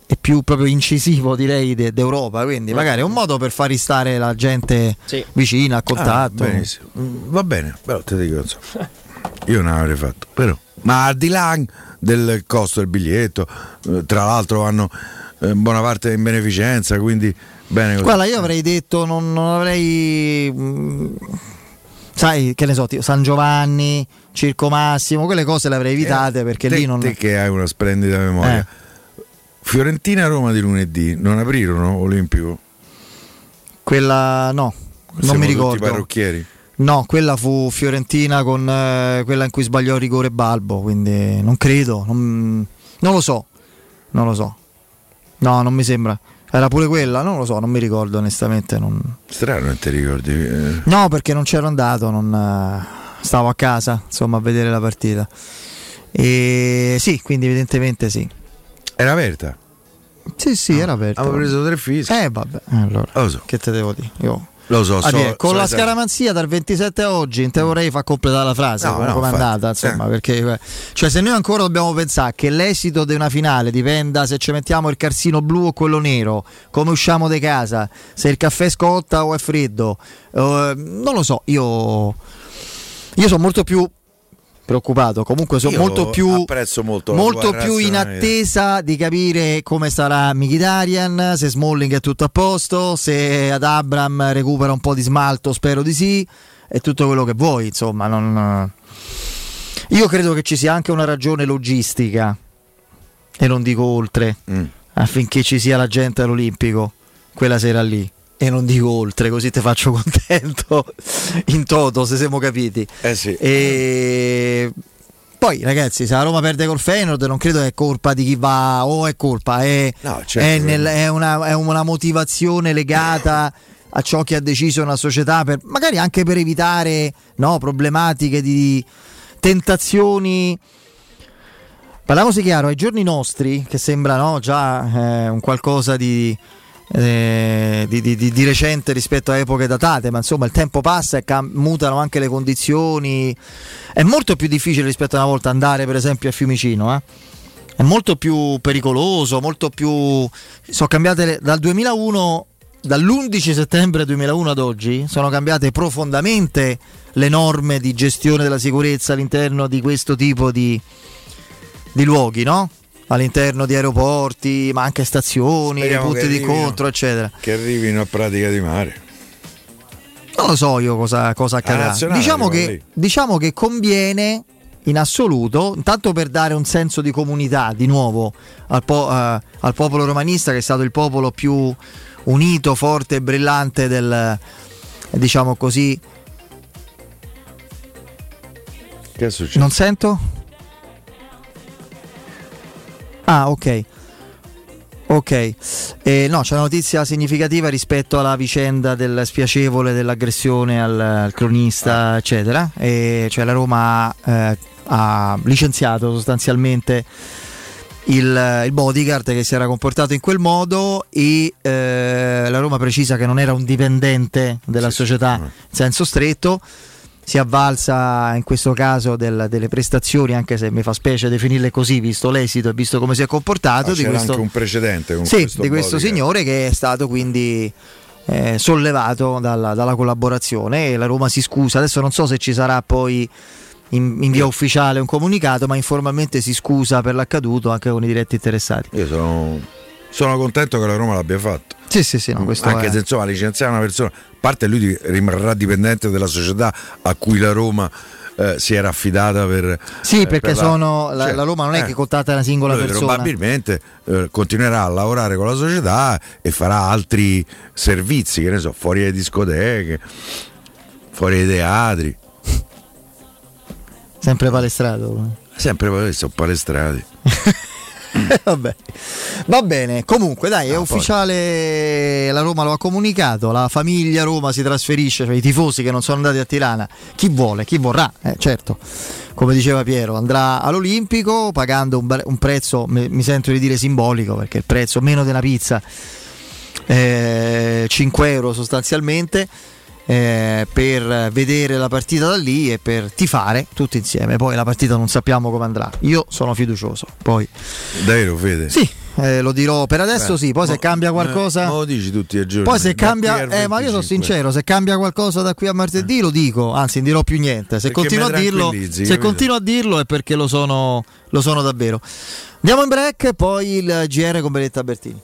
e più proprio incisivo, direi, de, d'Europa. Quindi magari è un modo per far ristare la gente, sì, vicina, a contatto. Ah, benissimo. Va bene, però ti dico, insomma, io non avrei fatto, però. Ma al di là del costo del biglietto, tra l'altro vanno in buona parte in beneficenza, quindi bene così. Guarda, io avrei detto, non, non avrei, mh, sai, che ne so, San Giovanni, Circo Massimo, quelle cose le avrei evitate, eh, perché te, lì non... Te che hai una splendida memoria, eh. Fiorentina Roma di lunedì non aprirono Olimpico? Quella no, non siamo, mi ricordo. Tutti parrucchieri? No, quella fu Fiorentina con eh, quella in cui sbagliò il rigore Balbo, quindi non credo, non, non lo so, non lo so. No, non mi sembra. Era pure quella, non lo so, non mi ricordo onestamente. Non... Strano che ti ricordi. Eh. No, perché non c'ero andato, non stavo a casa, insomma, a vedere la partita. E sì, quindi evidentemente sì. Era aperta? Sì, sì, ah, era aperta. Avevo preso tre fischi. Eh, vabbè. Allora, oh, so. Che te devo dire? Io Lo so, so, dire, con so la esatto. Scaramanzia dal ventisette a oggi, te vorrei far completare la frase, no, come no, è andata, insomma, eh. perché cioè se noi ancora dobbiamo pensare che l'esito di una finale dipenda se ci mettiamo il calzino blu o quello nero, come usciamo di casa, se il caffè scotta o è freddo, eh, non lo so, io io sono molto più preoccupato, comunque sono molto più molto, molto più in attesa di capire come sarà Mkhitaryan, se Smalling è tutto a posto, se ad Abraham recupera un po' di smalto, spero di sì, e tutto quello che vuoi, insomma, non... io credo che ci sia anche una ragione logistica, e non dico oltre, mm. affinché ci sia la gente all'Olimpico quella sera lì. E non dico oltre, così te faccio contento in toto, se siamo capiti. Eh sì. E poi ragazzi, se la Roma perde col Feyenoord non credo che è colpa di chi va, o è colpa, è, no, certo. è, nel, è, una, è una motivazione legata a ciò che ha deciso una società, per, magari anche per evitare, no, problematiche di tentazioni. Parliamoci chiaro, ai giorni nostri, che sembra, no, già eh, un qualcosa di... Eh, di, di, di recente rispetto a epoche datate, ma insomma il tempo passa e cam- mutano anche le condizioni, è molto più difficile rispetto a una volta andare per esempio a Fiumicino, eh? È molto più pericoloso, molto più, sono cambiate le... dal duemilauno, dall'undici settembre duemilauno ad oggi sono cambiate profondamente le norme di gestione della sicurezza all'interno di questo tipo di, di luoghi, no? All'interno di aeroporti, ma anche stazioni, speriamo punti arrivino, di incontro, eccetera. Che arrivino a pratica di mare. Non lo so io cosa, cosa accadrà. Diciamo che, diciamo che conviene in assoluto, intanto per dare un senso di comunità di nuovo al, po- eh, al popolo romanista, che è stato il popolo più unito, forte e brillante del, diciamo così. Che è successo? Non sento? Ah, ok, ok. Eh, no, c'è una notizia significativa rispetto alla vicenda del spiacevole dell'aggressione al, al cronista, eccetera. E cioè la Roma eh, ha licenziato sostanzialmente il, il bodyguard che si era comportato in quel modo, e eh, la Roma precisa che non era un dipendente della sì, società in senso stretto. Si avvalsa in questo caso del, delle prestazioni, anche se mi fa specie definirle così, visto l'esito e visto come si è comportato. Ah, di questo, anche un precedente con sì, questo di questo bodyguard. Signore che è stato quindi eh, sollevato dalla, dalla collaborazione, e la Roma si scusa. Adesso non so se ci sarà poi in, in via ufficiale un comunicato, ma informalmente si scusa per l'accaduto anche con i diretti interessati. Io sono, sono contento che la Roma l'abbia fatto. Sì, sì, sì, no, questo anche è... se insomma licenziare una persona, a parte lui rimarrà dipendente della società a cui la Roma eh, si era affidata per sì eh, perché per la... sono la, cioè, la Roma non è eh, che contatta una singola persona, probabilmente eh, continuerà a lavorare con la società e farà altri servizi, che ne so, fuori dalle discoteche, fuori dai teatri, sempre palestrato, sempre palestrati. Vabbè. Va bene, comunque dai, è ah, ufficiale, poi. La Roma lo ha comunicato, la famiglia Roma si trasferisce, cioè i tifosi che non sono andati a Tirana, chi vuole, chi vorrà, eh, certo, come diceva Piero, andrà all'Olimpico pagando un, un prezzo, me, mi sento di dire simbolico, perché il prezzo meno della pizza, eh, cinque euro sostanzialmente, eh, per vedere la partita da lì e per tifare tutti insieme. Poi la partita non sappiamo come andrà, io sono fiducioso. Poi davvero, Fede? Sì, eh, lo dirò per adesso. Beh, sì, poi mo, se cambia qualcosa, ma lo dici tutti i giorni. Poi se cambia, eh, ma io sono sincero, se cambia qualcosa da qui a martedì eh. lo dico, anzi non dirò più niente. Se continuo a dirlo, se capito? continuo a dirlo è perché lo sono, lo sono davvero. Andiamo in break e poi il G R con Benedetta Bertini.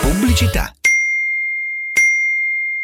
Pubblicità.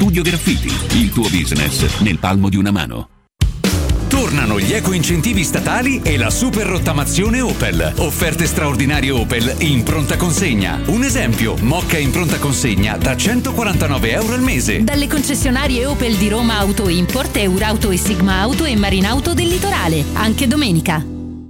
Studio Graffiti, il tuo business nel palmo di una mano. Tornano gli eco-incentivi statali e la super rottamazione Opel. Offerte straordinarie Opel in pronta consegna. Un esempio, Mokka in pronta consegna da centoquarantanove euro al mese. Dalle concessionarie Opel di Roma Auto Import, Eurauto e Sigma Auto e Marinauto del Litorale. Anche domenica.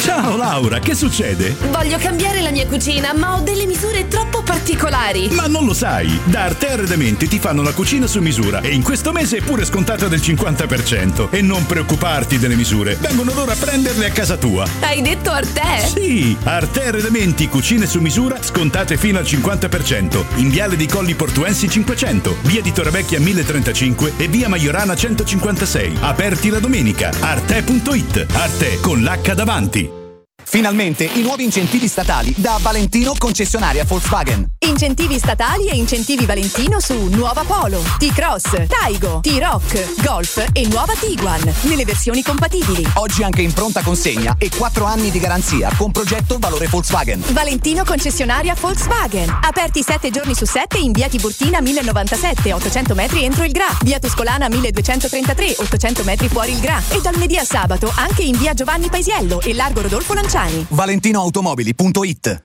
Ciao Laura, che succede? Voglio cambiare la mia cucina, ma ho delle misure troppo particolari. Ma non lo sai, da Arte Arredamenti ti fanno la cucina su misura e in questo mese è pure scontata del cinquanta per cento. E non preoccuparti delle misure, vengono loro a prenderle a casa tua. Hai detto Arte? Sì, Arte Arredamenti, cucine su misura, scontate fino al cinquanta per cento. In viale dei Colli Portuensi cinquecento, via di Torrevecchia mille e trentacinque e via Maiorana centocinquantasei. Aperti la domenica, arte.it, Arte con l'H davanti. Finalmente i nuovi incentivi statali da Valentino, concessionaria Volkswagen. Incentivi statali e incentivi Valentino su Nuova Polo, T-Cross, Taigo, T-Rock, Golf e Nuova Tiguan nelle versioni compatibili. Oggi anche in pronta consegna e quattro anni di garanzia con progetto valore Volkswagen. Valentino, concessionaria Volkswagen. Aperti sette giorni su sette in via Tiburtina mille e novantasette, ottocento metri entro il Gra, via Tuscolana milleduecentotrentatré, ottocento metri fuori il Gra e dal lunedì al sabato anche in via Giovanni Paesiello e largo Rodolfo Lanciani. valentinoautomobili.it.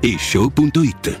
e show punto it.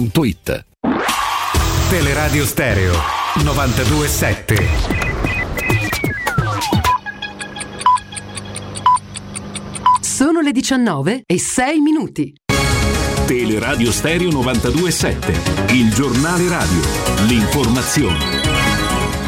punto it. Teleradio Stereo novantadue sette. Sono le diciannove e sei minuti. Teleradio Stereo novantadue sette, il giornale radio, l'informazione.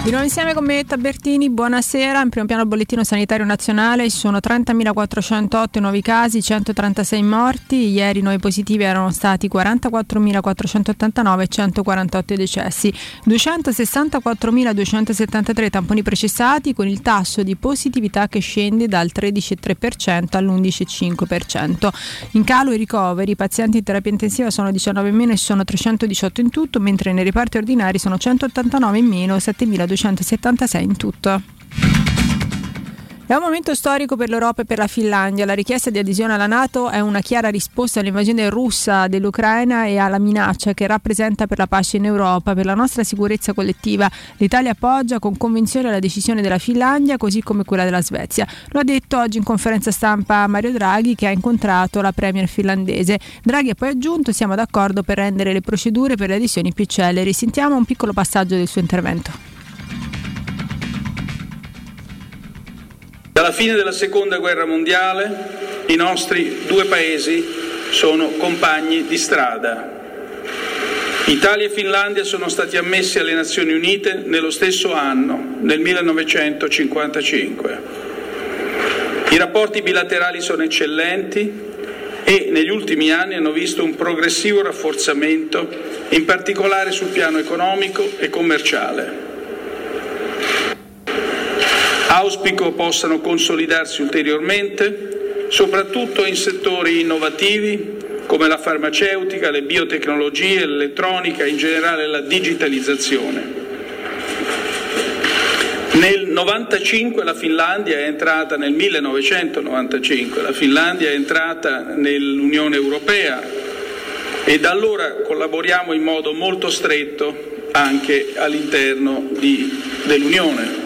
Di nuovo insieme con me Bertini, buonasera. In primo piano il bollettino sanitario nazionale, ci sono trentamilaquattrocentootto nuovi casi, centotrentasei morti. Ieri i nuovi positivi erano stati quarantaquattromilaquattrocentottantanove e centoquarantotto decessi. duecentosessantaquattromiladuecentosettantatré tamponi processati, con il tasso di positività che scende dal tredici virgola tre per cento all'undici virgola cinque per cento. In calo i ricoveri, i pazienti in terapia intensiva sono diciannove in meno e sono trecentodiciotto in tutto, mentre nei reparti ordinari sono centottantanove in meno, settemiladuecentosettantasei in tutto. È un momento storico per l'Europa e per la Finlandia. La richiesta di adesione alla NATO è una chiara risposta all'invasione russa dell'Ucraina e alla minaccia che rappresenta per la pace in Europa, per la nostra sicurezza collettiva. L'Italia appoggia con convinzione la decisione della Finlandia, così come quella della Svezia. Lo ha detto oggi in conferenza stampa Mario Draghi, che ha incontrato la premier finlandese. Draghi ha poi aggiunto: siamo d'accordo per rendere le procedure per le adesioni più celeri. Sentiamo un piccolo passaggio del suo intervento. Dalla fine della seconda guerra mondiale i nostri due paesi sono compagni di strada. Italia e Finlandia sono stati ammessi alle Nazioni Unite nello stesso anno, nel millenovecentocinquantacinque. I rapporti bilaterali sono eccellenti e negli ultimi anni hanno visto un progressivo rafforzamento, in particolare sul piano economico e commerciale. Auspico possano consolidarsi ulteriormente, soprattutto in settori innovativi come la farmaceutica, le biotecnologie, l'elettronica e in generale la digitalizzazione. Nel novantacinque la Finlandia è entrata, nel millenovecentonovantacinque la Finlandia è entrata nell'Unione Europea e da allora collaboriamo in modo molto stretto anche all'interno di, dell'Unione.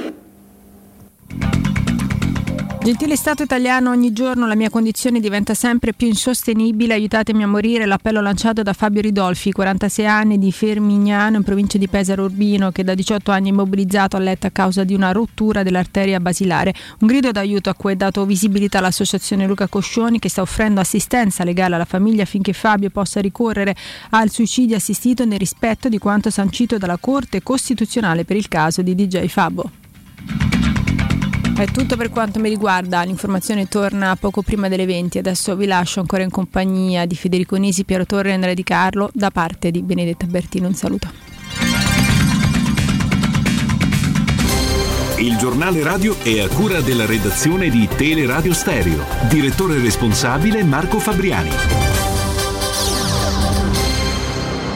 Gentile Stato italiano, ogni giorno la mia condizione diventa sempre più insostenibile, aiutatemi a morire. L'appello lanciato da Fabio Ridolfi, quarantasei anni, di Fermignano in provincia di Pesaro Urbino, che da diciotto anni è immobilizzato a letto a causa di una rottura dell'arteria basilare. Un grido d'aiuto a cui è dato visibilità l'associazione Luca Coscioni, che sta offrendo assistenza legale alla famiglia affinché Fabio possa ricorrere al suicidio assistito nel rispetto di quanto sancito dalla Corte Costituzionale per il caso di D J Fabbo. È tutto per quanto mi riguarda, l'informazione torna poco prima delle venti. Adesso vi lascio ancora in compagnia di Federico Nisi, Piero Torre e Andrea Di Carlo. Da parte di Benedetta Bertino un saluto. Il giornale radio è a cura della redazione di Teleradio Stereo. Direttore responsabile Marco Fabriani.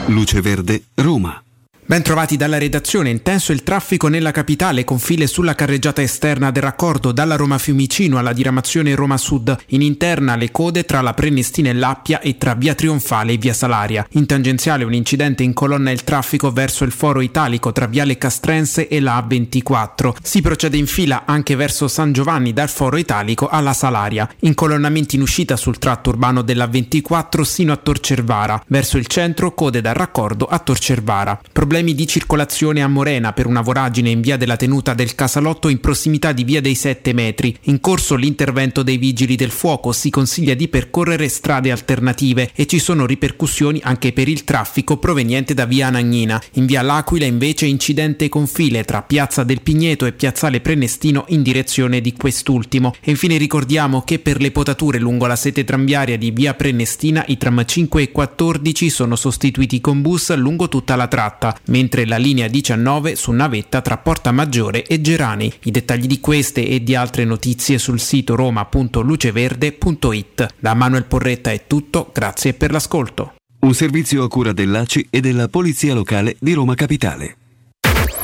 Luce Verde, Roma. Ben trovati dalla redazione. Intenso il traffico nella capitale, con file sulla carreggiata esterna del raccordo dalla Roma Fiumicino alla diramazione Roma Sud. In interna le code tra la Prenestina e l'Appia e tra via Trionfale e via Salaria. In tangenziale un incidente incolonna il traffico verso il Foro Italico tra viale Castrense e la A ventiquattro. Si procede in fila anche verso San Giovanni dal Foro Italico alla Salaria. Incolonnamenti in uscita sul tratto urbano della A ventiquattro sino a Tor Cervara. Verso il centro code dal raccordo a Tor Cervara. Problemi di circolazione a Morena per una voragine in via della Tenuta del Casalotto in prossimità di via dei sette metri. In corso l'intervento dei vigili del fuoco, si consiglia di percorrere strade alternative e ci sono ripercussioni anche per il traffico proveniente da via Anagnina. In via L'Aquila invece incidente con file tra piazza del Pigneto e piazzale Prenestino in direzione di quest'ultimo. E infine ricordiamo che per le potature lungo la sete tranviaria di via Prenestina i tram cinque e quattordici sono sostituiti con bus lungo tutta la tratta, mentre la linea diciannove su navetta tra Porta Maggiore e Gerani. I dettagli di queste e di altre notizie sul sito roma punto luceverde punto it. Da Manuel Porretta è tutto, grazie per l'ascolto. Un servizio a cura dell'A C I e della Polizia Locale di Roma Capitale.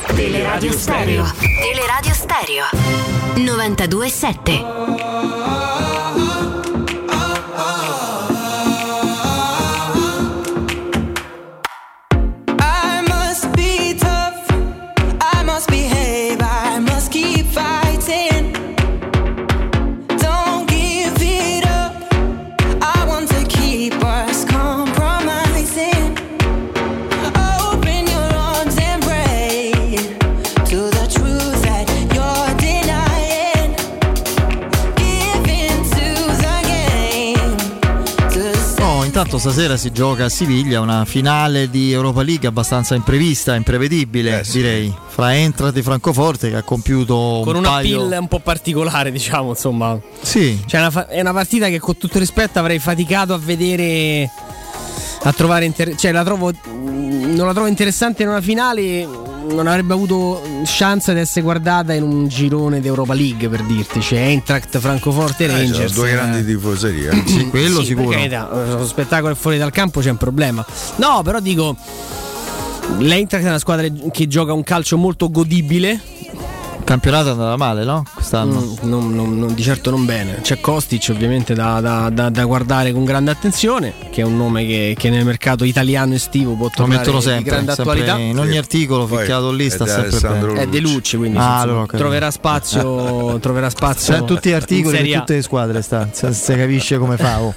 Teleradio Stereo. Teleradio Stereo. novantadue virgola sette. Intanto stasera si gioca a Siviglia una finale di Europa League abbastanza imprevista, imprevedibile, eh sì, direi, fra Eintracht e Francoforte, che ha compiuto un con una paio... pill un po' particolare, diciamo, insomma. Sì. Cioè, è una, fa- è una partita che con tutto rispetto avrei faticato a vedere, a trovare inter- cioè la trovo non la trovo interessante in una finale, non avrebbe avuto chance di essere guardata in un girone d'Europa League, per dirti, c'è Eintracht, Francoforte e Rangers, eh, due grandi tifoserie, eh. Sì, quello sì, sicuro. Perché lo spettacolo è fuori dal campo, c'è un problema. No, però dico, l'Eintracht è una squadra che gioca un calcio molto godibile. Campionato è andata male, no? Quest'anno mm, non, non, non, di certo non bene. C'è Kostic ovviamente da, da, da, da guardare con grande attenzione, che è un nome che, che nel mercato italiano estivo può tornare sempre, di grande sempre attualità in ogni articolo ficchiato lì. Sta sempre bene. È De Lucci, quindi ah, allora, troverà spazio troverà spazio in tutti gli articoli di tutte le squadre, sta si capisce come fa. Oh.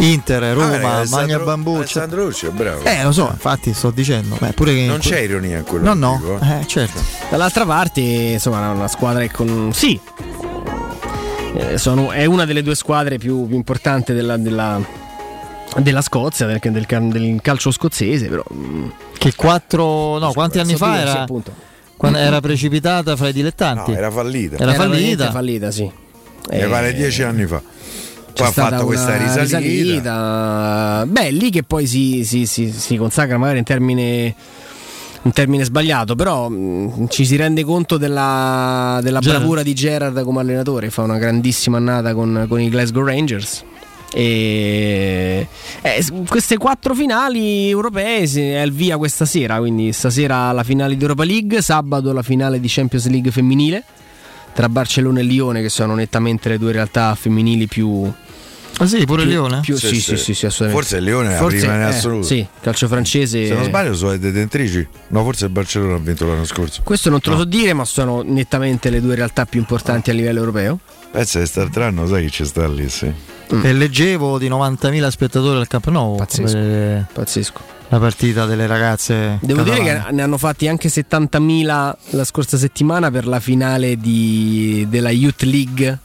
Inter, Roma, ah, Magna Bambuccia. Alessandro Lucci è bravo. Eh, lo so, infatti sto dicendo. Beh, pure che non c'è ironia in quello. No, no, eh, certo. Dall'altra parte, insomma, una squadra che con sì, eh, sono... è una delle due squadre più, più importanti della, della, della Scozia, del, del, del calcio scozzese, però. Che quattro, no, quanti anni fa era? Quando era precipitata fra i dilettanti. No, era fallita. Era, era fallita, fallita, sì. Mi eh, pare dieci anni fa. Ha fatto questa risalita. risalita Beh, lì che poi si, si, si, si consacra magari in termine, in termine sbagliato, però mh, ci si rende conto della, della bravura di Gerrard come allenatore. Fa una grandissima annata con, con i Glasgow Rangers e eh, queste quattro finali europee è il via questa sera, quindi stasera la finale di Europa League, sabato la finale di Champions League femminile tra Barcellona e Lione, che sono nettamente le due realtà femminili più... Ah sì, pure più, Lione? Più, sì, sì, sì, sì, sì, assolutamente. Forse il Lione è la prima in eh, assoluto. Sì, calcio francese. Se non sbaglio sono le detentrici. No, forse il Barcellona ha vinto l'anno scorso. Questo non te lo no. so dire, ma sono nettamente le due realtà più importanti no. a livello europeo. Pensa che st'altro anno, sai che ci sta lì, sì. Mm. E leggevo di novantamila spettatori al Camp Nou. Pazzesco, per... pazzesco. La partita delle ragazze devo catalane. Dire che ne hanno fatti anche settantamila la scorsa settimana per la finale di, della Youth League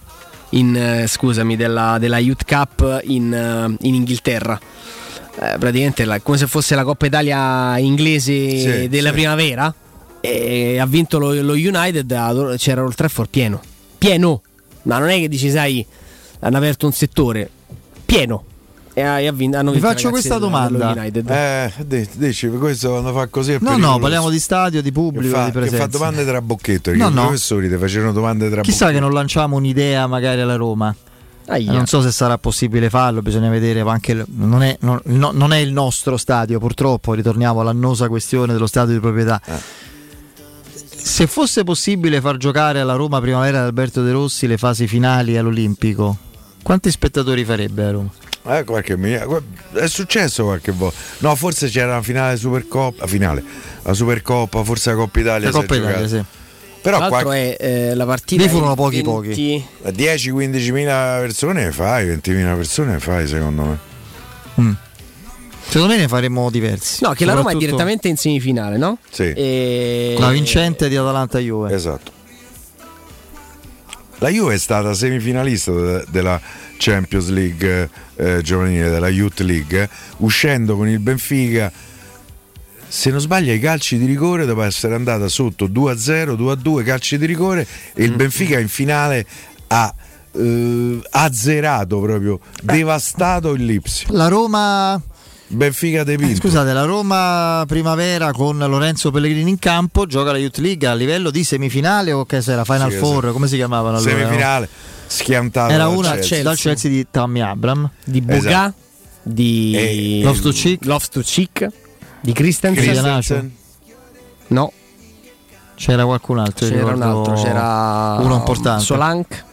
in, eh, scusami, della, della Youth Cup in, eh, in Inghilterra, eh, praticamente la, come se fosse la Coppa Italia inglese sì, della sì. primavera, e ha vinto lo, lo United, c'era il Trafford pieno pieno, ma non è che dici sai hanno aperto un settore pieno. E ha vinto, hanno vinto, vi faccio questa domanda, eh, dici questo quando fa così è no pericoloso. No, parliamo di stadio, di pubblico, che fa, di presenza, che fa domande tra bocchetto, no, no. I professori ti facevano domande tra chissà bocchetto. Che non lanciamo un'idea magari alla Roma. Aia. Non so se sarà possibile farlo, bisogna vedere, ma anche non è, non, no, non è il nostro stadio, purtroppo ritorniamo all'annosa questione dello stadio di proprietà. eh. Se fosse possibile far giocare alla Roma Primavera ad Alberto De Rossi le fasi finali all'Olimpico, quanti spettatori farebbe a Roma? Eh, qualche miliardo, è successo qualche volta. No, forse c'era la finale Supercoppa, finale, la Supercoppa, forse la Coppa Italia. La Coppa Italia, sì. Però tra l'altro qualche... è eh, la partita. Ne furono pochi venti... pochi. dieci quindicimila persone ne fai, ventimila persone ne fai, secondo me. Mm. Secondo me ne faremmo diversi. No, che soprattutto... la Roma è direttamente in semifinale, no? Sì. E... la vincente di Atalanta Juve. Esatto. La Juve è stata semifinalista della Champions League eh, giovanile, della Youth League, eh, uscendo con il Benfica, se non sbaglio, ai calci di rigore, dopo essere andata sotto due a zero, due a due, calci di rigore, e il Benfica in finale ha eh, azzerato proprio, Beh. devastato il Lipsia. La Roma... Benfica De Pinto. Eh, scusate, la Roma Primavera con Lorenzo Pellegrini in campo gioca la Youth League a livello di semifinale o che era Final sì, Four, esatto. Come si chiamavano allora? Semifinale, schiantata. Era una dal Chelsea, Chelsea di Tammy Abraham, di Bugà, esatto. di Love to Cheek, Love to Cheek di Cristante. No, c'era qualcun altro, c'era un altro, c'era uno importante, Solank.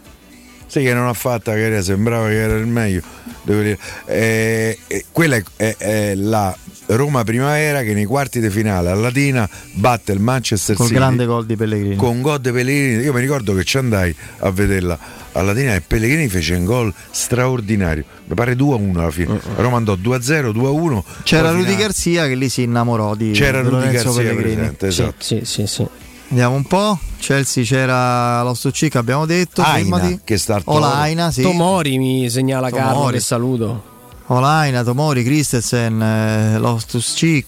Sì, che non ha fatta carriera, sembrava che era il meglio, devo dire. Eh, eh, quella è, è, è la Roma Primavera che nei quarti di finale a Latina batte il Manchester City. Con grande gol di Pellegrini. Con gol di Pellegrini. Io mi ricordo che ci andai a vederla a Latina e Pellegrini fece un gol straordinario. Mi pare due a uno alla fine. La Roma andò due a zero, due a uno. C'era Rudy Garcia che lì si innamorò di Lorenzo Pellegrini. Esatto. Sì, sì, sì, sì. Andiamo un po'. Chelsea c'era lo Stucci, abbiamo detto. Aina, prima di... che startò. Olaina, sì. Tomori mi segnala Carlo, che saluto. Olaina, Tomori, Christensen, eh, lo Stucci,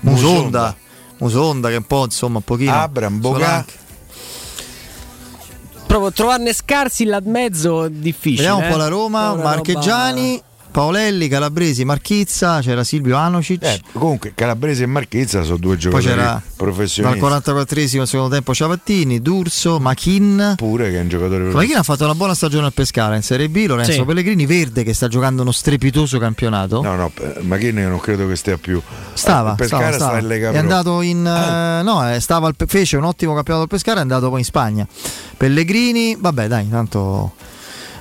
Musonda. Musonda che un po', insomma, un pochino. Abraham, Boga. Proprio trovarne scarsi là mezzo difficile. Vediamo eh? un po' la Roma, Ora Marchegiani. Roba... Paolelli, Calabresi, Marchizza, c'era Silvio Anocic. Eh, comunque Calabresi e Marchizza sono due giocatori poi professionisti. Al quarantaquattresimo secondo tempo Ciavattini, D'Urso, Machin. Pure che è un giocatore. Machin ha fatto una buona stagione al Pescara in Serie B. Lorenzo sì. Pellegrini, verde, che sta giocando uno strepitoso campionato. No, no, Machin io non credo che stia più. Stava, Pescara stava, stava. Sta è andato in ah. no, stava al, fece un ottimo campionato al Pescara, è andato poi in Spagna. Pellegrini, vabbè, dai, tanto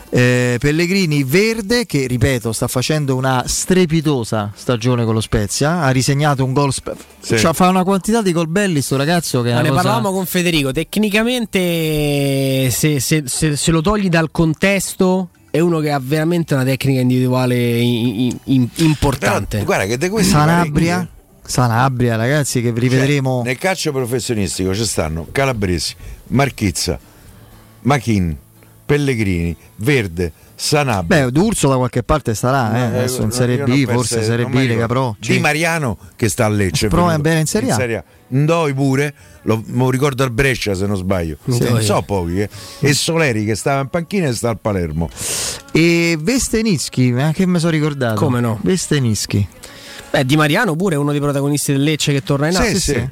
Eh, Pellegrini verde che ripeto sta facendo una strepitosa stagione con lo Spezia, ha risegnato un gol sp- sì. cioè, fa una quantità di gol belli sto ragazzo che no, ne cosa... parlavamo con Federico, tecnicamente se, se, se, se lo togli dal contesto è uno che ha veramente una tecnica individuale in, in, in, importante. Però, guarda che de questi Sanabria parecchi... Sanabria ragazzi che rivedremo, cioè, nel calcio professionistico ci stanno Calabresi, Marchizza, Machin, Pellegrini, verde, Sanabria. Beh, D'Urso da qualche parte sarà, no, eh, eh, adesso in Serie B, forse Serie B, Lega Pro. Di Mariano che sta a Lecce. Però è bene in Serie A. In Serie A. Ndoi pure, lo, lo ricordo al Brescia se non sbaglio. Sì. Non so pochi. Eh. E Soleri che stava in panchina e sta al Palermo. E Vesteniski, eh, che mi sono ricordato. Come no? Vesteniski. Beh, Di Mariano pure è uno dei protagonisti del Lecce che torna in A. Sì, sì, sì.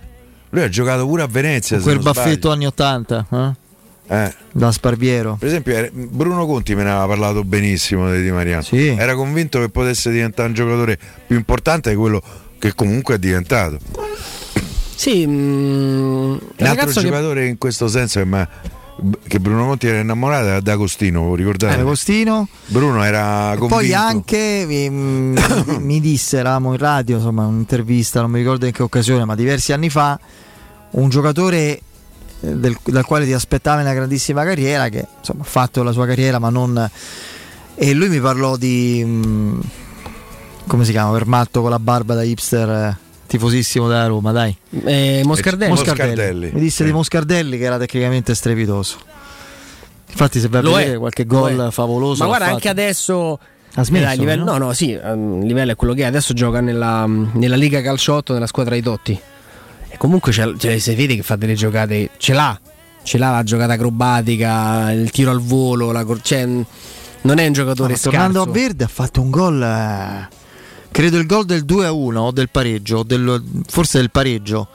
Lui ha giocato pure a Venezia. Con quel baffetto sbaglio. Anni ottanta, eh? Eh. Da Sparviero per esempio Bruno Conti me ne aveva parlato benissimo di Di Mariano, sì. Era convinto che potesse diventare un giocatore più importante di quello che comunque è diventato, sì, mh, un altro giocatore che... in questo senso che, ma, che Bruno Conti era innamorato era D'Agostino, ricordate? Eh, Agostino. Bruno era convinto e poi anche mh, mi disse, eravamo in radio, insomma, un'intervista, non mi ricordo in che occasione ma diversi anni fa, un giocatore Del, dal quale ti aspettavi una grandissima carriera, che insomma ha fatto la sua carriera ma non, e lui mi parlò di mh, come si chiama, Vermatto con la barba da hipster tifosissimo della Roma, dai, eh, Moscardelli. Moscardelli. Moscardelli mi disse eh. di Moscardelli che era tecnicamente strepitoso, infatti se vai a vedere qualche gol favoloso, ma guarda fatto. Anche adesso ha smesso, eh, livello, no? no no sì il livello è quello che è adesso, gioca nella, nella Liga Calciotto, nella squadra di Totti. Comunque cioè, se vede che fa delle giocate, ce l'ha, ce l'ha la giocata acrobatica, il tiro al volo, la cor- cioè, non è un giocatore no, scarso. Tornando a verde ha fatto un gol, eh, credo il gol del due a uno o del pareggio, del, forse del pareggio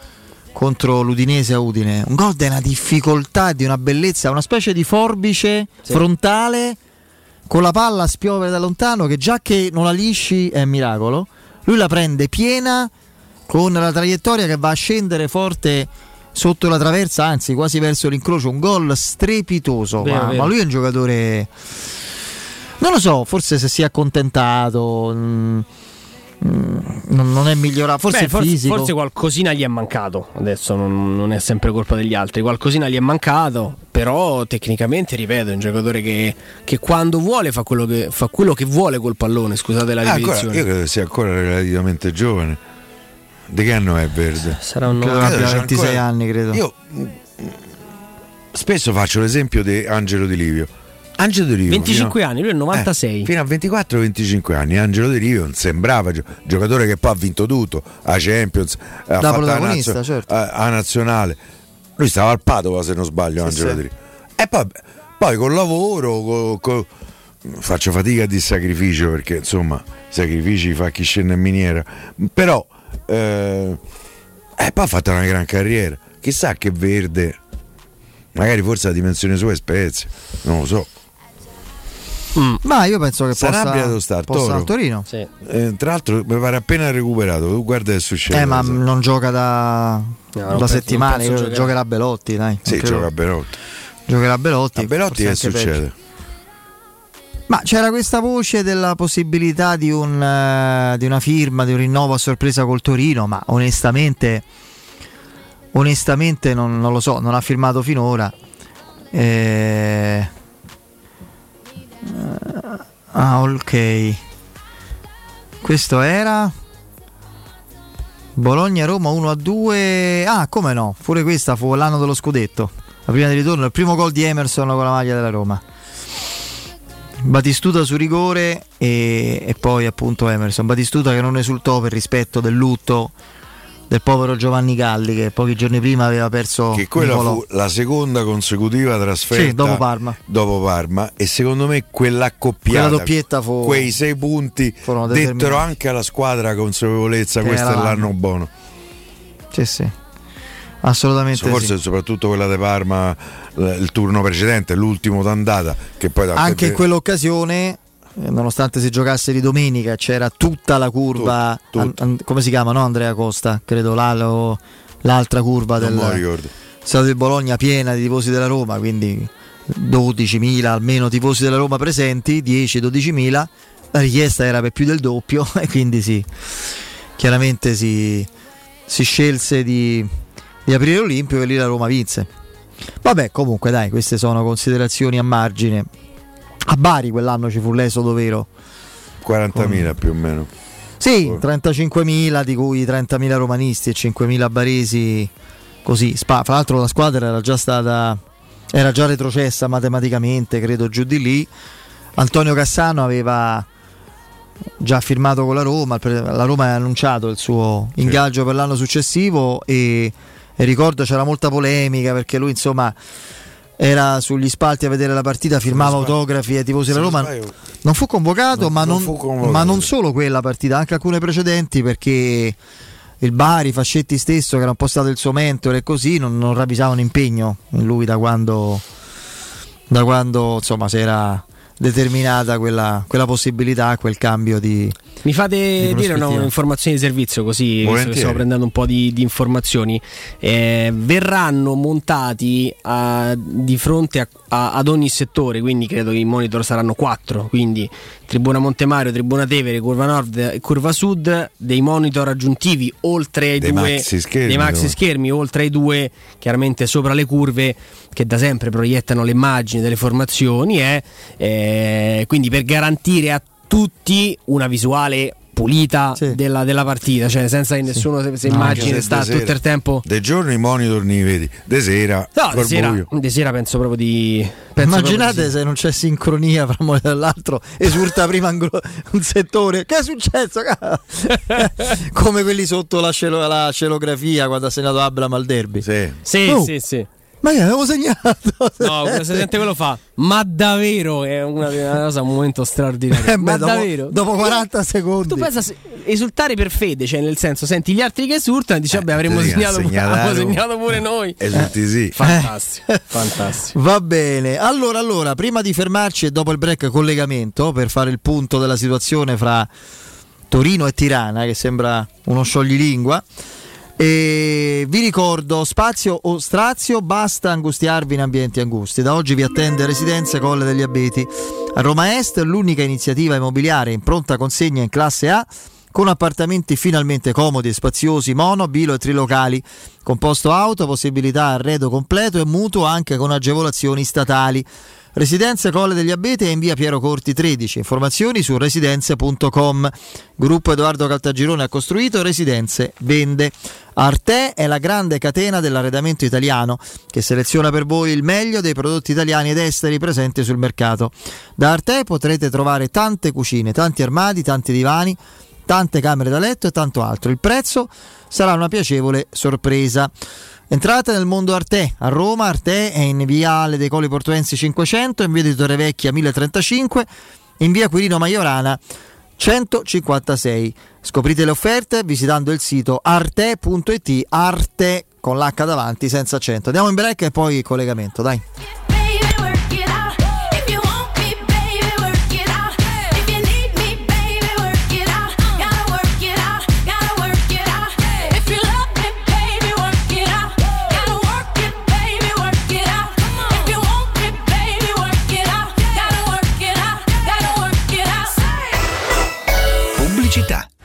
contro l'Udinese a Udine, un gol di una difficoltà, di una bellezza, una specie di forbice sì. frontale con la palla a spiovere da lontano che già che non la lisci è un miracolo, lui la prende piena con la traiettoria che va a scendere forte sotto la traversa, anzi quasi verso l'incrocio, un gol strepitoso, vero, ma, vero. ma lui è un giocatore, non lo so, forse se si è accontentato, mh, mh, non è migliorato, forse Beh, forse, fisico. Forse qualcosina gli è mancato, adesso non, non è sempre colpa degli altri, qualcosina gli è mancato, però tecnicamente, ripeto, è un giocatore che, che quando vuole fa quello che, fa quello che vuole col pallone, scusate la ripetizione. Ah, ancora, io credo che sia ancora relativamente giovane. Di che anno è verde? Sarà un ventisei ancora... anni, credo. Io spesso faccio l'esempio di Angelo Di Livio. Angelo Di Livio venticinque fino... anni, lui è novantasei. Eh, fino a ventiquattro venticinque anni Angelo Di Livio non sembrava gi- giocatore che poi ha vinto tutto, a Champions, ha da fatto protagonista, a, nazio- certo. a, a nazionale. Lui stava al Padova, se non sbaglio, sì, Angelo sì. Di Livio. E poi, poi col lavoro, col, col... faccio fatica di sacrificio perché insomma, sacrifici fa chi scende in miniera, però Eh, eh, poi ha fatto una gran carriera. Chissà che verde, magari forse la dimensione sua è Spezia, non lo so. Mm. Ma io penso che Sarà possa stare Toro. al Torino. Sì. Eh, tra l'altro mi pare appena recuperato, tu guarda che succede. Eh, ma so. non gioca da, no, da non settimane, penso, non giocherà Belotti, dai. Sì, gioca Belotti. Giocherà Belotti. A Belotti che succede? Peggio. Ma c'era questa voce della possibilità di un eh, di una firma, di un rinnovo a sorpresa col Torino, ma onestamente onestamente non, non lo so, non ha firmato finora. Eh, ah, ok. Questo era Bologna-Roma uno a due. Ah, come no? Pure questa fu l'anno dello scudetto. La prima di ritorno, il primo gol di Emerson con la maglia della Roma. Batistuta su rigore e, e poi appunto Emerson. Batistuta che non esultò per rispetto del lutto del povero Giovanni Galli, che pochi giorni prima aveva perso. Che quella Nicolò. fu la seconda consecutiva trasferta, sì, dopo Parma. Dopo Parma. E secondo me quell'accoppiata, quella doppietta fu, quei sei punti dettero anche alla squadra consapevolezza che questo è l'anno, l'anno buono. Sì, sì, assolutamente. Forse sì. Soprattutto quella di Parma, il turno precedente, l'ultimo d'andata, che poi anche in quell'occasione, nonostante si giocasse di domenica, c'era tutta la curva, tut, tut. An, an, come si chiama, no? Andrea Costa, credo, l'alo, l'altra curva non del stadio di Bologna piena di tifosi della Roma, quindi dodicimila almeno tifosi della Roma presenti, dieci dodicimila, la richiesta era per più del doppio e quindi sì, chiaramente si, si scelse di, di aprire l'Olimpio e lì la Roma vinse. Vabbè, comunque dai, queste sono considerazioni a margine. A Bari quell'anno ci fu l'esodo vero, quarantamila con... più o meno. Sì, trentacinquemila, di cui trentamila romanisti e cinquemila baresi, così. Fra l'altro la squadra era già stata era già retrocessa matematicamente, credo, giù di lì. Antonio Cassano aveva già firmato con la Roma, la Roma ha annunciato il suo ingaggio, sì, per l'anno successivo e, e ricordo c'era molta polemica perché lui, insomma, era sugli spalti a vedere la partita, firmava autografi ai tifosi della Roma. Non fu convocato, non, ma, non, non fu convocato. Ma non solo quella partita, anche alcune precedenti, perché il Bari, Fascetti stesso, che era un po' stato il suo mentore e così, non, non ravvisava un impegno in lui da quando da quando insomma si era determinata quella, quella possibilità, quel cambio di... Mi fate di dire un'informazione di servizio, così stiamo prendendo un po' di, di informazioni. Eh, verranno montati a, di fronte a, a, ad ogni settore, quindi credo che i monitor saranno quattro, quindi Tribuna Montemario, Tribuna Tevere, Curva Nord e Curva Sud, dei monitor aggiuntivi oltre ai dei due maxi schermi, dei maxi schermi, oltre ai due chiaramente sopra le curve che da sempre proiettano le immagini delle formazioni, eh, eh, quindi per garantire a tutti una visuale pulita, sì, della, della partita, cioè senza che nessuno, sì, si immagini no, sta tutto il tempo. De giorno i monitor li vedi, de sera no, de sera, de sera penso proprio di penso immaginate proprio di se sì. non c'è sincronia fra uno e dall'altro, esulta prima un settore, che è successo? Come quelli sotto la, scel- la scenografia quando ha segnato Abraham al derby, sì, sì, oh, sì, sì. Ma io avevo segnato. No, se sente quello fa. Ma davvero è una, una cosa, un momento straordinario. Eh, ma dopo, davvero? Dopo quaranta secondi. Tu pensa esultare per fede, cioè nel senso, senti gli altri che esultano e dici, vabbè, eh, avremmo segnato, segnato pure noi. Esulti, sì. Fantastico, eh. fantastico. Va bene. Allora, allora, prima di fermarci e dopo il break collegamento per fare il punto della situazione fra Torino e Tirana, che sembra uno scioglilingua. E vi ricordo, spazio o strazio, basta angustiarvi in ambienti angusti. Da oggi vi attende Residenze Colle degli Abeti a Roma Est, l'unica iniziativa immobiliare in pronta consegna in classe A, con appartamenti finalmente comodi e spaziosi, mono, bilo e trilocali, con posto auto, possibilità arredo completo e mutuo anche con agevolazioni statali. Residenze Colle degli Abete è in via Piero Corti tredici, informazioni su residenze punto com. Gruppo Edoardo Caltagirone ha costruito, Residenze vende. Arte è la grande catena dell'arredamento italiano che seleziona per voi il meglio dei prodotti italiani ed esteri presenti sul mercato. Da Arte potrete trovare tante cucine, tanti armadi, tanti divani, tante camere da letto e tanto altro. Il prezzo sarà una piacevole sorpresa. Entrate nel mondo Arte a Roma. Arte è in Viale dei Colli Portuensi cinquecento, in via di Torrevecchia mille e trentacinque, in via Quirino Maiorana centocinquantasei. Scoprite le offerte visitando il sito arte punto it, Arte con l'H davanti, senza accento. Andiamo in break e poi collegamento, dai. pubblicità.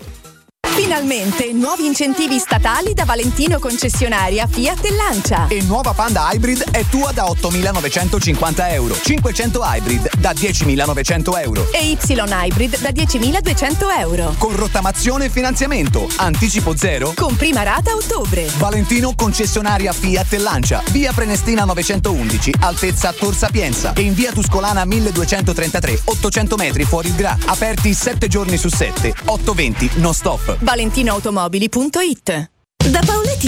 Finalmente nuovi incentivi statali da Valentino concessionaria Fiat e Lancia. E nuova Panda Hybrid è tua da ottomilanovecentocinquanta euro, cinquecento Hybrid da diecimilanovecento euro e Y Hybrid da diecimiladuecento euro. Con rottamazione e finanziamento, anticipo zero, con prima rata a ottobre. Valentino concessionaria Fiat e Lancia, via Prenestina novecentoundici, altezza Tor Sapienza, e in via Tuscolana milleduecentotrentatré, ottocento metri fuori il Gra. Aperti sette giorni su sette, otto venti non stop. valentinoautomobili punto it. Da Paoletti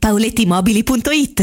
paolettimobili punto it.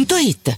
it.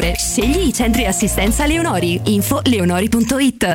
Scegli i centri assistenza Leonori. Info leonori punto it.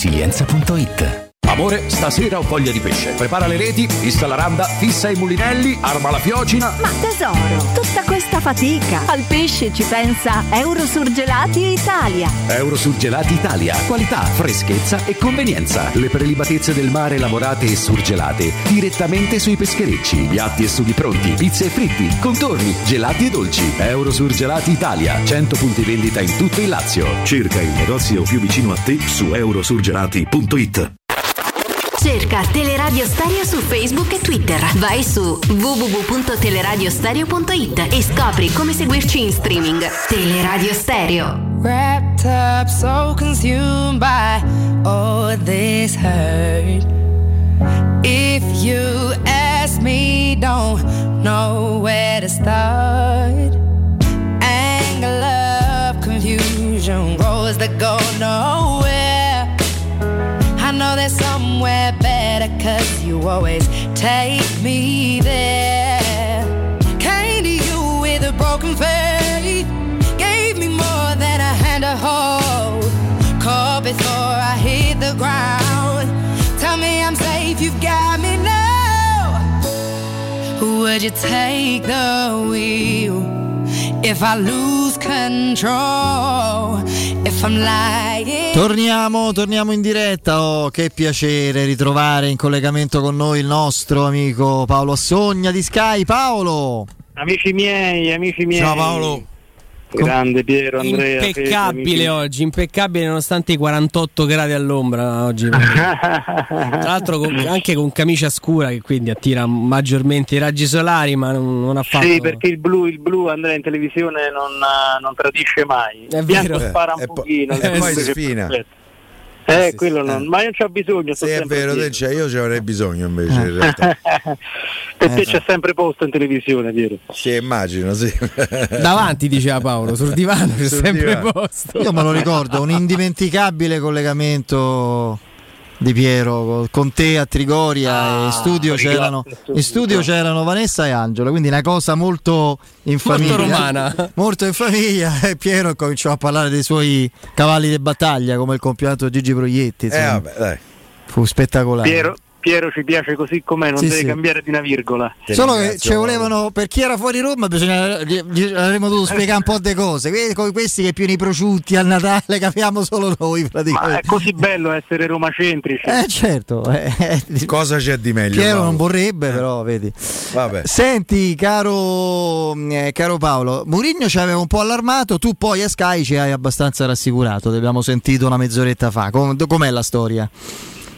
Resilienza.it. Amore, stasera ho voglia di pesce. Prepara le reti, fissa la randa, fissa i mulinelli, arma la fiocina. Ma tesoro, tutta questa fatica. Al pesce ci pensa Eurosurgelati Italia. Eurosurgelati Italia. Qualità, freschezza e convenienza. Le prelibatezze del mare lavorate e surgelate direttamente sui pescherecci. Piatti e sughi pronti, pizze e fritti, contorni, gelati e dolci. Eurosurgelati Italia. cento punti vendita in tutto il Lazio. Cerca il negozio più vicino a te su eurosurgelati punto it. Cerca Teleradio Stereo su Facebook e Twitter. Vai su w w w punto teleradiostereo punto it e scopri come seguirci in streaming. Teleradio Stereo. Wrapped up, so consumed by all this hurt. If you ask me, don't know where to start. Anger, love, confusion, roads that go nowhere. I know there's somewhere better, 'cause you always take me there. Came to you with a broken faith, gave me more than a hand to hold. Caught before I hit the ground, tell me I'm safe, you've got me now. Would you take the wheel if I lose control? Torniamo, torniamo in diretta. Oh, che piacere ritrovare in collegamento con noi il nostro amico Paolo Assogna di Sky. Paolo! Amici miei, amici miei. Ciao Paolo. Grande Piero, Andrea. Impeccabile oggi, impeccabile nonostante i quarantotto gradi all'ombra oggi. Tra l'altro con, anche con camicia scura, che quindi attira maggiormente i raggi solari, ma non, non ha fatto. Sì, perché il blu, il blu Andrea in televisione non, non tradisce mai. È vero. Il bianco spara un eh, pochino, e eh, poi si sfina. Eh, sì, quello non, eh. ma io c'ho bisogno. Sì, è vero, te c'è, io ci avrei bisogno invece in realtà. Per te eh, c'è no. sempre posto in televisione, vero? Sì, immagino, sì. Davanti, diceva Paolo, sul divano c'è sul sempre divano. posto. Io me lo ricordo, un indimenticabile collegamento di Piero con te a Trigoria. Ah, in studio c'erano in studio c'erano Vanessa e Angelo, quindi una cosa molto in famiglia, molto romana, molto in famiglia. E Piero cominciò a parlare dei suoi cavalli di battaglia, come il compianto Gigi Proietti. Eh, vabbè, dai. Fu spettacolare. Piero, Piero ci piace così com'è, non sì, deve sì. cambiare di una virgola. Te Solo che ci volevano, per chi era fuori Roma, bisognava, gli, gli avremmo dovuto spiegare un po' di cose. Questi che più nei prosciutti al Natale capiamo solo noi praticamente. Ma è così bello essere romacentrici. Eh certo. Eh. Cosa c'è di meglio? Piero non vorrebbe, però vedi. Vabbè. Senti, caro, eh, caro Paolo, Mourinho ci aveva un po' allarmato, tu poi a Sky ci hai abbastanza rassicurato, l'abbiamo sentito una mezz'oretta fa. Com- com'è la storia?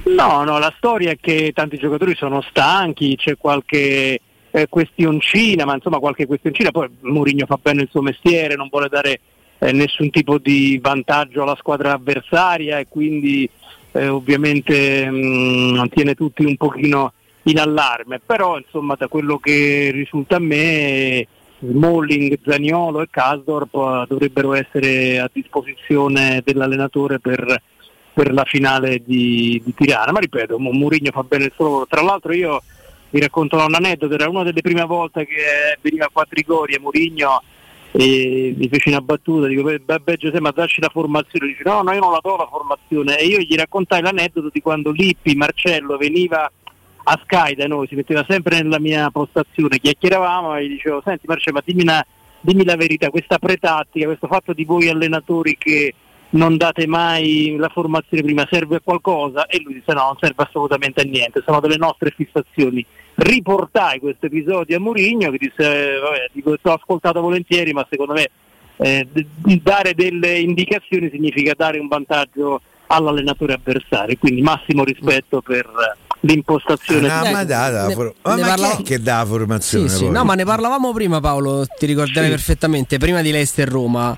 No, no, la storia è che tanti giocatori sono stanchi, c'è qualche eh, questioncina, ma insomma qualche questioncina, poi Mourinho fa bene il suo mestiere, non vuole dare eh, nessun tipo di vantaggio alla squadra avversaria e quindi eh, ovviamente mh, tiene tutti un pochino in allarme, però insomma da quello che risulta a me Smalling, Zaniolo e Karsdorp dovrebbero essere a disposizione dell'allenatore per per la finale di, di Tirana, ma ripeto, Mourinho fa bene il suo lavoro. Tra l'altro io vi racconto un aneddoto, era una delle prime volte che veniva qua a Trigoria Mourinho e mi fece una battuta, dico beh Giuseppe, ma dacci la formazione, dice no, no, io non la do la formazione, e io gli raccontai l'aneddoto di quando Lippi, Marcello veniva a Sky da noi, si metteva sempre nella mia postazione, chiacchieravamo e gli dicevo senti Marcello, ma dimmi una dimmi la verità, questa pretattica, questo fatto di voi allenatori che non date mai la formazione prima, serve a qualcosa? E lui dice no, non serve assolutamente a niente, sono delle nostre fissazioni. Riportai questo episodio a Mourinho, che disse eh, vabbè, dico, l'ho ascoltato volentieri, ma secondo me eh, dare delle indicazioni significa dare un vantaggio all'allenatore avversario, quindi massimo rispetto per l'impostazione. Ah, ma dà la for- ma ma parla- chi è che dà formazione? Sì, sì. No, ma ne parlavamo prima, Paolo, ti ricorderai sì. perfettamente, prima di Leicester Roma.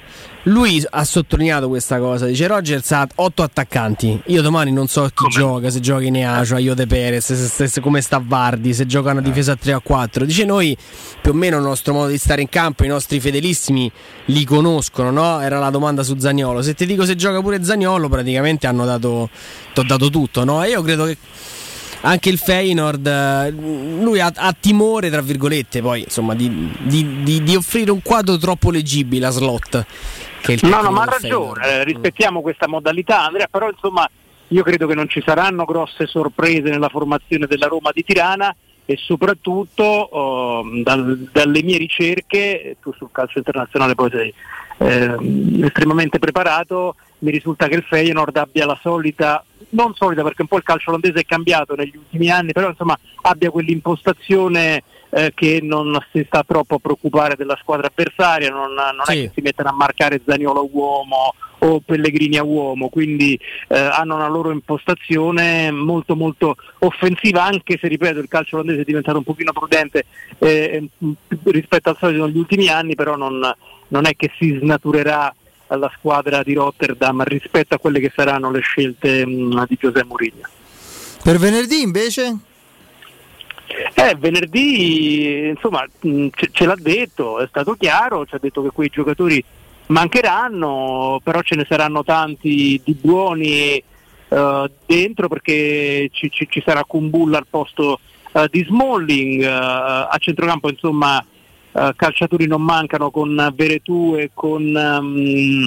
Lui ha sottolineato questa cosa, dice Rodgers ha otto attaccanti, io domani non so chi come? gioca, se gioca Ineacho, cioè Ayoade Perez, se, se, se, come sta Vardy, se gioca una difesa a tre a quattro, dice noi più o meno il nostro modo di stare in campo, i nostri fedelissimi li conoscono, no? Era la domanda su Zaniolo, se ti dico se gioca pure Zaniolo praticamente hanno dato, t'ho dato tutto, no? E io credo che anche il Feyenoord, lui ha, ha timore, tra virgolette, poi insomma di, di, di, di offrire un quadro troppo leggibile a Slot. Che no, no, ma ha ragione, eh, rispettiamo mm. questa modalità, Andrea, però insomma io credo che non ci saranno grosse sorprese nella formazione della Roma di Tirana e soprattutto oh, dal, dalle mie ricerche, tu sul calcio internazionale poi sei eh, estremamente preparato, mi risulta che il Feyenoord abbia la solita, non solita perché un po' il calcio olandese è cambiato negli ultimi anni, però insomma abbia quell'impostazione eh, che non si sta troppo a preoccupare della squadra avversaria, non, non sì. è che si mettano a marcare Zaniolo uomo o Pellegrini a uomo, quindi eh, hanno una loro impostazione molto molto offensiva, anche se ripeto il calcio olandese è diventato un pochino prudente eh, rispetto al solito negli ultimi anni, però non, non è che si snaturerà alla squadra di Rotterdam rispetto a quelle che saranno le scelte mh, di José Mourinho. Per venerdì invece? Eh, venerdì insomma mh, ce, ce l'ha detto, è stato chiaro, ci ha detto che quei giocatori mancheranno, però ce ne saranno tanti di buoni uh, dentro, perché ci, ci, ci sarà Kumbulla al posto uh, di Smalling, uh, a centrocampo insomma Uh, calciatori non mancano, con Veretù e con um,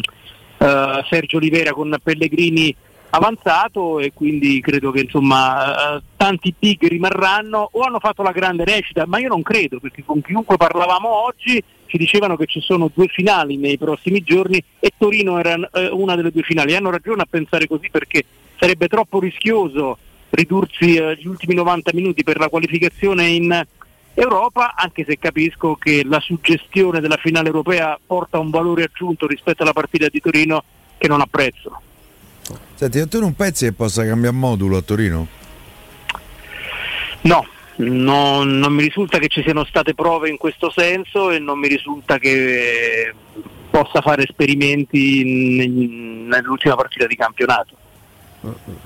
uh, Sergio Oliveira, con Pellegrini avanzato, e quindi credo che insomma uh, tanti big rimarranno o hanno fatto la grande recita, ma io non credo, perché con chiunque parlavamo oggi ci dicevano che ci sono due finali nei prossimi giorni e Torino era uh, una delle due finali, hanno ragione a pensare così, perché sarebbe troppo rischioso ridursi uh, gli ultimi novanta minuti per la qualificazione in Europa, anche se capisco che la suggestione della finale europea porta un valore aggiunto rispetto alla partita di Torino che non apprezzo. Senti, dottore, un pezzo che possa cambiare modulo a Torino? No, non, non mi risulta che ci siano state prove in questo senso e non mi risulta che possa fare esperimenti in, in, nell'ultima partita di campionato. Uh-uh.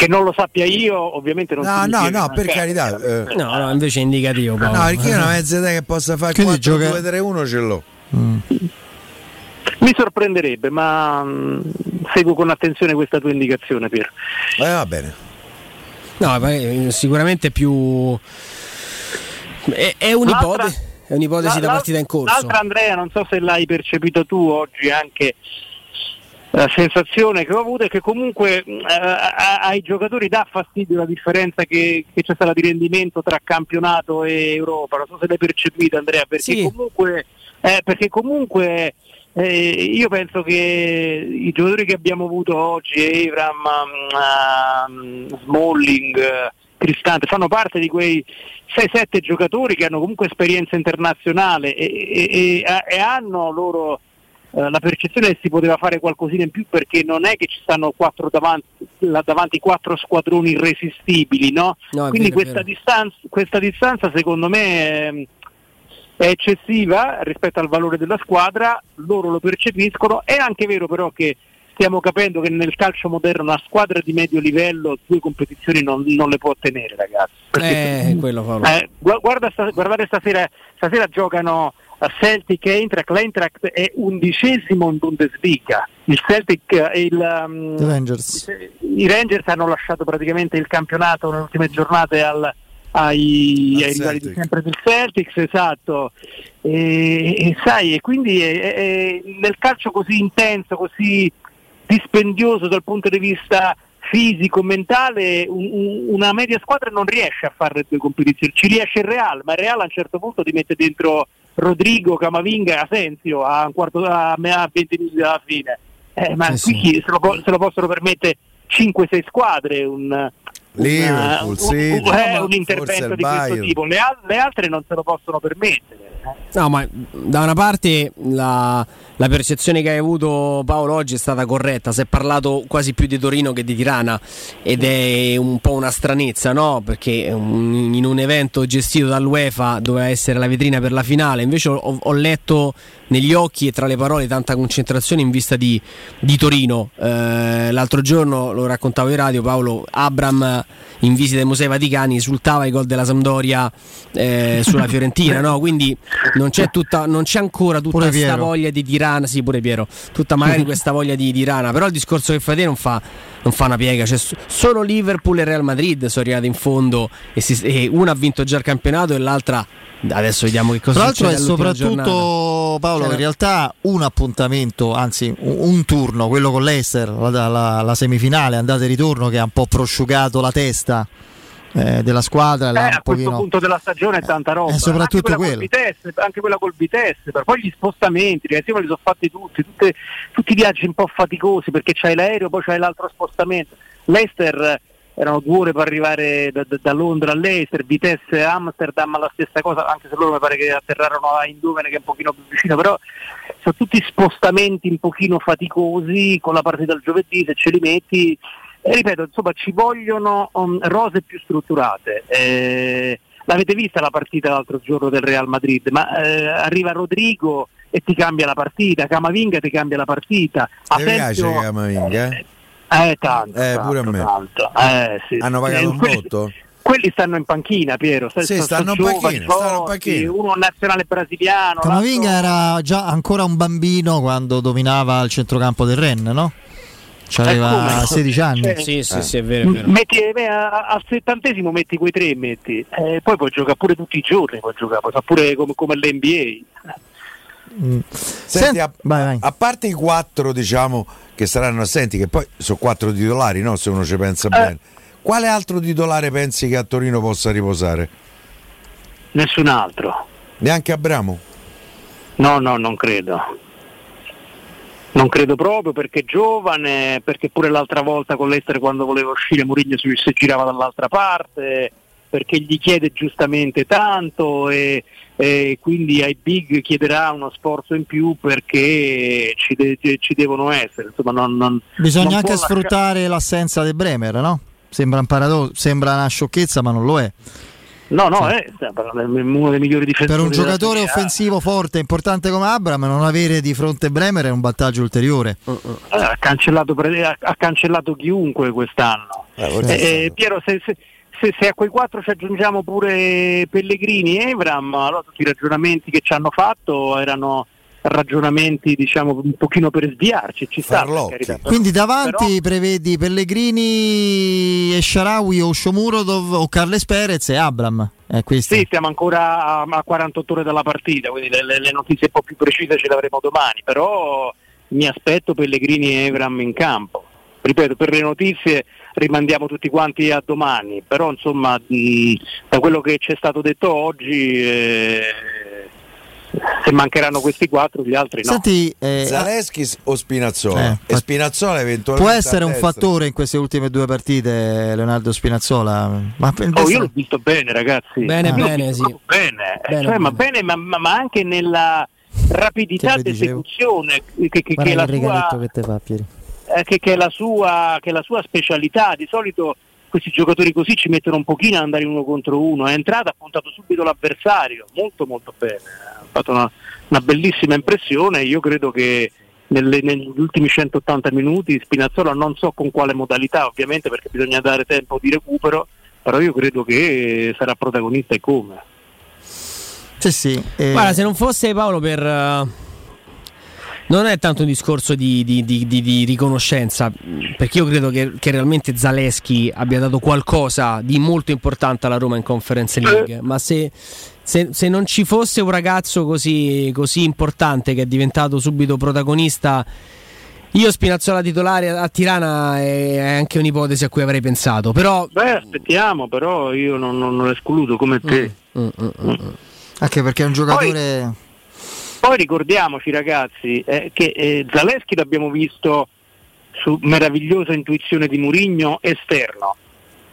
Che non lo sappia io, ovviamente non no, no, no, per carità. Eh. No, no, invece è indicativo. Paolo. No, perché io una mezza idea che possa fare quattro due tre uno ce l'ho. Mm. Mi sorprenderebbe, ma mh, seguo con attenzione questa tua indicazione, Pier. Eh, va bene. No, beh, sicuramente più è, è un'ipotesi, è un'ipotesi da partita in corso. L'altra, Andrea, non so se l'hai percepito tu oggi anche. La sensazione che ho avuto è che comunque eh, ai giocatori dà fastidio la differenza che, che c'è stata di rendimento tra campionato e Europa, non so se l'hai percepita, Andrea, perché sì. comunque, eh, perché comunque eh, io penso che i giocatori che abbiamo avuto oggi, Abraham, uh, Smalling, Cristante, fanno parte di quei sei sette giocatori che hanno comunque esperienza internazionale e, e, e, e hanno loro la percezione che si poteva fare qualcosina in più, perché non è che ci stanno quattro davanti, là davanti quattro squadroni irresistibili, no? No, quindi vero, questa, vero. Distanza, questa distanza secondo me è, è eccessiva rispetto al valore della squadra, loro lo percepiscono. È anche vero però che stiamo capendo che nel calcio moderno una squadra di medio livello due competizioni non, non le può tenere, ragazzi, perché, eh, quello, Paolo. Eh, guarda, guardate stasera, stasera giocano Celtic e Eintracht, l'Eintracht è undicesimo in Bundesliga, il Celtic e il um, Rangers. I Rangers hanno lasciato praticamente il campionato nelle ultime giornate al, ai, ai rivali di sempre del Celtics, esatto, e, e sai, e quindi è, è, nel calcio così intenso, così dispendioso dal punto di vista fisico, mentale, un, una media squadra non riesce a fare due competizioni, ci riesce il Real, ma il Real a un certo punto ti mette dentro Rodrigo, Camavinga e Asensio a un quarto a, a venti minuti dalla fine. Eh, ma sì, qui sì. Se, lo, se lo possono permettere cinque sei squadre un, Liverpool, un, sì, un, eh, un intervento di questo tipo. Le, le altre non se lo possono permettere. No, ma da una parte la, la percezione che hai avuto, Paolo, oggi è stata corretta. Si è parlato quasi più di Torino che di Tirana, ed è un po' una stranezza, no? Perché in un evento gestito dall'UEFA doveva essere la vetrina per la finale. Invece ho, ho letto negli occhi e tra le parole tanta concentrazione in vista di, di Torino. Eh, l'altro giorno lo raccontavo in radio, Paolo, Abraham in visita ai Musei Vaticani esultava i gol della Sampdoria eh, sulla Fiorentina, no? Quindi non c'è tutta, non c'è ancora tutta questa voglia di Tirana, sì, pure Piero, tutta magari questa voglia di Tirana, però il discorso che fa te non fa, non fa una piega, cioè, solo Liverpool e Real Madrid sono arrivati in fondo e, si, e una ha vinto già il campionato e l'altra adesso vediamo che cosa succede. Tra l'altro è soprattutto giornata. Paolo, cioè, in realtà un appuntamento, anzi un, un turno, quello con l'Ester, la, la, la semifinale andata e ritorno, che ha un po' prosciugato la testa Eh, della squadra, eh, là, a questo pochino... punto della stagione è tanta roba, eh, soprattutto anche quella, quella. Col Vitesse, anche quella col Vitesse, per poi gli spostamenti, ragazzi, me li sono fatti tutti, tutte, tutti i viaggi un po' faticosi perché c'hai l'aereo, poi c'hai l'altro spostamento. Leicester erano due ore per arrivare da, da, da Londra a Leicester, Vitesse Amsterdam la stessa cosa, anche se loro mi pare che atterrarono a Eindhoven che è un pochino più vicino, però sono tutti spostamenti un pochino faticosi con la partita del giovedì, se ce li metti. E ripeto, insomma, ci vogliono um, rose più strutturate. Eh, l'avete vista la partita l'altro giorno del Real Madrid, ma eh, arriva Rodrigo e ti cambia la partita, Camavinga ti cambia la partita. Ti piace Camavinga? Eh, eh, tanto, eh, tanto, pure a me. Tanto. Eh, sì. Hanno pagato eh, un quelli, botto? Quelli stanno in panchina, Piero. Sì, stanno, stanno, giovani, panchina, forti, stanno in panchina. Uno nazionale brasiliano. Camavinga era già ancora un bambino quando dominava il centrocampo del Rennes, no? C'aveva sedici anni, cioè, sì, sì, eh. sì, è vero, è vero. Metti, eh, al settantesimo metti quei tre, metti. Eh, poi puoi giocare pure tutti i giorni, puoi giocare, puoi fare pure come, come l'N B A. Mm. Senti, Senti, a, vai, vai. A parte i quattro, diciamo, che saranno assenti, che poi sono quattro titolari, no? Se uno ci pensa eh. bene. Quale altro titolare pensi che a Torino possa riposare? Nessun altro. Neanche Abramo? No, no, non credo. Non credo proprio, perché giovane, perché pure l'altra volta con l'Ester quando voleva uscire Mourinho si girava dall'altra parte, perché gli chiede giustamente tanto e, e quindi ai big chiederà uno sforzo in più perché ci, de- ci devono essere. Insomma, non, non, bisogna non anche sfruttare lasciare... l'assenza del Bremer, no? Sembra un paradosso, sembra una sciocchezza, ma non lo è. No, no, sì. è uno dei migliori difensori. Per un giocatore offensivo forte e importante come Abraham, non avere di fronte Bremer è un vantaggio ulteriore. Ha cancellato, ha cancellato chiunque quest'anno. Eh, eh, Piero, se, se, se, se a quei quattro ci aggiungiamo pure Pellegrini e Abraham, allora tutti i ragionamenti che ci hanno fatto erano ragionamenti, diciamo, un pochino per sviarci, ci sta. Quindi davanti però... prevedi Pellegrini, El Shaarawy o Shomurodov o Carles Perez e Abraham. Eh, sì, siamo ancora a quarantotto ore dalla partita, quindi le, le notizie un po' più precise ce le avremo domani, però mi aspetto Pellegrini e Abraham in campo. Ripeto, per le notizie rimandiamo tutti quanti a domani, però insomma di, da quello che c'è stato detto oggi eh, se mancheranno questi quattro, gli altri no. Senti, eh, Zalewski o Spinazzola? Eh, e Spinazzola eventualmente può essere un fattore in queste ultime due partite, Leonardo Spinazzola. Ma oh, io l'ho visto bene, ragazzi. Bene, ah, bene, sì. Bene. Bene, cioè, bene. Ma bene, ma, ma anche nella rapidità d'esecuzione che, che, che, la sua, che, te fa, eh, che, che è la sua, che è la sua specialità. Di solito questi giocatori così ci mettono un pochino ad andare in uno contro uno, è entrata, ha puntato subito l'avversario, molto molto bene, ha fatto una, una bellissima impressione. Io credo che nelle, negli ultimi centottanta minuti Spinazzola, non so con quale modalità ovviamente perché bisogna dare tempo di recupero, però io credo che sarà protagonista e come. Sì, sì, eh... guarda, se non fosse Paolo per... Uh... non è tanto un discorso di, di, di, di, di riconoscenza, perché io credo che, che realmente Zalewski abbia dato qualcosa di molto importante alla Roma in Conference League, ma se, se, se non ci fosse un ragazzo così, così importante che è diventato subito protagonista, io Spinazzola titolare a Tirana è anche un'ipotesi a cui avrei pensato, però... Beh, aspettiamo, però io non, non, non escludo come te. Mm, mm, mm, mm. Anche perché è un giocatore... Poi, poi ricordiamoci ragazzi eh, che eh, Zalewski l'abbiamo visto su meravigliosa intuizione di Mourinho esterno.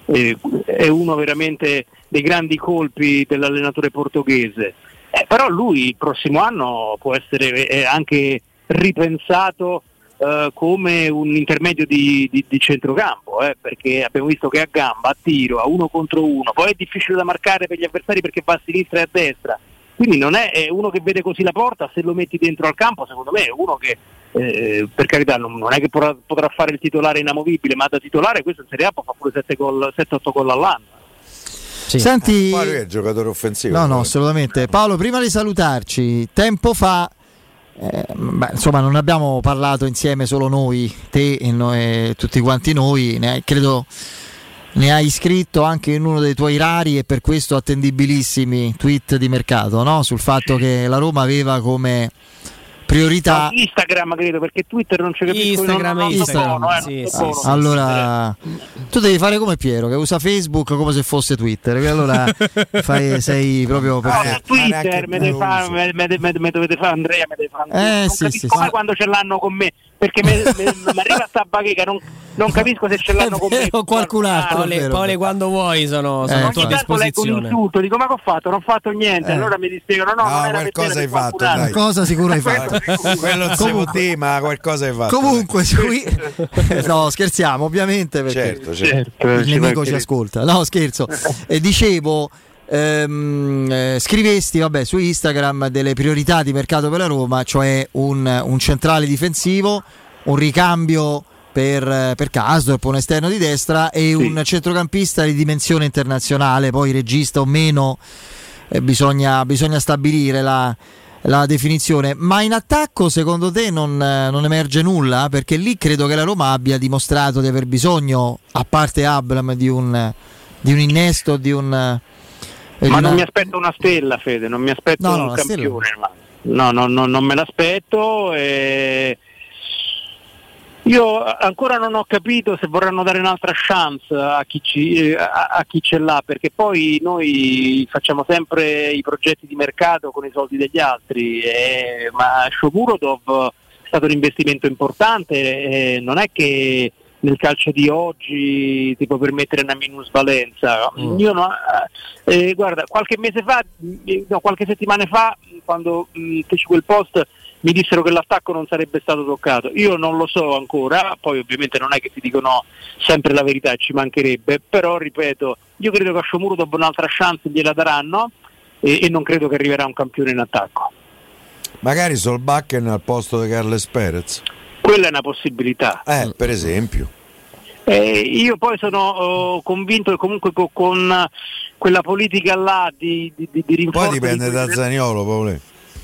Eh, è uno veramente dei grandi colpi dell'allenatore portoghese. Eh, però lui il prossimo anno può essere eh, anche ripensato eh, come un intermedio di, di, di centrocampo, eh, perché abbiamo visto che a gamba, a tiro, a uno contro uno, poi è difficile da marcare per gli avversari perché va a sinistra e a destra. Quindi non è, è uno che vede così la porta, se lo metti dentro al campo, secondo me è uno che Eh, per carità non, non è che potrà, potrà fare il titolare inamovibile, ma da titolare questo in Serie A può fare pure sette otto gol all'anno. Sì. Senti, eh, Paolo è il giocatore offensivo. No, no, poi. Assolutamente. Paolo, prima di salutarci, tempo fa eh, beh, insomma non abbiamo parlato insieme solo noi, te e noi, tutti quanti noi, ne hai, credo ne hai scritto anche in uno dei tuoi rari e per questo attendibilissimi tweet di mercato, no? Sul fatto che la Roma aveva come priorità Instagram, credo, perché Twitter non c'è, capisco Instagram, non, non Instagram buono, eh, sì, sì, buono, sì, allora tu devi fare come Piero che usa Facebook come se fosse Twitter, che allora fai, sei proprio per no, Twitter me, fa, me, me, me, me dovete fare Andrea, me deve fare Andrea. Eh, non sì, capisco sì, sì. quando ce l'hanno con me, perché mi arriva sta bacheca, non, non capisco se ce l'hanno con me o qualcun altro. Paolo, quando vuoi sono, sono eh, a tua disposizione. Tutto, dico, ma che ho fatto? Non ho fatto niente. Eh. Allora mi dispiegano, no, no, non era qualcosa hai fatto, dai. Qualcosa sicuro hai fatto. Quello comunque, ma qualcosa hai fatto. Comunque, sui... no, scherziamo ovviamente perché certo, certo. il nemico ci ascolta. No, scherzo. E dicevo, ehm, eh, scrivesti vabbè su Instagram delle priorità di mercato per la Roma, cioè un, un centrale difensivo, un ricambio per, per Karsdorp, un esterno di destra e sì. un centrocampista di dimensione internazionale, poi regista o meno eh, bisogna, bisogna stabilire la, la definizione. Ma in attacco secondo te non, non emerge nulla? Perché lì credo che la Roma abbia dimostrato di aver bisogno, a parte Abraham, di un, di un innesto, di un... Ma una... non mi aspetto una stella, Fede, non mi aspetto no, no, un campione, ma... no, no, no, non me l'aspetto. E... Io ancora non ho capito se vorranno dare un'altra chance a chi, ci, a, a chi ce l'ha, perché poi noi facciamo sempre i progetti di mercato con i soldi degli altri, e... ma Shomurodov è stato un investimento importante, e non è che nel calcio di oggi ti può permettere una minusvalenza. Mm. Io no, eh, guarda, qualche mese fa, no, qualche settimana fa, quando mh, feci quel post, mi dissero che l'attacco non sarebbe stato toccato. Io non lo so ancora, poi ovviamente non è che ti dicono sempre la verità, ci mancherebbe, però ripeto, io credo che a Shomurodov un'altra chance gliela daranno e, e non credo che arriverà un campione in attacco. Magari Solbakken al posto di Carles Perez. Quella è una possibilità, eh, per esempio. Eh, io poi sono oh, convinto che comunque co- con quella politica là di, di, di rinforzo. Poi dipende di... da Zaniolo, Paolo.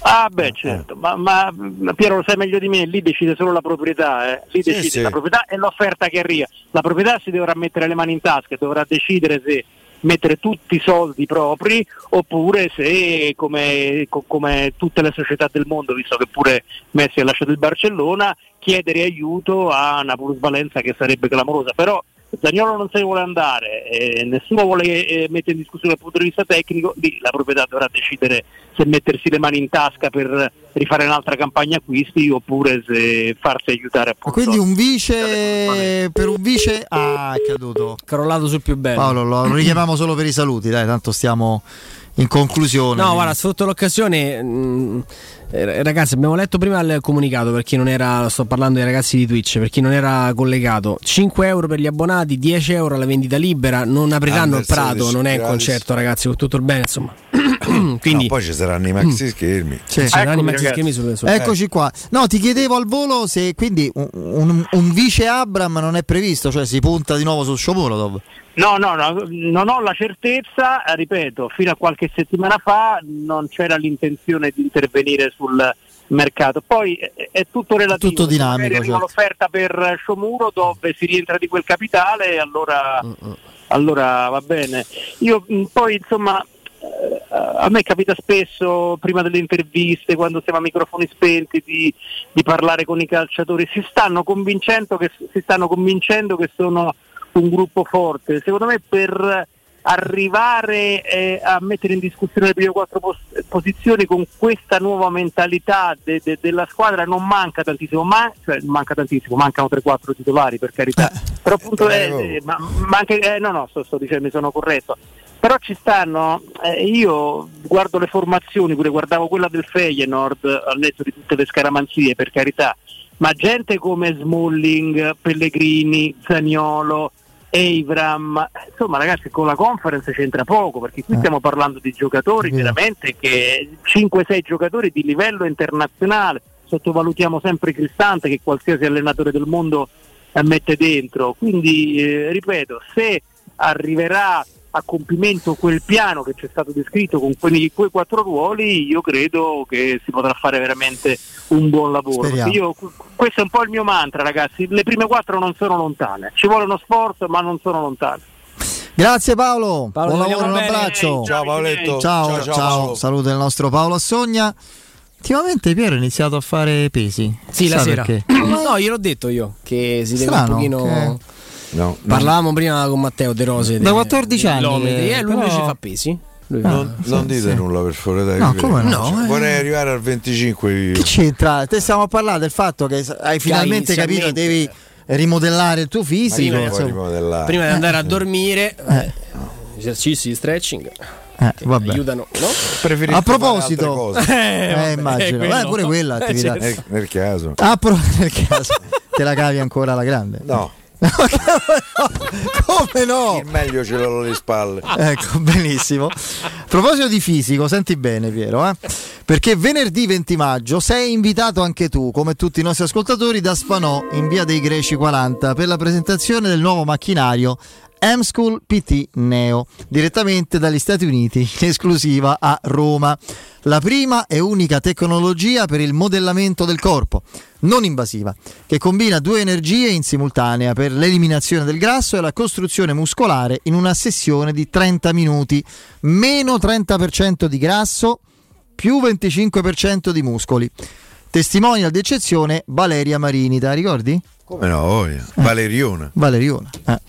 Ah beh, certo, eh. ma, ma, ma Piero lo sai meglio di me, lì decide solo la proprietà, eh. lì sì, decide sì. la proprietà e l'offerta che arriva. La proprietà si dovrà mettere le mani in tasca, dovrà decidere se mettere tutti i soldi propri oppure se come, come tutte le società del mondo, visto che pure Messi ha lasciato il Barcellona, chiedere aiuto a una plusvalenza che sarebbe clamorosa. Però Zaniolo non se ne vuole andare, eh, nessuno vuole eh, mettere in discussione dal punto di vista tecnico, lì la proprietà dovrà decidere se mettersi le mani in tasca per rifare un'altra campagna acquisti oppure se farsi aiutare appunto. Quindi un vice per un vice ah, è caduto, crollato sul più bello. Paolo, lo richiamiamo solo per i saluti, dai, tanto stiamo in conclusione. No, guarda, sotto l'occasione mh, ragazzi, abbiamo letto prima il comunicato, per chi non era, sto parlando dei ragazzi di Twitch, per chi non era collegato, cinque euro per gli abbonati, dieci euro alla vendita libera, non apriranno il Prato, non è un concerto ragazzi, con tutto il bene insomma. Quindi no, poi ci saranno i maxi schermi, cioè, ci saranno i maxi schermi sulle, sulle. Eccoci qua. No, ti chiedevo al volo se quindi un, un, un vice Abraham non è previsto, cioè si punta di nuovo su Shomurodov. No, no, no, non ho la certezza, ripeto, fino a qualche settimana fa non c'era l'intenzione di intervenire sul mercato. Poi è tutto relativo, è tutto dinamico, certo. L'offerta per Shomurodov, dove si rientra di quel capitale, allora, uh-uh. allora va bene. Io poi insomma a me capita spesso prima delle interviste, quando siamo a microfoni spenti, di, di parlare con i calciatori, si stanno convincendo che si stanno convincendo che sono un gruppo forte. Secondo me per arrivare eh, a mettere in discussione le prime quattro pos- posizioni con questa nuova mentalità de- de- della squadra non manca tantissimo, man- cioè, manca tantissimo, mancano tre quattro titolari per carità, eh, però appunto eh, eh, ma- ma anche, eh, no no sto, sto dicendo, mi sono corretto, però ci stanno, eh, io guardo le formazioni, pure guardavo quella del Feyenoord al netto di tutte le scaramanzie per carità, ma gente come Smalling, Pellegrini, Zaniolo, Abraham, insomma ragazzi con la Conference c'entra poco, perché qui stiamo parlando di giocatori yeah. veramente che cinque sei giocatori di livello internazionale, sottovalutiamo sempre Cristante che qualsiasi allenatore del mondo eh, mette dentro, quindi eh, ripeto, se arriverà a compimento quel piano che c'è stato descritto con quei, quei quattro ruoli, io credo che si potrà fare veramente un buon lavoro. Io, questo è un po' il mio mantra ragazzi, le prime quattro non sono lontane, ci vuole uno sforzo ma non sono lontane. Grazie Paolo, Paolo buon lavoro, un abbraccio. Ehi, ciao Paoletto. Ciao, ciao, ciao, ciao. Saluto il nostro Paolo Assogna. Ultimamente Piero ha iniziato a fare pesi. Sì, sa la sera. No, gliel'ho detto io che si deve un pochino... Che... No, parlavamo no. prima con Matteo De Rose da quattordici anni chilometri. eh, lui però... invece fa pesi, lui no, non, sì, non dite sì. nulla per favore, dai, no, come no, cioè, eh. vorrei arrivare al venticinque io. Che c'entra? Te stiamo a parlare del fatto che hai finalmente capito, devi rimodellare il tuo fisico rimodellare. prima di andare a dormire eh. Eh. esercizi, stretching eh, vabbè. aiutano, no? A proposito eh, eh, immagino eh, eh, pure quella attività eh, certo. nel, nel caso ah, però, nel caso te la cavi ancora alla grande? No. Come no? Il meglio ce l'ho alle spalle. Ecco, benissimo. A proposito di fisico, senti bene Piero, eh? Perché venerdì venti maggio sei invitato anche tu, come tutti i nostri ascoltatori, da Spanò in via dei Greci quaranta per la presentazione del nuovo macchinario M-School P T Neo, direttamente dagli Stati Uniti, in esclusiva a Roma. La prima e unica tecnologia per il modellamento del corpo, non invasiva, che combina due energie in simultanea per l'eliminazione del grasso e la costruzione muscolare in una sessione di trenta minuti, meno trenta per cento di grasso, più venticinque per cento di muscoli. Testimonial d'eccezione Valeria Marini, te la ricordi? Come no, oh, eh. Valeriona. Valeriona. Eh.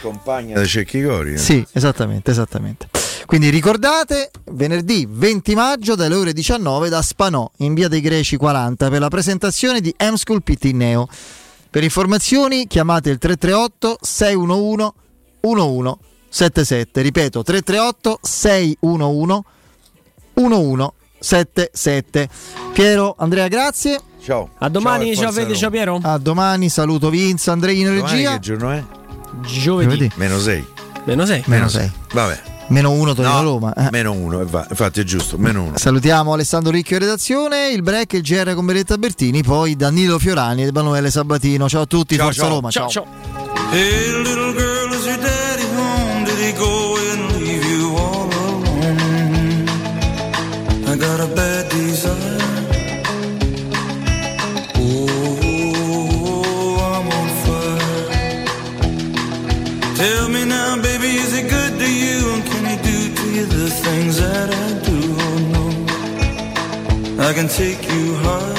Compagna da Cecchi Coria. Sì, esattamente, esattamente. Quindi ricordate, venerdì venti maggio dalle ore diciannove da Spanò in via dei Greci quaranta per la presentazione di M-School P T Neo. Per informazioni chiamate il tre tre otto sei uno uno uno uno sette sette. Ripeto, tre tre otto sei uno uno uno uno sette sette. Piero, Andrea, grazie. Ciao. A domani, ciao, ciao Fede, ciao Piero. A domani, saluto Vince, Andreino in regia. Che giorno è? Giovedì. Giovedì. meno sei meno sei meno sei Vabbè. meno uno Torino no, Roma. Eh. meno uno infatti è giusto, meno uno Salutiamo Alessandro Ricchio redazione, il break, il G R con Beretta Bertini, poi Danilo Fiorani ed Emanuele Sabatino. Ciao a tutti, ciao, Forza ciao. Roma. Ciao, ciao. Ciao. Tell me now, baby, is it good to you? And can I do to you the things that I do? Oh no, I can take you high.